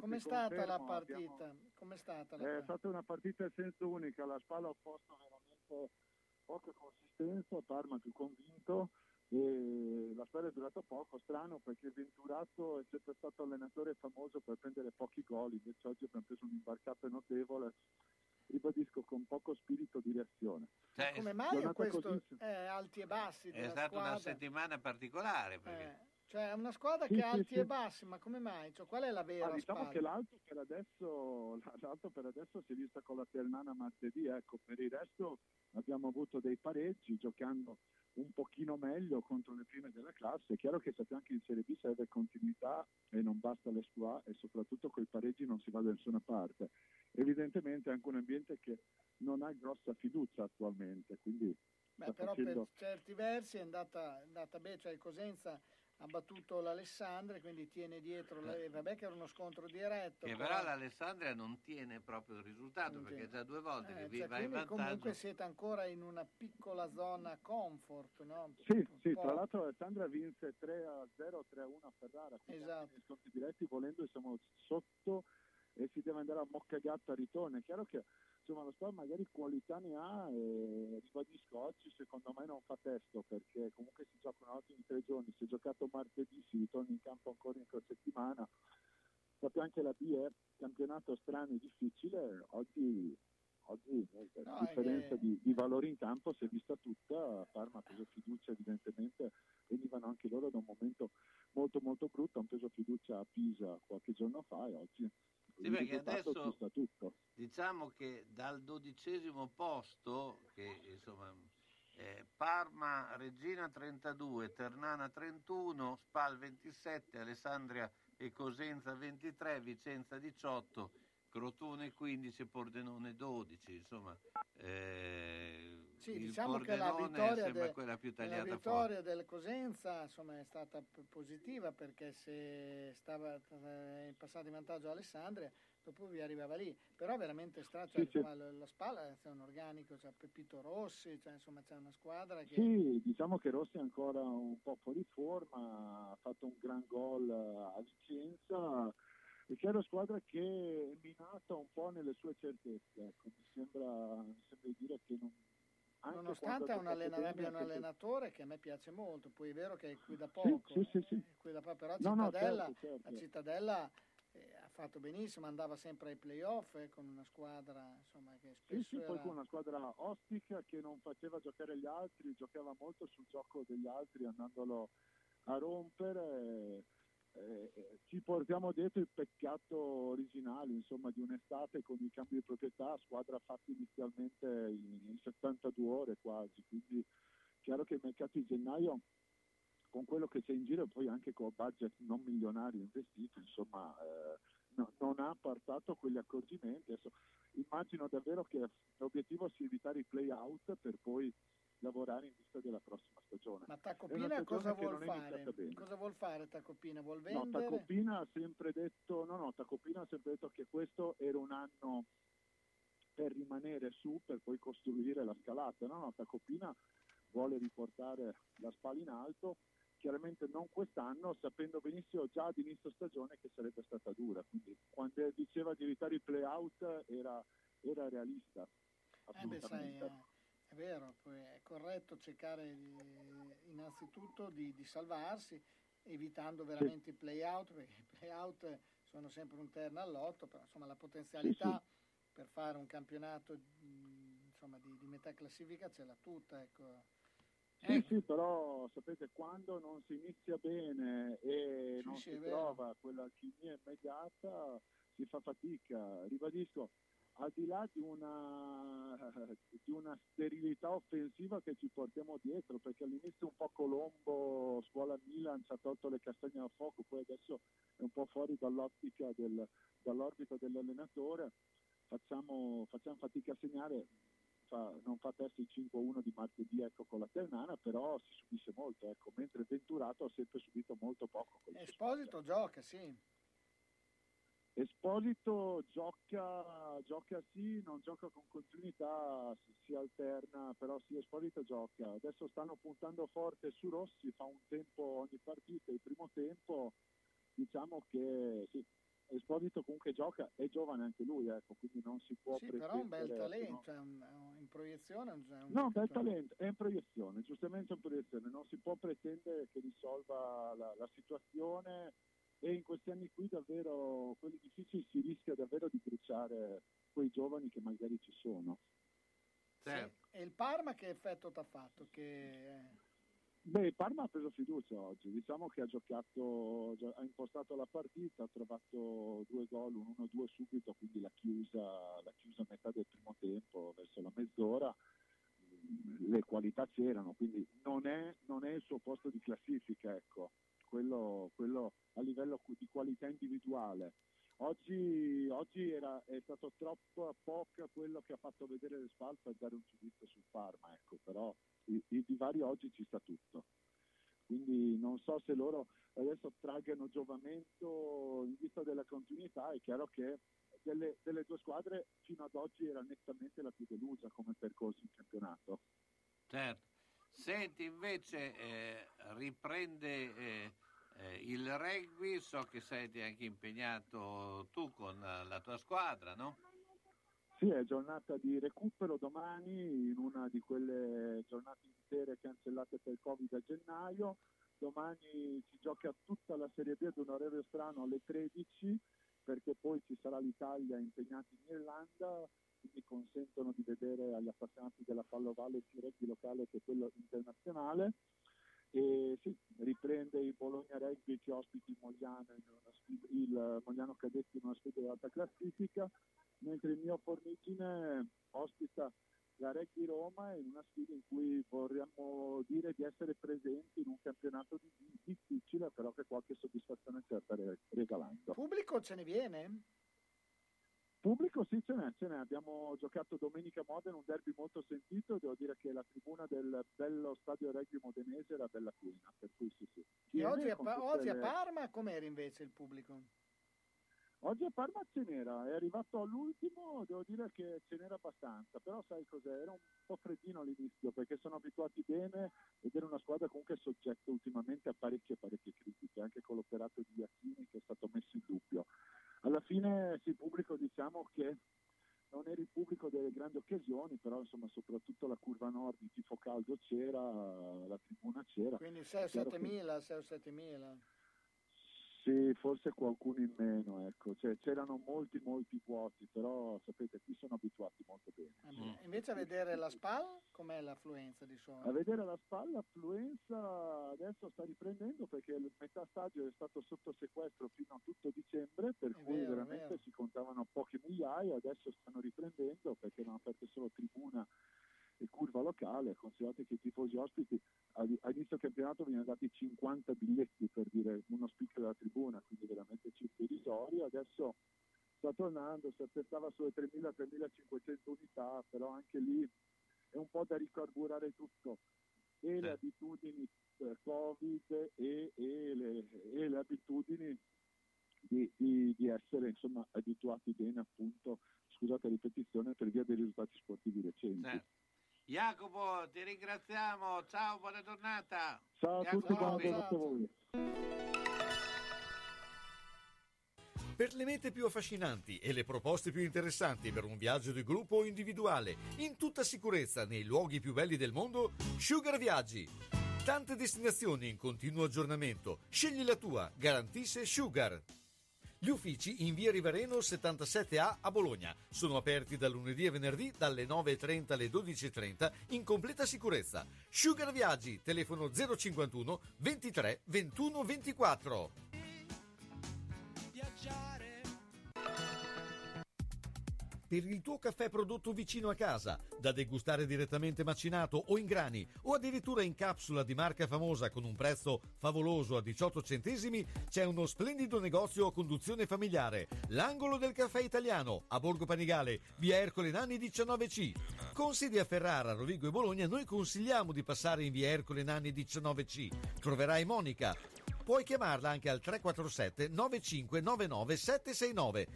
Com'è stata la partita? È stata una partita a senso unica, la SPAL ha opposto veramente poca consistenza, Parma più convinto e la squadra è durata poco, strano perché Venturato è sempre stato allenatore famoso per prendere pochi gol, invece oggi abbiamo preso un'imbarcata notevole, ribadisco con poco spirito di reazione. Cioè, come mai questo alti e bassi della squadra? È stata una settimana particolare perché... Cioè è una squadra che ha alti e bassi, ma come mai? Cioè, qual è la vera diciamo che l'alto per adesso si è vista con la Ternana martedì, ecco, per il resto abbiamo avuto dei pareggi giocando un pochino meglio contro le prime della classe. È chiaro che sappiamo che in Serie B serve continuità e non basta l'esploit e soprattutto con i pareggi non si va da nessuna parte. Evidentemente è anche un ambiente che non ha grossa fiducia attualmente, quindi... Beh, però per certi versi è andata bene, cioè il Cosenza ha battuto l'Alessandria, quindi tiene dietro vabbè che era uno scontro diretto che però l'Alessandria non tiene proprio il risultato perché è già 2 volte che vi va in vantaggio. Comunque siete ancora in una piccola zona comfort, no? Sì, tra l'altro l'Alessandria vinse 3-0, 3-1 a Ferrara, quindi esatto. Gli scontri diretti volendo siamo sotto e si deve andare a Mocca Gatta a ritorno. È chiaro che insomma lo sport magari qualità ne ha e ribadisco oggi secondo me non fa testo perché comunque si gioca una volta in 3 giorni, si è giocato martedì, si ritorna in campo ancora in settimana, proprio anche la B è campionato strano e difficile, oggi la differenza di valori in campo si è vista tutta. Parma ha preso fiducia, evidentemente venivano anche loro da un momento molto molto brutto, hanno preso fiducia a Pisa qualche giorno fa e oggi... Sì, perché adesso diciamo che dal 12° posto, che insomma Parma Reggina 32, Ternana 31, Spal 27, Alessandria e Cosenza 23, Vicenza 18, Crotone 15, Pordenone 12. Insomma, diciamo Pordenone che la vittoria sembra quella più tagliata fuori. La vittoria del Cosenza insomma è stata positiva perché se stava passando in vantaggio Alessandria dopo vi arrivava lì, però veramente la Spalla c'è un organico, c'è Pepito Rossi, c'è una squadra che... Sì, diciamo che Rossi è ancora un po' fuori forma, ha fatto un gran gol a Vicenza. E c'è una squadra che è minata un po' nelle sue certezze, ecco, mi sembra dire che non... Anche nonostante abbia un allenatore che a me piace molto, poi è vero che è qui da poco, però certo. La Cittadella ha fatto benissimo, andava sempre ai playoff con una squadra insomma che spesso poi con una squadra ostica che non faceva giocare gli altri, giocava molto sul gioco degli altri andandolo a rompere. Ci portiamo dietro il peccato originale insomma di un'estate con i cambi di proprietà, squadra fatta inizialmente in 72 ore quasi, quindi chiaro che il mercato di gennaio con quello che c'è in giro e poi anche con budget non milionari investiti insomma non ha apportato quegli accorgimenti. Adesso, immagino davvero che l'obiettivo sia evitare i play-out per poi lavorare in vista della prossima stagione. Ma Tacopina cosa vuol fare? Cosa vuol fare Tacopina? Vuol vendere? No, Tacopina ha sempre detto che questo era un anno per rimanere su, per poi costruire la scalata. No, Tacopina vuole riportare la spalla in alto, chiaramente non quest'anno, sapendo benissimo già ad inizio stagione che sarebbe stata dura, quindi quando diceva di evitare i play-out era realista. È vero, poi è corretto cercare innanzitutto di salvarsi, evitando veramente i play-out, perché i play-out sono sempre un terno all'otto, però insomma la potenzialità per fare un campionato insomma di metà classifica ce l'ha tutta, ecco. Sì, però sapete, quando non si inizia bene e non si trova quella chimia immediata si fa fatica. Ribadisco, al di là di una sterilità offensiva che ci portiamo dietro, perché all'inizio un po' Colombo, scuola Milan, ci ha tolto le castagne al fuoco, poi adesso è un po' fuori dall'ottica dall'orbita dell'allenatore, facciamo fatica a segnare, non fa testa il 5-1 di martedì, ecco, con la Ternana, però si subisce molto, ecco, mentre Venturato ha sempre subito molto poco. Esposito gioca, sì. Esposito gioca sì, non gioca con continuità, si alterna, però sì, Esposito gioca. Adesso stanno puntando forte su Rossi, fa un tempo ogni partita, il primo tempo, diciamo che sì, Esposito comunque gioca, è giovane anche lui, ecco, quindi non si può pretendere. Però è un bel talento, no? In proiezione. Un bel talento, è in proiezione, giustamente in proiezione, non si può pretendere che risolva la situazione. E in questi anni qui davvero, quelli difficili, si rischia davvero di bruciare quei giovani che magari ci sono. Certo. Sì. E il Parma che effetto ti ha fatto? Beh, il Parma ha preso fiducia oggi, diciamo che ha giocato, ha impostato la partita, ha trovato 2 gol, un 1-2 subito, quindi l'ha chiusa a metà del primo tempo, verso la mezz'ora. Le qualità c'erano, quindi non è il suo posto di classifica, ecco. Quello a livello di qualità individuale. Oggi è stato troppo poca quello che ha fatto vedere le spalle per dare un giudizio sul Parma, ecco, però il divario oggi ci sta tutto. Quindi non so se loro adesso traggano giovamento in vista della continuità. È chiaro che delle due squadre fino ad oggi era nettamente la più delusa come percorso in campionato. Certo. Senti, invece riprende il rugby, so che siete anche impegnato tu con la tua squadra, no? Sì, è giornata di recupero domani, in una di quelle giornate intere cancellate per Covid a gennaio. Domani si gioca tutta la Serie B ad un orario strano alle 13, perché poi ci sarà l'Italia impegnata in Irlanda, quindi consentono di vedere agli appassionati della pallovale sia rugby locale che quello internazionale. E sì, riprende il Bologna Rugby che ospiti il Mogliano Cadetti in una sfida di alta classifica, mentre il mio Formigine ospita la Rugby Roma in una sfida in cui vorremmo dire di essere presenti in un campionato difficile, però che qualche soddisfazione ci sta regalando. Pubblico ce ne viene? Pubblico sì, ce n'è, abbiamo giocato domenica a Modena, un derby molto sentito, devo dire che la tribuna del bello stadio rugby modenese era bella piena, per cui sì. E oggi a Parma com'era invece il pubblico? Oggi a Parma ce n'era, è arrivato all'ultimo, devo dire che ce n'era abbastanza, però sai cos'è, era un po' freddino all'inizio perché sono abituati bene ed era una squadra comunque soggetta ultimamente a parecchie critiche, anche con l'operato di Iachini che è stato messo in dubbio. Alla fine sì, pubblico, diciamo che non era il pubblico delle grandi occasioni, però insomma soprattutto la curva nord, il tifo caldo c'era, la tribuna c'era. Quindi 6 o 7.000? Sì, forse qualcuno in meno, ecco, cioè, c'erano molti vuoti, però sapete, qui sono abituati molto bene. Invece a vedere la SPAL, com'è l'affluenza di solito? A vedere la SPAL l'affluenza adesso sta riprendendo perché il metà stadio è stato sotto sequestro fino a tutto dicembre, per è cui vero, veramente si contavano poche migliaia, adesso stanno riprendendo perché erano aperte solo tribuna e curva locale. Considerate che i tifosi ospiti all'inizio del campionato venivano dati 50 biglietti per dire uno spicchio della tribuna, quindi veramente cifre irrisorie. Adesso sta tornando, si attestava sulle 3.000-3.500 unità, però anche lì è un po' da ricarburare tutto, e le abitudini Covid e le abitudini di essere insomma abituati bene, appunto, scusate la ripetizione, per via dei risultati sportivi recenti. Jacopo, ti ringraziamo, ciao, buona tornata. Ciao a tutti, buona giornata a voi. Per le mete più affascinanti e le proposte più interessanti per un viaggio di gruppo o individuale, in tutta sicurezza nei luoghi più belli del mondo, Sugar Viaggi. Tante destinazioni in continuo aggiornamento. Scegli la tua, garantisce Sugar. Gli uffici in via Rivareno 77A a Bologna sono aperti da lunedì a venerdì dalle 9.30 alle 12.30 in completa sicurezza. Sugar Viaggi, telefono 051 23 21 24. Per il tuo caffè prodotto vicino a casa, da degustare direttamente macinato o in grani o addirittura in capsula di marca famosa con un prezzo favoloso a 18 centesimi, c'è uno splendido negozio a conduzione familiare, l'Angolo del Caffè Italiano, a Borgo Panigale, via Ercole Nanni 19C. Con sedi a Ferrara, Rovigo e Bologna, noi consigliamo di passare in via Ercole Nanni 19C. Troverai Monica. Puoi chiamarla anche al 347 95 99 769.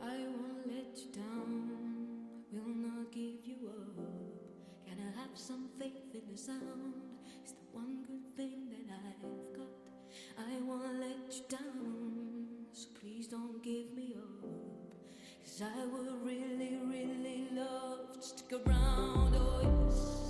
I won't let you down, will not give you up. Can I have some faith in the sound? It's the one good thing that I've got. I won't let you down, so please don't give me up. 'Cause I would really, really love to stick around, oh yes.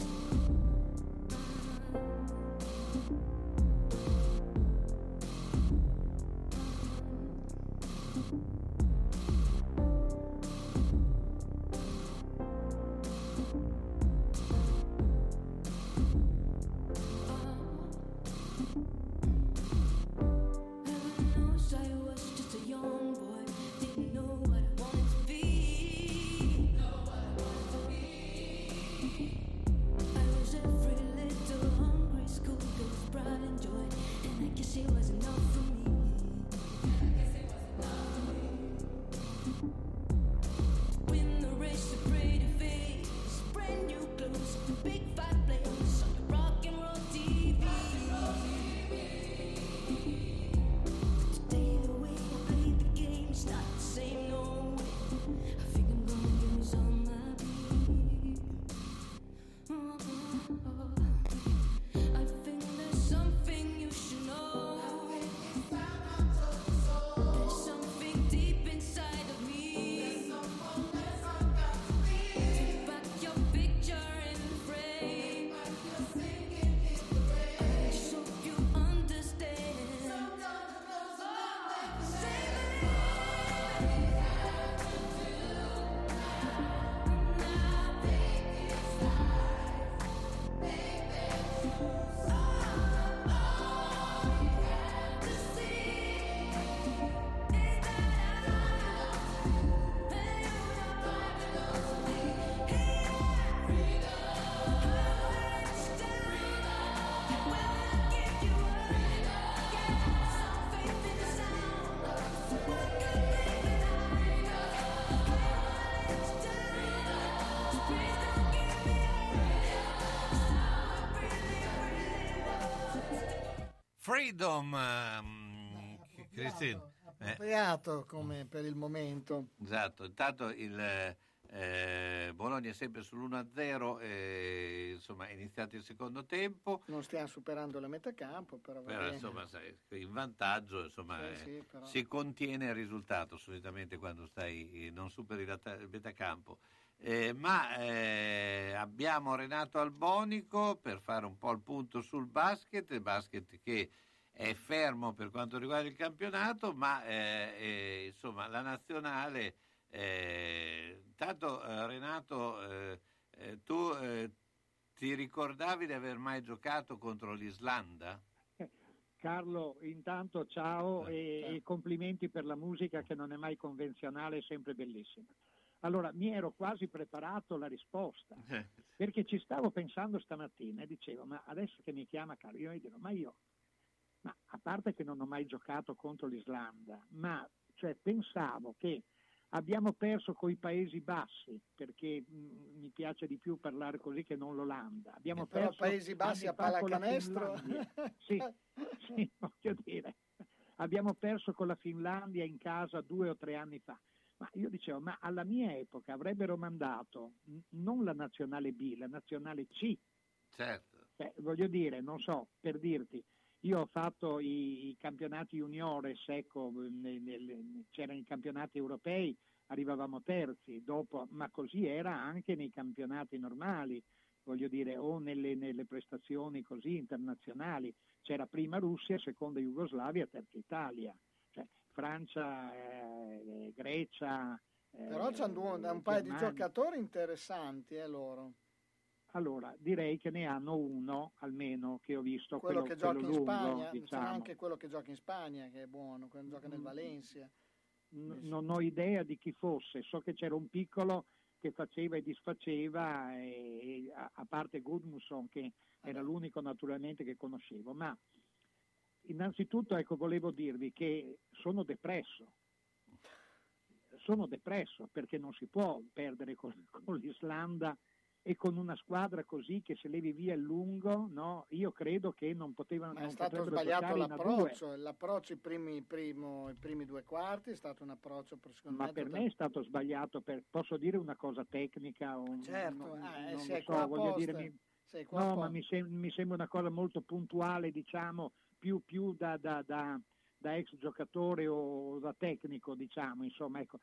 Freedom. Appropriato come per il momento. Esatto, intanto il Bologna è sempre sull'1-0, insomma è iniziato il secondo tempo. Non stiamo superando la metà campo, però insomma in vantaggio, insomma sì, però... si contiene il risultato solitamente quando stai non superi la metà campo. Ma abbiamo Renato Albonico per fare un po' il punto sul basket, il basket che è fermo per quanto riguarda il campionato, ma insomma la nazionale. Tanto Renato, tu ti ricordavi di aver mai giocato contro l'Islanda? Carlo, intanto ciao, e complimenti per la musica che non è mai convenzionale, è sempre bellissima. Allora, mi ero quasi preparato la risposta, perché ci stavo pensando stamattina e dicevo, ma adesso che mi chiama Carlo, io gli dirò, ma a parte che non ho mai giocato contro l'Islanda, ma cioè pensavo che abbiamo perso coi Paesi Bassi, perché mi piace di più parlare così che non l'Olanda. Abbiamo perso Paesi Bassi a pallacanestro. Sì, voglio dire. Abbiamo perso con la Finlandia in casa 2 o 3 anni fa. Ma io dicevo, ma alla mia epoca avrebbero mandato non la nazionale B, la nazionale C. Certo. Voglio dire, non so, per dirti. Io ho fatto i campionati juniores, ecco, c'erano i campionati europei, arrivavamo terzi, dopo, ma così era anche nei campionati normali, voglio dire, o nelle prestazioni così internazionali. C'era prima Russia, seconda Jugoslavia, terza Italia, cioè Francia, Grecia. Però c'è un paio di giocatori interessanti, loro. Allora, direi che ne hanno uno almeno che ho visto, quello lungo, in Spagna, diciamo. C'è anche quello che gioca in Spagna, che è buono, quello che gioca nel Valencia. Non ho idea di chi fosse, so che c'era un piccolo che faceva e disfaceva, e a parte Gudmundsson che era l'unico naturalmente che conoscevo, ma innanzitutto ecco volevo dirvi che sono depresso perché non si può perdere con l'Islanda e con una squadra così che se levi via il lungo, no? Io credo che non potevano. Ma non è stato sbagliato l'approccio, i primi 2 quarti è stato un approccio per secondo me. Ma per me è stato sbagliato, posso dire una cosa tecnica? Certo, non sei lo so, voglio dire, no, ma mi sembra una cosa molto puntuale, diciamo, più da ex giocatore o da tecnico, diciamo, insomma, ecco.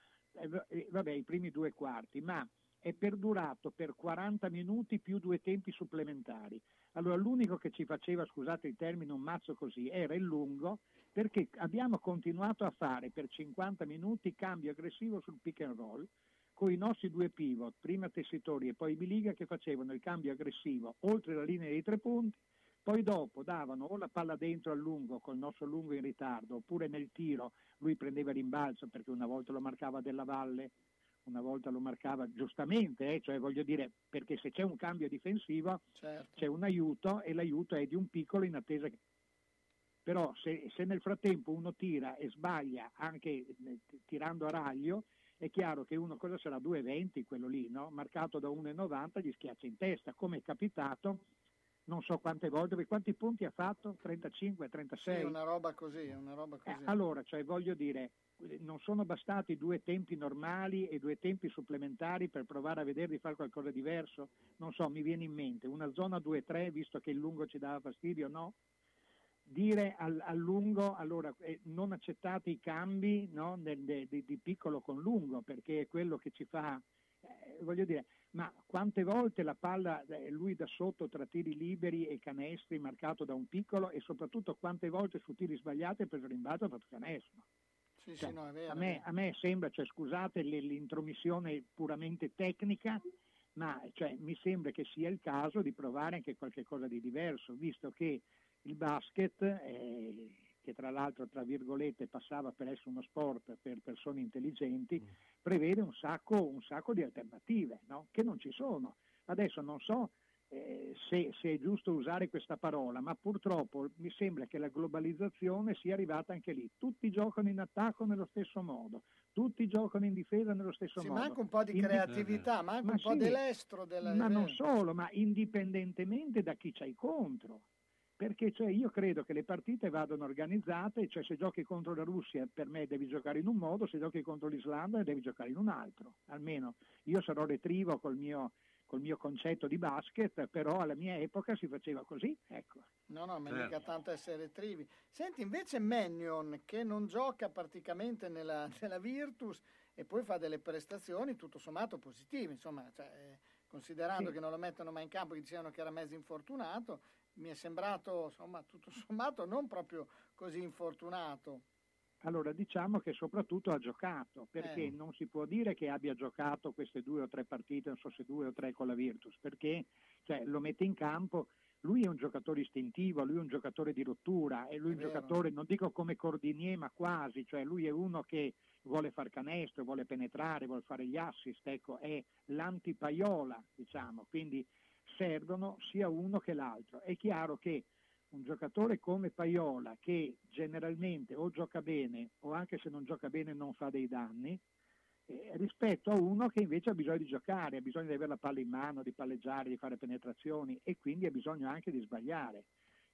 Vabbè, i primi 2 quarti, ma è perdurato per 40 minuti più 2 tempi supplementari. Allora l'unico che ci faceva, scusate il termine, un mazzo così, era il lungo, perché abbiamo continuato a fare per 50 minuti cambio aggressivo sul pick and roll, con i nostri 2 pivot, prima Tessitori e poi Biliga, che facevano il cambio aggressivo oltre la linea dei 3 punti, poi dopo davano o la palla dentro al lungo, col nostro lungo in ritardo, oppure nel tiro lui prendeva rimbalzo, perché una volta lo marcava Della Valle, una volta lo marcava giustamente, cioè voglio dire, perché se c'è un cambio difensivo, certo, c'è un aiuto, e l'aiuto è di un piccolo in attesa che... Però se nel frattempo uno tira e sbaglia anche tirando a raglio, è chiaro che uno cosa sarà 2,20 quello lì, no? Marcato da 1,90 gli schiaccia in testa, come è capitato non so quante volte, per quanti punti ha fatto? 35, 36? Sì, una roba così. Allora, cioè voglio dire, non sono bastati 2 tempi normali e 2 tempi supplementari per provare a vedere di fare qualcosa di diverso? Non so, mi viene in mente una zona 2-3, visto che il lungo ci dava fastidio, no? Dire al lungo, allora, non accettate i cambi, no? Di piccolo con lungo, perché è quello che ci fa, voglio dire, ma quante volte la palla, lui da sotto tra tiri liberi e canestri marcato da un piccolo, e soprattutto quante volte su tiri sbagliati ha preso rimbalzo e ha fatto canestro. Sì, cioè, sì, no, è vero, a me sembra, cioè, scusate l'intromissione puramente tecnica, ma cioè, mi sembra che sia il caso di provare anche qualche cosa di diverso, visto che il basket, che tra l'altro tra virgolette passava per essere uno sport per persone intelligenti, prevede un sacco di alternative, no? Che non ci sono. Adesso non so se è giusto usare questa parola, ma purtroppo mi sembra che la globalizzazione sia arrivata anche lì. Tutti giocano in attacco nello stesso modo, tutti giocano in difesa nello stesso modo. Manca un po' di creatività, manca un po' di lestro. Ma non solo, ma indipendentemente da chi c'hai contro. perché cioè, io credo che le partite vadano organizzate, cioè se giochi contro la Russia per me devi giocare in un modo, se giochi contro l'Islanda devi giocare in un altro, almeno io sarò retrivo col mio concetto di basket, però alla mia epoca si faceva così, ecco. No, ma mica tanto essere retrivi. Senti, invece Mannion, che non gioca praticamente nella Virtus e poi fa delle prestazioni tutto sommato positive, insomma, cioè, considerando che non lo mettono mai in campo, che dicevano che era mezzo infortunato, mi è sembrato, insomma, tutto sommato non proprio così infortunato. Allora, diciamo che soprattutto ha giocato, perché non si può dire che abbia giocato queste 2 o 3 partite, non so se 2 o 3 con la Virtus, perché cioè, lo mette in campo, lui è un giocatore istintivo, lui è un giocatore di rottura, e lui è un giocatore, non dico come Cordinier, ma quasi, cioè lui è uno che vuole far canestro, vuole penetrare, vuole fare gli assist, ecco, è l'antipaiola, diciamo, quindi servono sia uno che l'altro. È chiaro che un giocatore come Paiola, che generalmente o gioca bene o anche se non gioca bene non fa dei danni, rispetto a uno che invece ha bisogno di giocare, ha bisogno di avere la palla in mano, di palleggiare, di fare penetrazioni, e quindi ha bisogno anche di sbagliare.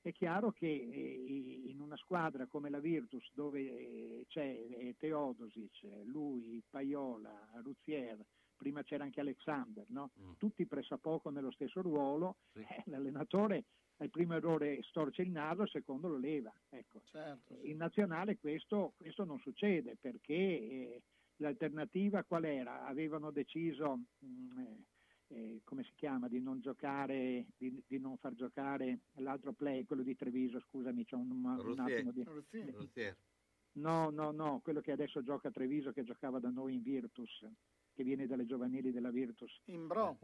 È chiaro che in una squadra come la Virtus, dove c'è Teodosic, lui, Paiola, Ruzier, prima c'era anche Alexander, no? Tutti pressappoco nello stesso ruolo, l'allenatore al primo errore storce il naso, al secondo lo leva. Ecco. Certo, sì. In nazionale questo non succede, perché l'alternativa qual era? Avevano deciso, come si chiama, di non giocare, di non far giocare l'altro play, quello di Treviso, scusami, c'è un attimo di... Rozier. No, quello che adesso gioca a Treviso, che giocava da noi in Virtus, che viene dalle giovanili della Virtus. Imbro,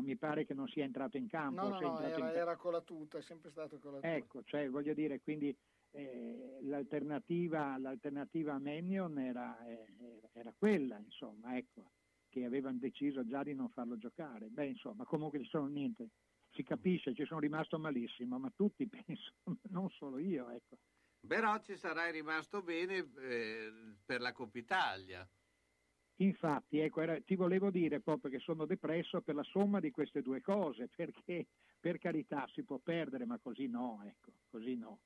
mi pare che non sia entrato in campo. Era con la tuta, è sempre stato con la tuta. Ecco, cioè voglio dire, quindi l'alternativa a Mannion era quella, insomma, ecco, che avevano deciso già di non farlo giocare. Beh, insomma, comunque niente, si capisce, ci sono rimasto malissimo, ma tutti, penso, non solo io, ecco. Però ci sarai rimasto bene per la Coppa Italia. Infatti, ecco, ti volevo dire proprio che sono depresso per la somma di queste 2 cose, perché per carità si può perdere, ma così no, ecco, così no.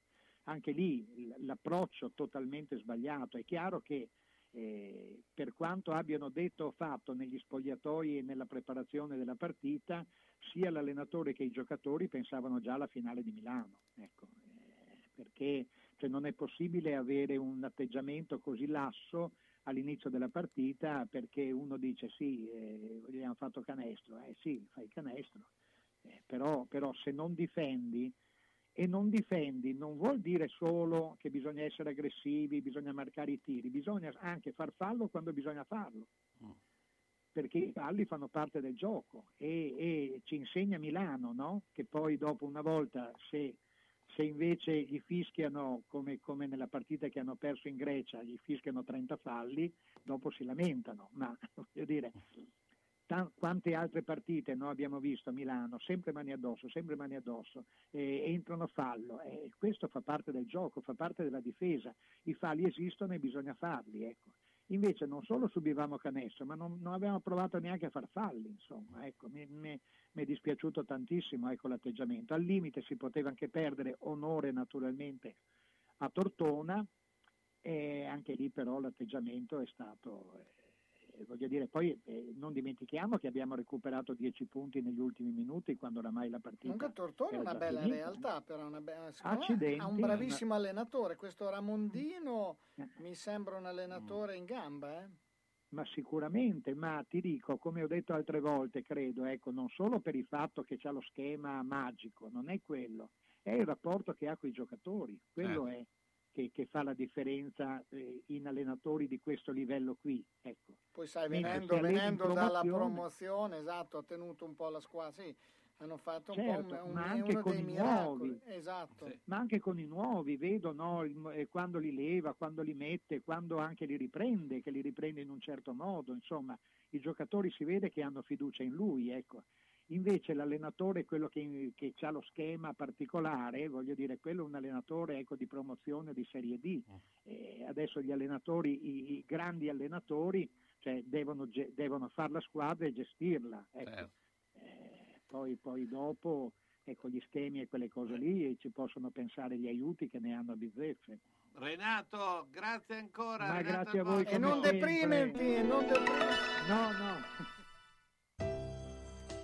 Anche lì l'approccio totalmente sbagliato. È chiaro che per quanto abbiano detto o fatto negli spogliatoi e nella preparazione della partita, sia l'allenatore che i giocatori pensavano già alla finale di Milano, ecco, perché cioè, non è possibile avere un atteggiamento così lasso all'inizio della partita, perché uno dice sì, gli hanno fatto canestro, sì, fai canestro, però se non difendi, e non difendi non vuol dire solo che bisogna essere aggressivi, bisogna marcare i tiri, bisogna anche far fallo quando bisogna farlo, perché i falli fanno parte del gioco, e ci insegna Milano, no? Che poi dopo, una volta, se invece gli fischiano, come nella partita che hanno perso in Grecia, gli fischiano 30 falli, dopo si lamentano, ma voglio dire, quante altre partite no, abbiamo visto a Milano, sempre mani addosso, entrano fallo, questo fa parte del gioco, fa parte della difesa, i falli esistono e bisogna farli, ecco. Invece non solo subivamo canestro, ma non avevamo provato neanche a far falli, insomma, ecco, mi è dispiaciuto tantissimo, ecco, l'atteggiamento. Al limite si poteva anche perdere onore, naturalmente, a Tortona, e anche lì però l'atteggiamento è stato, voglio dire, poi non dimentichiamo che abbiamo recuperato 10 punti negli ultimi minuti, quando oramai la partita... Comunque Tortona è una bella realtà, però ha un bravissimo allenatore, questo Ramondino mi sembra un allenatore in gamba, Ma sicuramente, ma ti dico, come ho detto altre volte, credo, ecco, non solo per il fatto che c'ha lo schema magico, non è quello, è il rapporto che ha con i giocatori, quello è che fa la differenza in allenatori di questo livello qui, ecco. Poi sai, venendo dalla promozione, esatto, ha tenuto un po' la squadra, sì, hanno fatto un po' ma anche uno con dei miracoli nuovi, esatto. Sì. Ma anche con i nuovi, vedo, no, quando li leva, quando li mette, quando anche li riprende, che li riprende in un certo modo, insomma, i giocatori si vede che hanno fiducia in lui, ecco. Invece l'allenatore, quello che ha lo schema particolare, voglio dire, quello è un allenatore, ecco, di promozione, di Serie D. Adesso gli allenatori, i grandi allenatori, cioè, devono far la squadra e gestirla, ecco. Poi dopo e con gli schemi e quelle cose lì ci possono pensare gli aiuti che ne hanno a bizzeffe. Renato, grazie ancora. Ma Renato, grazie a voi. E non deprimerti, non deprimerti. No, no.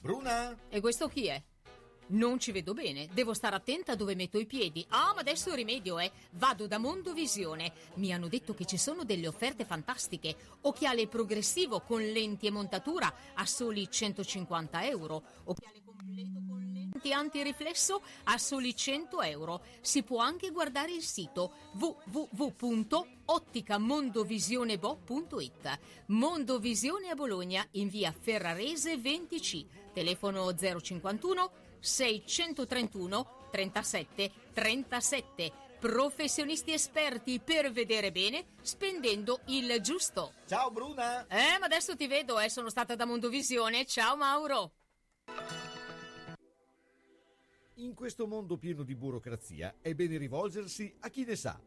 Bruna? E questo chi è? Non ci vedo bene, devo stare attenta dove metto i piedi. Ah, ma adesso il rimedio è, vado da Mondovisione. Mi hanno detto che ci sono delle offerte fantastiche. Occhiale progressivo con lenti e montatura a soli 150 €. Occhiale completo con lenti antiriflesso a soli 100 €. Si può anche guardare il sito www.otticamondovisionebo.it. Mondovisione a Bologna, in via Ferrarese 20C, telefono 051 631 37 37. Professionisti esperti per vedere bene spendendo il giusto. Ciao Bruna. Ma adesso ti vedo, sono stata da Mondovisione. Ciao Mauro. In questo mondo pieno di burocrazia è bene rivolgersi a chi ne sa.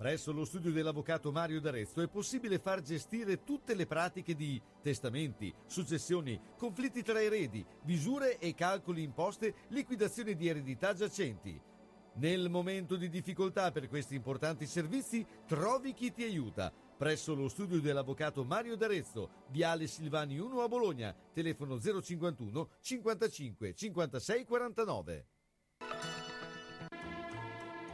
Presso lo studio dell'avvocato Mario D'Arezzo è possibile far gestire tutte le pratiche di testamenti, successioni, conflitti tra eredi, visure e calcoli imposte, liquidazione di eredità giacenti. Nel momento di difficoltà per questi importanti servizi, trovi chi ti aiuta. Presso lo studio dell'avvocato Mario D'Arezzo, Viale Silvani 1 a Bologna, telefono 051 55 56 49.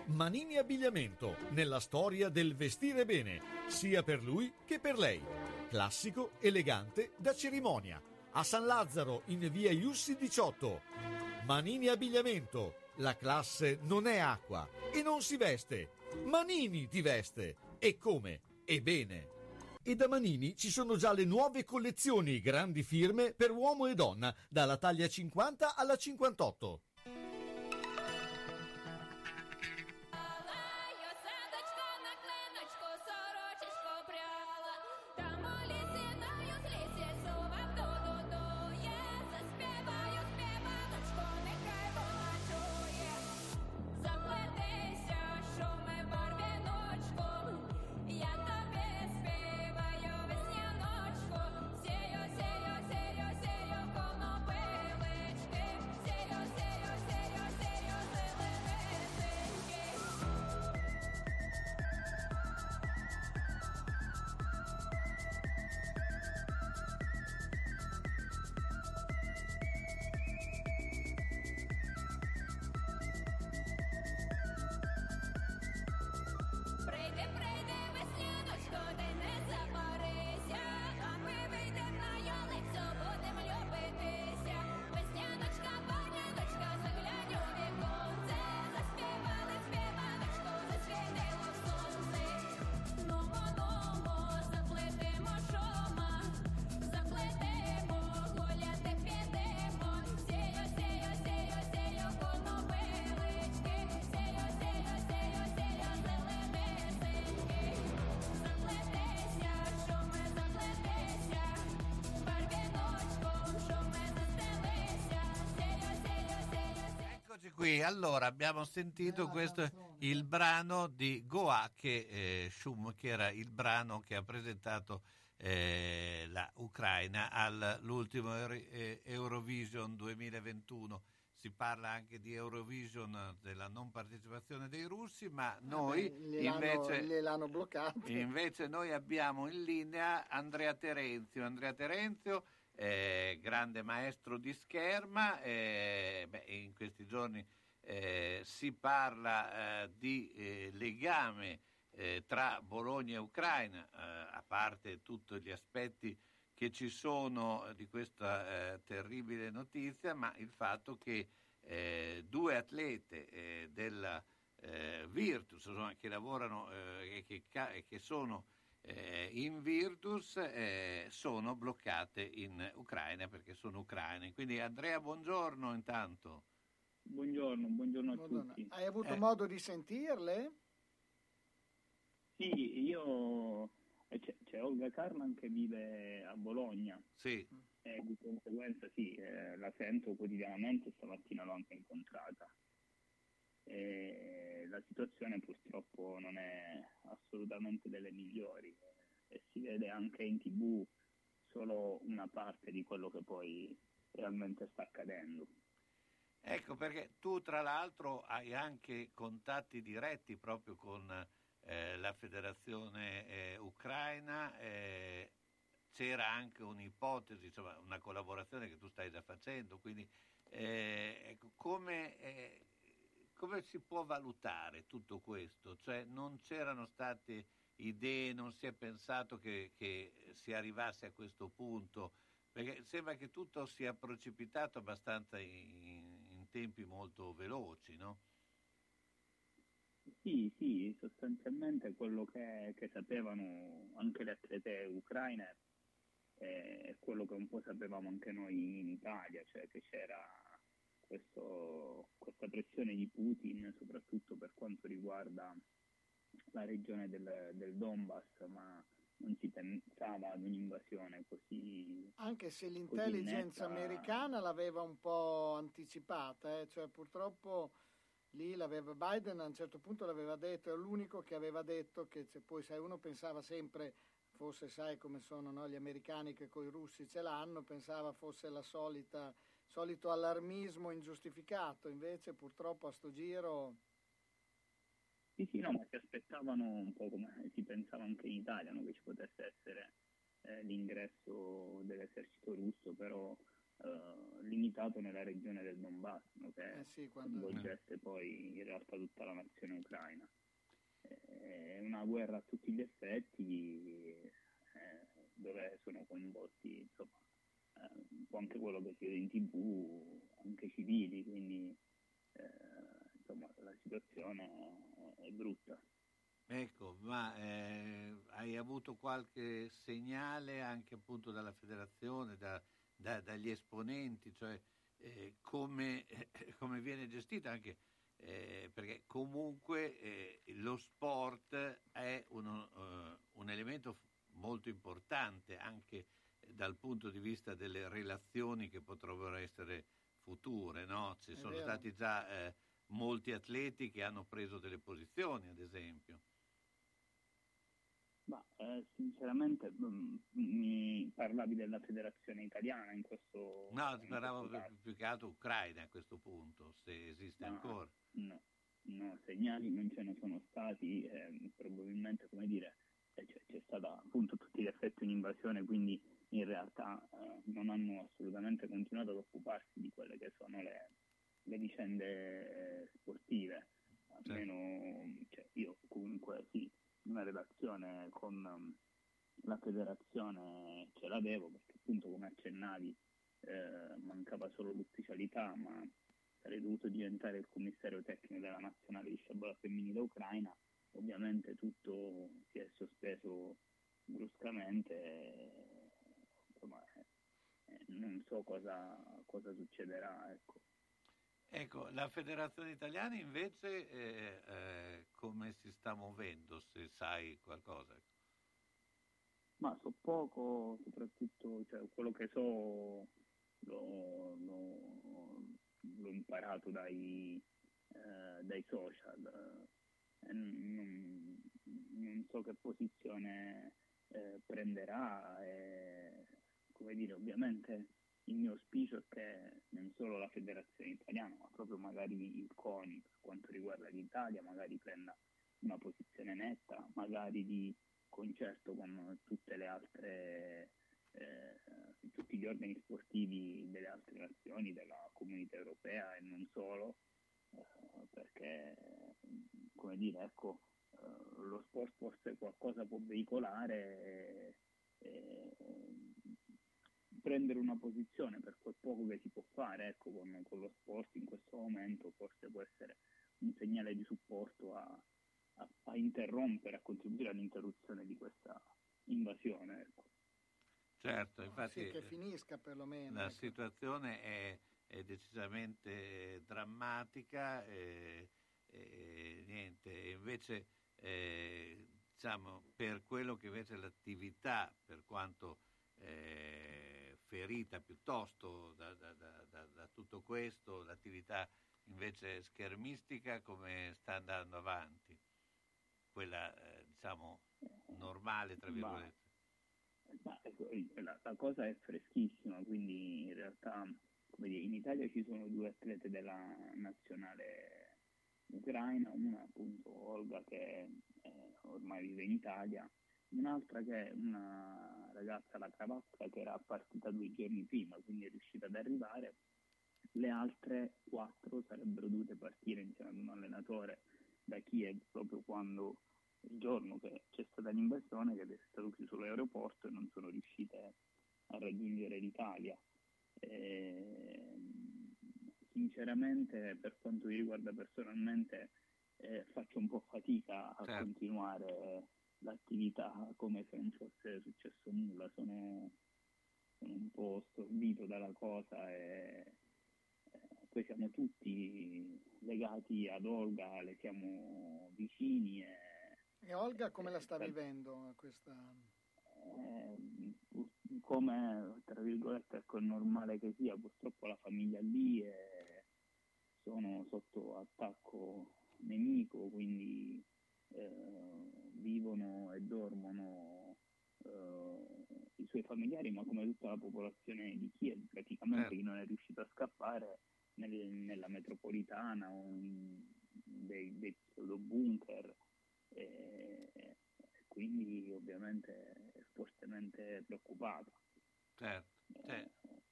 Manini Abbigliamento, nella storia del vestire bene, sia per lui che per lei. Classico, elegante, da cerimonia. A San Lazzaro, in via Iussi 18. Manini Abbigliamento, la classe non è acqua e non si veste. Manini ti veste, e come, e bene. E da Manini ci sono già le nuove collezioni, grandi firme per uomo e donna, dalla taglia 50 alla 58. Qui, allora, abbiamo sentito questo, il brano di Goa che era il brano che ha presentato la Ucraina all'ultimo Eurovision 2021. Si parla anche di Eurovision, della non partecipazione dei russi, ma noi gliel'hanno bloccato. Invece noi abbiamo in linea Andrea Terenzio. Andrea Terenzio, grazie. grande maestro di scherma. In questi giorni si parla di legame tra Bologna e Ucraina, a parte tutti gli aspetti che ci sono di questa terribile notizia, ma il fatto che due atlete della Virtus, insomma, che lavorano e che sono in Virtus, sono bloccate in Ucraina perché sono ucraine. Quindi Andrea, buongiorno intanto. Buongiorno a tutti. Hai avuto modo di sentirle? Sì, io... C'è Olga Carman che vive a Bologna. Sì. E di conseguenza sì, la sento quotidianamente, stamattina l'ho anche incontrata. E la situazione purtroppo non è assolutamente delle migliori, e si vede anche in TV solo una parte di quello che poi realmente sta accadendo. Ecco perché tu tra l'altro hai anche contatti diretti proprio con la federazione ucraina. C'era anche un'ipotesi, insomma, una collaborazione che tu stai già facendo, quindi ecco, come si può valutare tutto questo? Cioè, non c'erano state idee, non si è pensato che si arrivasse a questo punto, perché sembra che tutto sia precipitato abbastanza in tempi molto veloci, no? Sì, sostanzialmente quello che sapevano anche le atlete ucraine è quello che un po' sapevamo anche noi in Italia, cioè che c'era questa pressione di Putin, soprattutto per quanto riguarda la regione del Donbass, ma non si pensava ad un'invasione così. Anche se l'intelligence americana l'aveva un po' anticipata, cioè purtroppo lì l'aveva Biden, a un certo punto l'aveva detto, è l'unico che aveva detto che poi sai, uno pensava sempre fosse, sai come sono, no, gli americani che coi russi ce l'hanno, pensava fosse la solito allarmismo ingiustificato, invece purtroppo a sto giro sì, no, ma si aspettavano un po' come si pensava anche in Italia, no, che ci potesse essere l'ingresso dell'esercito russo, però limitato nella regionone del Donbass, no? Che coinvolgesse poi in realtà tutta la nazione ucraina. È una guerra a tutti gli effetti, dove sono coinvolti, insomma, un po' anche quello che si vede in TV, anche civili, quindi insomma la situazione è brutta. Ecco, ma hai avuto qualche segnale anche appunto dalla federazione, dagli esponenti, cioè come viene gestita anche, perché comunque lo sport è un elemento molto importante anche dal punto di vista delle relazioni che potrebbero essere future, no? Ci sono stati già molti atleti che hanno preso delle posizioni, ad esempio. Ma sinceramente mi parlavi della federazione italiana in questo... No, ti parlavo più che altro ucraina a questo punto, se esiste ancora. No, segnali non ce ne sono stati, probabilmente, come dire, c'è stata appunto a tutti gli effetti un'invasione, quindi in realtà non hanno assolutamente continuato ad occuparsi di quelle che sono le vicende sportive, almeno cioè, io comunque sì, una relazione con la federazione ce l'avevo, perché appunto come accennavi mancava solo l'ufficialità, ma sarei dovuto diventare il commissario tecnico della nazionale di sciabola femminile ucraina. Ovviamente tutto si è sospeso bruscamente, insomma, non so cosa succederà, ecco. Ecco, la federazione italiana invece come si sta muovendo, se sai qualcosa? Ma so poco, soprattutto cioè, quello che so l'ho imparato dai social, non so che posizione prenderà, come dire, ovviamente... Il mio auspicio è che non solo la federazione italiana, ma proprio magari il CONI, per quanto riguarda l'Italia, magari prenda una posizione netta, magari di concerto con tutte le altre tutti gli organi sportivi delle altre nazioni, della comunità europea e non solo, perché, come dire, ecco, lo sport forse qualcosa può veicolare, prendere una posizione per quel poco che si può fare, ecco, con lo sport in questo momento forse può essere un segnale di supporto a interrompere, a contribuire all'interruzione di questa invasione, ecco. Certo, infatti sì, che finisca perlomeno. La situazione è decisamente drammatica, niente, invece diciamo, per quello che invece l'attività, per quanto ferita piuttosto da tutto questo, l'attività invece schermistica come sta andando avanti? Quella diciamo normale, tra virgolette. La cosa è freschissima, quindi in realtà, come dire, in Italia ci sono due atlete della nazionale ucraina, una appunto Olga che ormai vive in Italia, un'altra che è una ragazza alla Cravatta che era partita 2 giorni prima, quindi è riuscita ad arrivare. Le altre 4 sarebbero dovute partire insieme ad un allenatore da Kiev proprio quando, il giorno che c'è stata l'invasione, che è stato chiuso l'aeroporto e non sono riuscite a raggiungere l'Italia. Sinceramente, per quanto mi riguarda personalmente, faccio un po' fatica a continuare l'attività come se non fosse successo nulla, sono un po' stordito dalla cosa e poi siamo tutti legati ad Olga, le siamo vicini. E Olga come la sta vivendo questa? Come, tra virgolette, ecco, è normale che sia, purtroppo la famiglia lì sono sotto attacco nemico, quindi vivono e dormono i suoi familiari, ma come tutta la popolazione di Kiev praticamente, che non è riuscita a scappare nella metropolitana o in dei pseudo bunker. E quindi ovviamente è fortemente preoccupato. Certo, certo.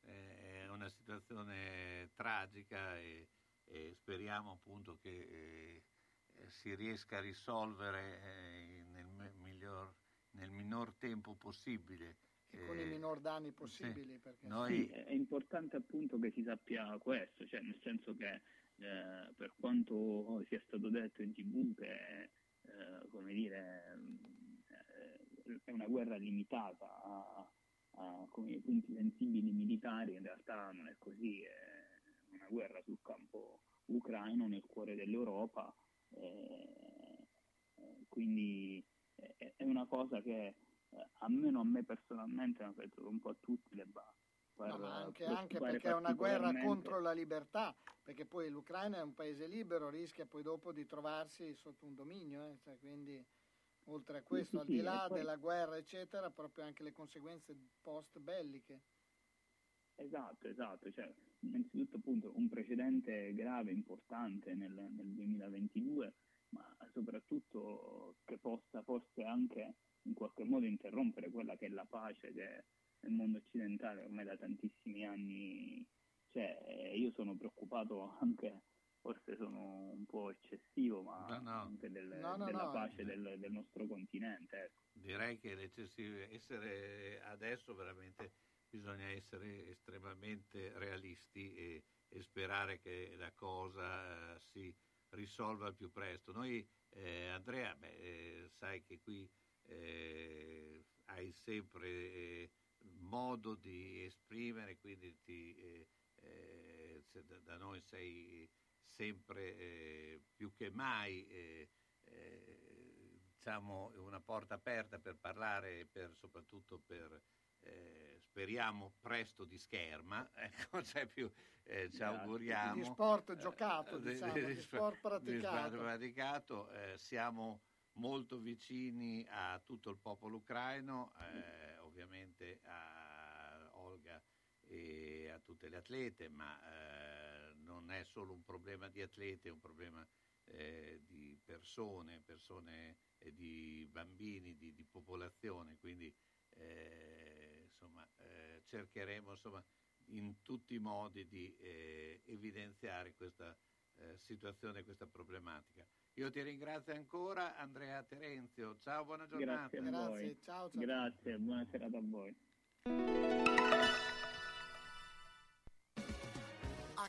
È una situazione tragica e speriamo appunto che si riesca a risolvere nel minor tempo possibile e con i minor danni possibili, sì, perché noi... sì, è importante appunto che si sappia questo, cioè nel senso che per quanto sia stato detto in TV che come dire, è una guerra limitata a come punti sensibili militari, in realtà non è così, è una guerra sul campo ucraino nel cuore dell'Europa, quindi è una cosa che almeno a me personalmente, ma penso un po' a tutti, le va. No, ma anche perché è una guerra contro la libertà, perché poi l'Ucraina è un paese libero, rischia poi dopo di trovarsi sotto un dominio, cioè, quindi oltre a questo, sì, al di là poi... della guerra eccetera, proprio anche le conseguenze post belliche. Esatto, cioè innanzitutto appunto un precedente grave, importante nel 2022, ma soprattutto che possa forse anche in qualche modo interrompere quella che è la pace che nel mondo occidentale ormai da tantissimi anni, cioè io sono preoccupato anche, forse sono un po' eccessivo, ma anche della pace del nostro continente, ecco. Direi che essere adesso veramente bisogna essere estremamente realisti e sperare che la cosa si risolva il più presto. Noi Andrea, sai che qui hai sempre modo di esprimere, quindi da noi sei sempre più che mai diciamo una porta aperta per parlare, soprattutto per speriamo presto di scherma, ecco, cioè più ci auguriamo di sport giocato, diciamo, di sport praticato. Siamo molto vicini a tutto il popolo ucraino, ovviamente a Olga e a tutte le atlete, ma non è solo un problema di atlete, è un problema di persone, di bambini, di popolazione, quindi insomma, cercheremo insomma, in tutti i modi di evidenziare questa situazione, questa problematica. Io ti ringrazio ancora, Andrea Terenzio. Ciao, buona giornata. Grazie, grazie, ciao, ciao. Grazie, buona serata a voi. A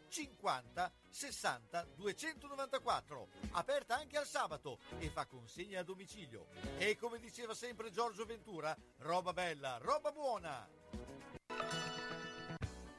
50 60 294, aperta anche al sabato e fa consegna a domicilio. E come diceva sempre Giorgio Ventura, roba bella, roba buona!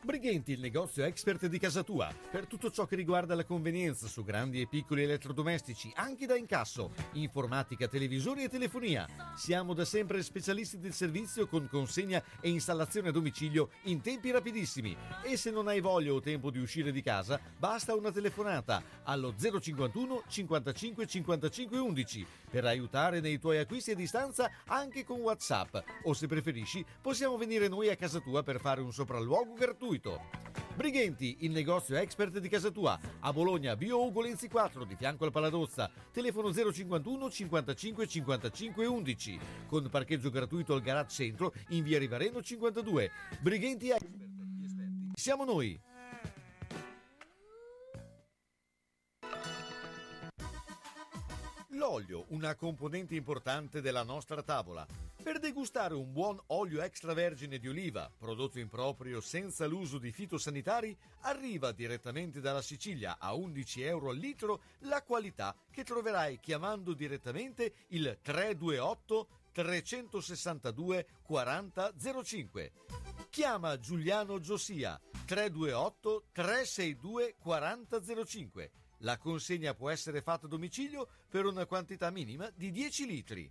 Brighenti, il negozio expert di casa tua, per tutto ciò che riguarda la convenienza su grandi e piccoli elettrodomestici, anche da incasso, informatica, televisori e telefonia. Siamo da sempre specialisti del servizio con consegna e installazione a domicilio in tempi rapidissimi. E se non hai voglia o tempo di uscire di casa, basta una telefonata allo 051 55 55 11 per aiutare nei tuoi acquisti a distanza anche con WhatsApp. O se preferisci, possiamo venire noi a casa tua per fare un sopralluogo gratuito. Brighenti, il negozio expert di casa tua, a Bologna, via Ugolenzi 4, di fianco al Paladozza, telefono 051 55 55 11, con parcheggio gratuito al garage centro in via Rivareno 52. Brighenti expert, gli esperti siamo noi. L'olio, una componente importante della nostra tavola. Per degustare un buon olio extravergine di oliva, prodotto in proprio senza l'uso di fitosanitari, arriva direttamente dalla Sicilia a 11 euro al litro la qualità che troverai chiamando direttamente il 328 362 4005. Chiama Giuliano Giosia 328 362 4005. La consegna può essere fatta a domicilio per una quantità minima di 10 litri.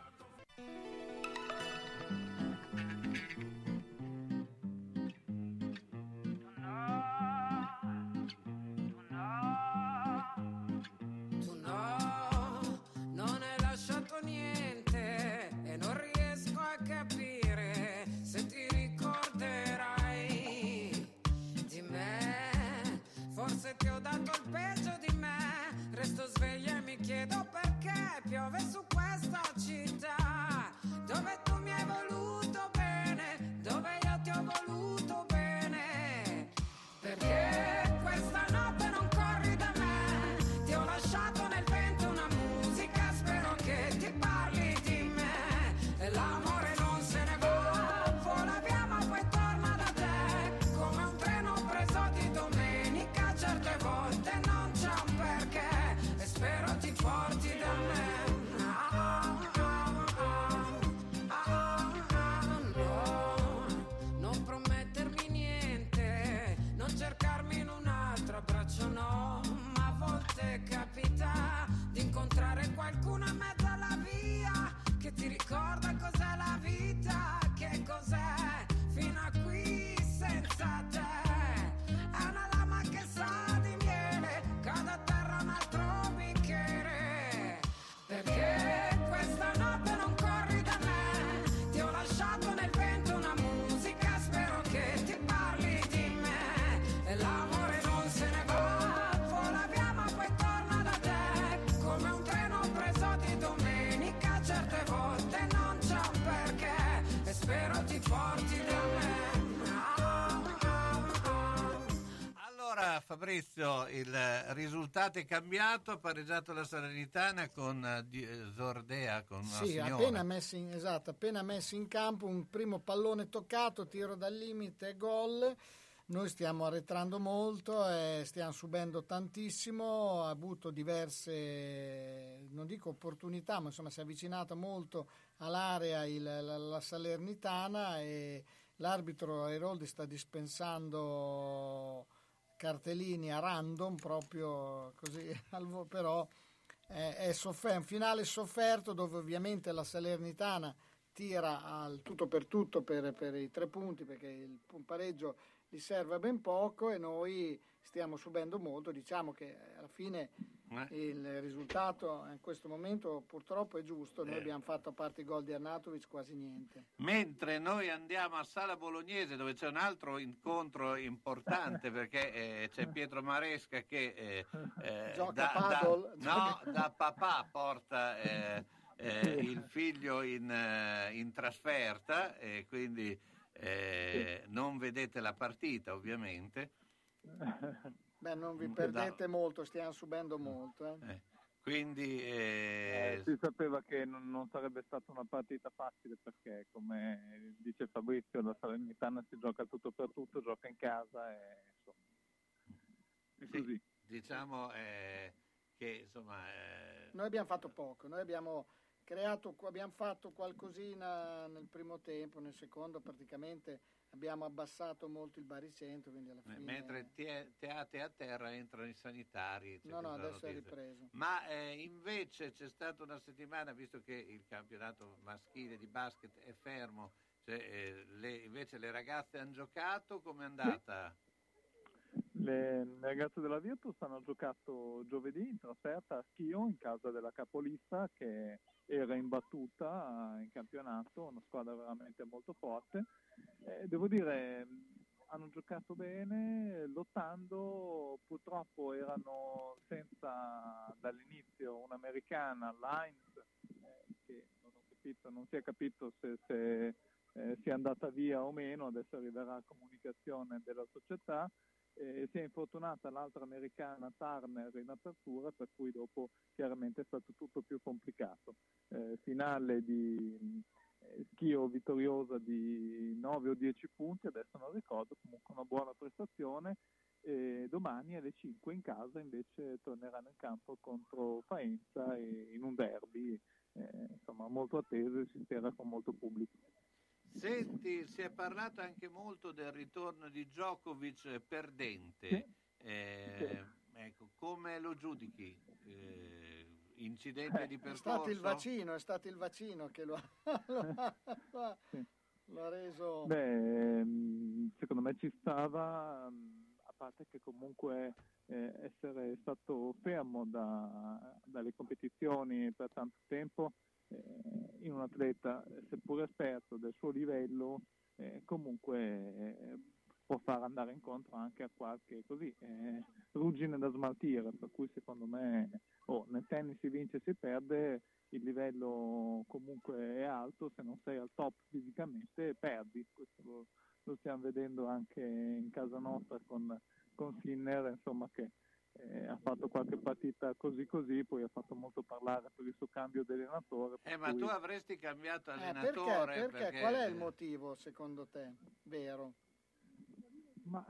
Peggio di me, resto sveglia e mi chiedo perché piove su questa città. Arezzo il risultato è cambiato, ha pareggiato la Salernitana con Zordea, con una appena messo in campo, un primo pallone toccato, tiro dal limite, gol. Noi stiamo arretrando molto, stiamo subendo tantissimo, ha avuto diverse, non dico opportunità, ma insomma si è avvicinata molto all'area la Salernitana, e l'arbitro Airoldi sta dispensando cartellini a random, proprio così, però è un finale sofferto, dove ovviamente la Salernitana tira al tutto per tutto per i 3 punti, perché il pareggio gli serve ben poco, e noi stiamo subendo molto. Diciamo che alla fine il risultato in questo momento purtroppo è giusto. Noi abbiamo fatto, a parte i gol di Arnautovic, quasi niente. Mentre noi andiamo a Sala Bolognese, dove c'è un altro incontro importante, perché c'è Pietro Maresca che gioca da papà, porta il figlio in trasferta, e quindi non vedete la partita, ovviamente. Beh, non vi perdete molto, stiamo subendo molto. Quindi si sapeva che non sarebbe stata una partita facile, perché, come dice Fabrizio, la Salernitana si gioca tutto per tutto, gioca in casa, e insomma è così. Diciamo che insomma noi abbiamo fatto poco, noi abbiamo fatto qualcosina nel primo tempo, nel secondo praticamente abbiamo abbassato molto il baricentro, quindi alla fine... Mentre teate a terra entrano i sanitari. No, adesso è ripreso. Ma invece c'è stata una settimana, visto che il campionato maschile di basket è fermo, cioè, invece le ragazze hanno giocato, com'è andata? Le ragazze della Virtus hanno giocato giovedì in trasferta a Schio, in casa della capolista, che era imbattuta in campionato, una squadra veramente molto forte. Devo dire, hanno giocato bene, lottando. Purtroppo erano senza dall'inizio un'americana, Lines, che non si è capito se sia andata via o meno, adesso arriverà la comunicazione della società. Si è infortunata l'altra americana, Turner, in apertura, per cui dopo chiaramente è stato tutto più complicato. Finale di Schio vittoriosa di 9 o 10 punti, adesso non ricordo, comunque una buona prestazione. Domani alle 5 in casa invece torneranno in campo contro Faenza, in un derby insomma molto atteso, e si spera con molto pubblico. Senti, si è parlato anche molto del ritorno di Djokovic perdente. Ecco, come lo giudichi? Incidente di percorso? È stato il vaccino che lo ha reso... Beh, secondo me ci stava, a parte che comunque essere stato fermo dalle competizioni per tanto tempo, in un atleta, seppur esperto del suo livello, comunque può far andare incontro anche a qualche ruggine da smaltire, per cui secondo me nel tennis si vince e si perde, il livello comunque è alto, se non sei al top fisicamente perdi, questo lo stiamo vedendo anche in casa nostra con Sinner, insomma, che ha fatto qualche partita così, poi ha fatto molto parlare per il suo cambio di allenatore. Ma tu avresti cambiato allenatore? Perché? Qual è il motivo, secondo te, vero? Ma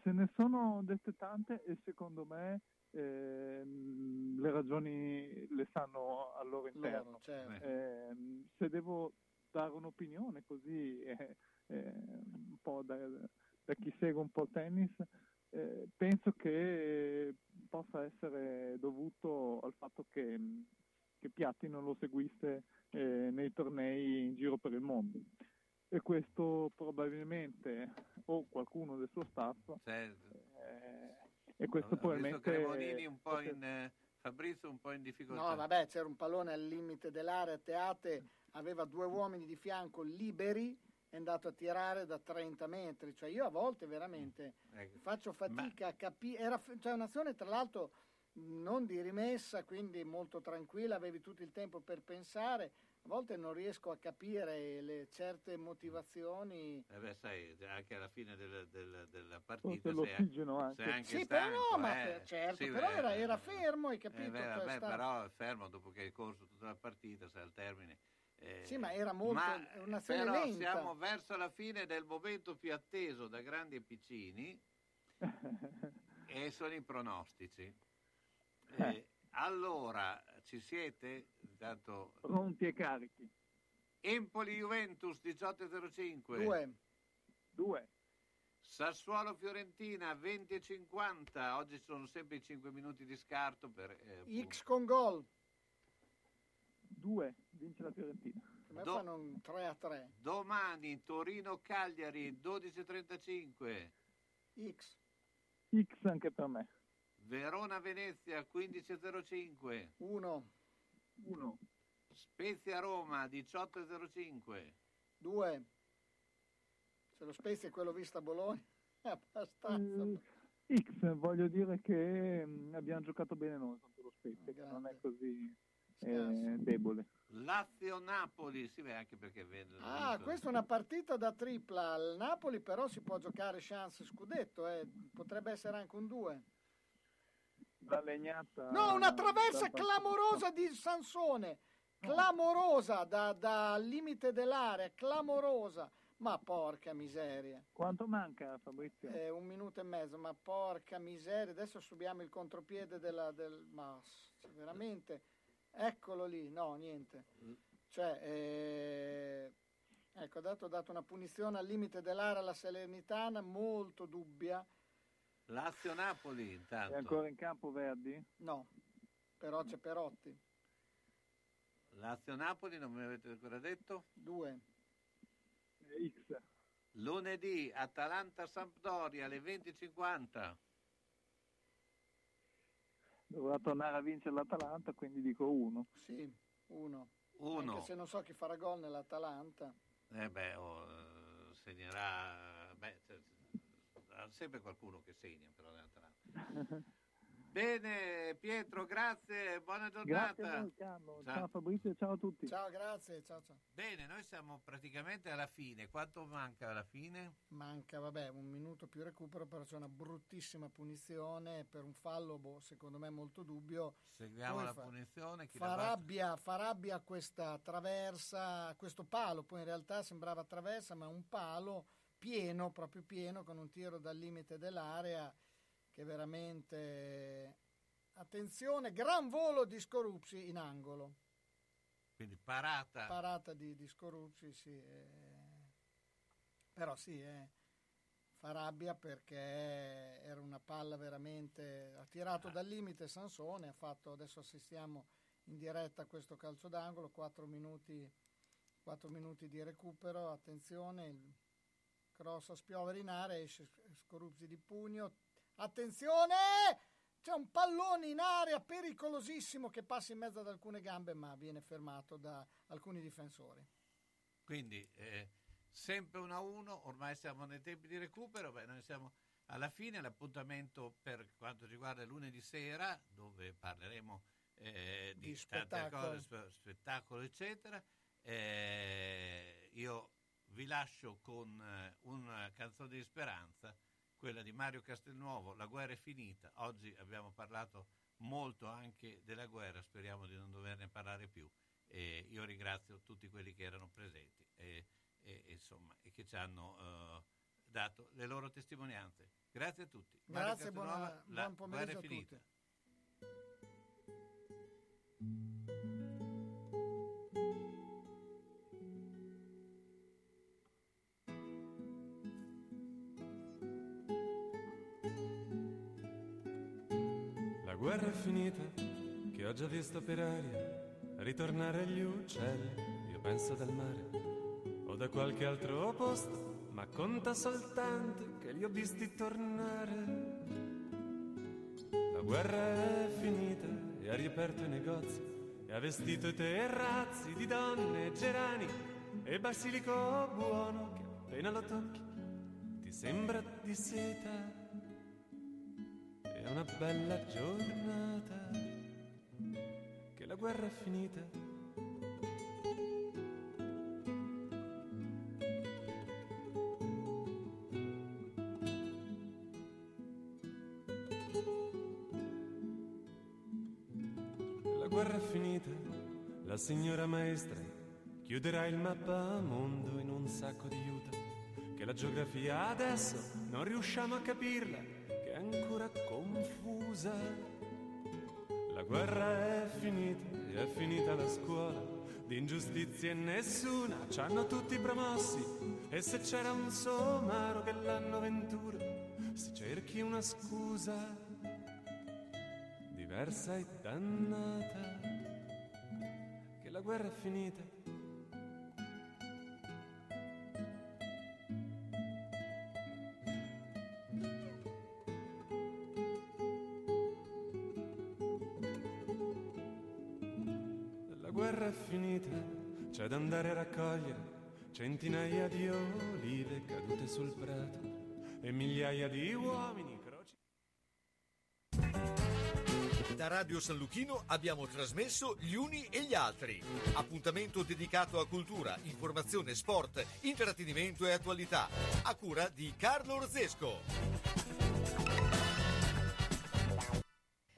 se ne sono dette tante, e secondo me le ragioni le sanno al loro interno. Certo. Se devo dare un'opinione così, un po' da chi segue un po' il tennis, penso che possa essere dovuto al fatto che Piatti non lo seguisse nei tornei in giro per il mondo, e questo probabilmente qualcuno del suo staff, certo. E questo probabilmente Cremonini un po' Fabrizio un po' in difficoltà. No, vabbè, c'era un pallone al limite dell'area, Teate aveva 2 uomini di fianco liberi, è andato a tirare da 30 metri, cioè io a volte veramente faccio fatica a capire. Era un'azione tra l'altro non di rimessa, quindi molto tranquilla, avevi tutto il tempo per pensare, a volte non riesco a capire le certe motivazioni. Sai, anche alla fine della partita sei anche sì, stanco, però, certo, sì, però era fermo, hai capito? Però è fermo dopo che è corso tutta la partita, sai, al termine. Sì, ma era molto un'azione lenta. Però siamo verso la fine del momento più atteso da grandi e piccini e sono i pronostici. Allora, ci siete? Intanto... Pronti e carichi. Empoli Juventus 18:05. 2. Sassuolo Fiorentina 20:50. Oggi sono sempre i 5 minuti di scarto per X con gol. 2, vince la Fiorentina. Fanno un 3-3. Domani Torino Cagliari 12:35. X anche per me. Verona Venezia 15:05. 1. Spezia Roma 18:05. 2. Se lo Spezia è quello visto a Bologna è abbastanza. X, voglio dire che abbiamo giocato bene noi contro lo Spezia, che non è così debole. Lazio Napoli, sì, anche perché vedo. Questa è una partita da tripla. Il Napoli però si può giocare chance scudetto, potrebbe essere anche un 2. La legnata, no, una traversa clamorosa di Sansone, clamorosa da limite dell'area, clamorosa, ma porca miseria. Quanto manca, Fabrizio? 1 minuto e mezzo, ma porca miseria, adesso subiamo il contropiede ma veramente, eccolo lì, no, niente, cioè ecco, ha dato una punizione al limite dell'area alla Salernitana molto dubbia. Lazio-Napoli intanto. È ancora in campo Verdi? No, però c'è Perotti. Lazio-Napoli non me l'avete ancora detto? 2. X. Lunedì Atalanta-Sampdoria alle 20:50. Dovrà tornare a vincere l'Atalanta, quindi dico 1. Sì, 1. Anche se non so chi farà gol nell'Atalanta. Segnerà... sempre qualcuno che segna, però bene Pietro, grazie, buona giornata. Ciao Fabrizio, ciao a tutti. Ciao, grazie, ciao. Bene, noi siamo praticamente alla fine. Quanto manca alla fine? Manca 1 minuto più recupero, però c'è una bruttissima punizione per un fallo, secondo me molto dubbio. Seguiamo poi la punizione. Fa rabbia questa traversa, questo palo, poi in realtà sembrava traversa ma un palo pieno, proprio pieno, con un tiro dal limite dell'area che veramente... Attenzione, gran volo di Scorupsi in angolo. Quindi parata. Parata di Scorupsi, sì. Però sì, fa rabbia perché era una palla veramente... Ha tirato dal limite Sansone, ha fatto... Adesso assistiamo in diretta a questo calcio d'angolo, 4 minuti di recupero, attenzione... Cross a spiovere in area, esce Scorupsi di pugno, attenzione, c'è un pallone in area pericolosissimo che passa in mezzo ad alcune gambe ma viene fermato da alcuni difensori. Quindi sempre 1-1, ormai siamo nei tempi di recupero, noi siamo alla fine, l'appuntamento per quanto riguarda lunedì sera dove parleremo di tante cose, spettacolo eccetera. Io vi lascio con una canzone di speranza, quella di Mario Castelnuovo, La guerra è finita. Oggi abbiamo parlato molto anche della guerra, speriamo di non doverne parlare più. Io ringrazio tutti quelli che erano presenti e che ci hanno dato le loro testimonianze. Grazie a tutti. Grazie, buon pomeriggio a tutti. La guerra è finita, che ho già vista per aria ritornare gli uccelli. Io penso dal mare o da qualche altro posto, ma conta soltanto che li ho visti tornare. La guerra è finita e ha riaperto i negozi e ha vestito i terrazzi di donne e gerani e basilico buono che appena lo tocchi ti sembra di seta. È una bella giornata, che la guerra è finita. guerra è finita, la signora maestra chiuderà il mappamondo in un sacco di juta, che la geografia adesso non riusciamo a capirla, che è ancora confusa. La guerra è finita la scuola, di ingiustizie nessuna, ci hanno tutti promossi, e se c'era un somaro che l'anno venturo si cerchi una scusa diversa e dannata, che la guerra è finita. La guerra è finita, c'è da andare a raccogliere centinaia di olive cadute sul prato e migliaia di uomini. Da Radio San Luchino abbiamo trasmesso Gli Uni e gli Altri, appuntamento dedicato a cultura, informazione, sport, intrattenimento e attualità, a cura di Carlo Orzesco.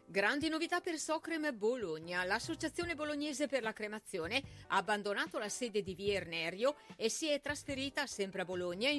Grandi novità per Socrem Bologna. L'associazione bolognese per la cremazione ha abbandonato la sede di Via Ernerio e si è trasferita sempre a Bologna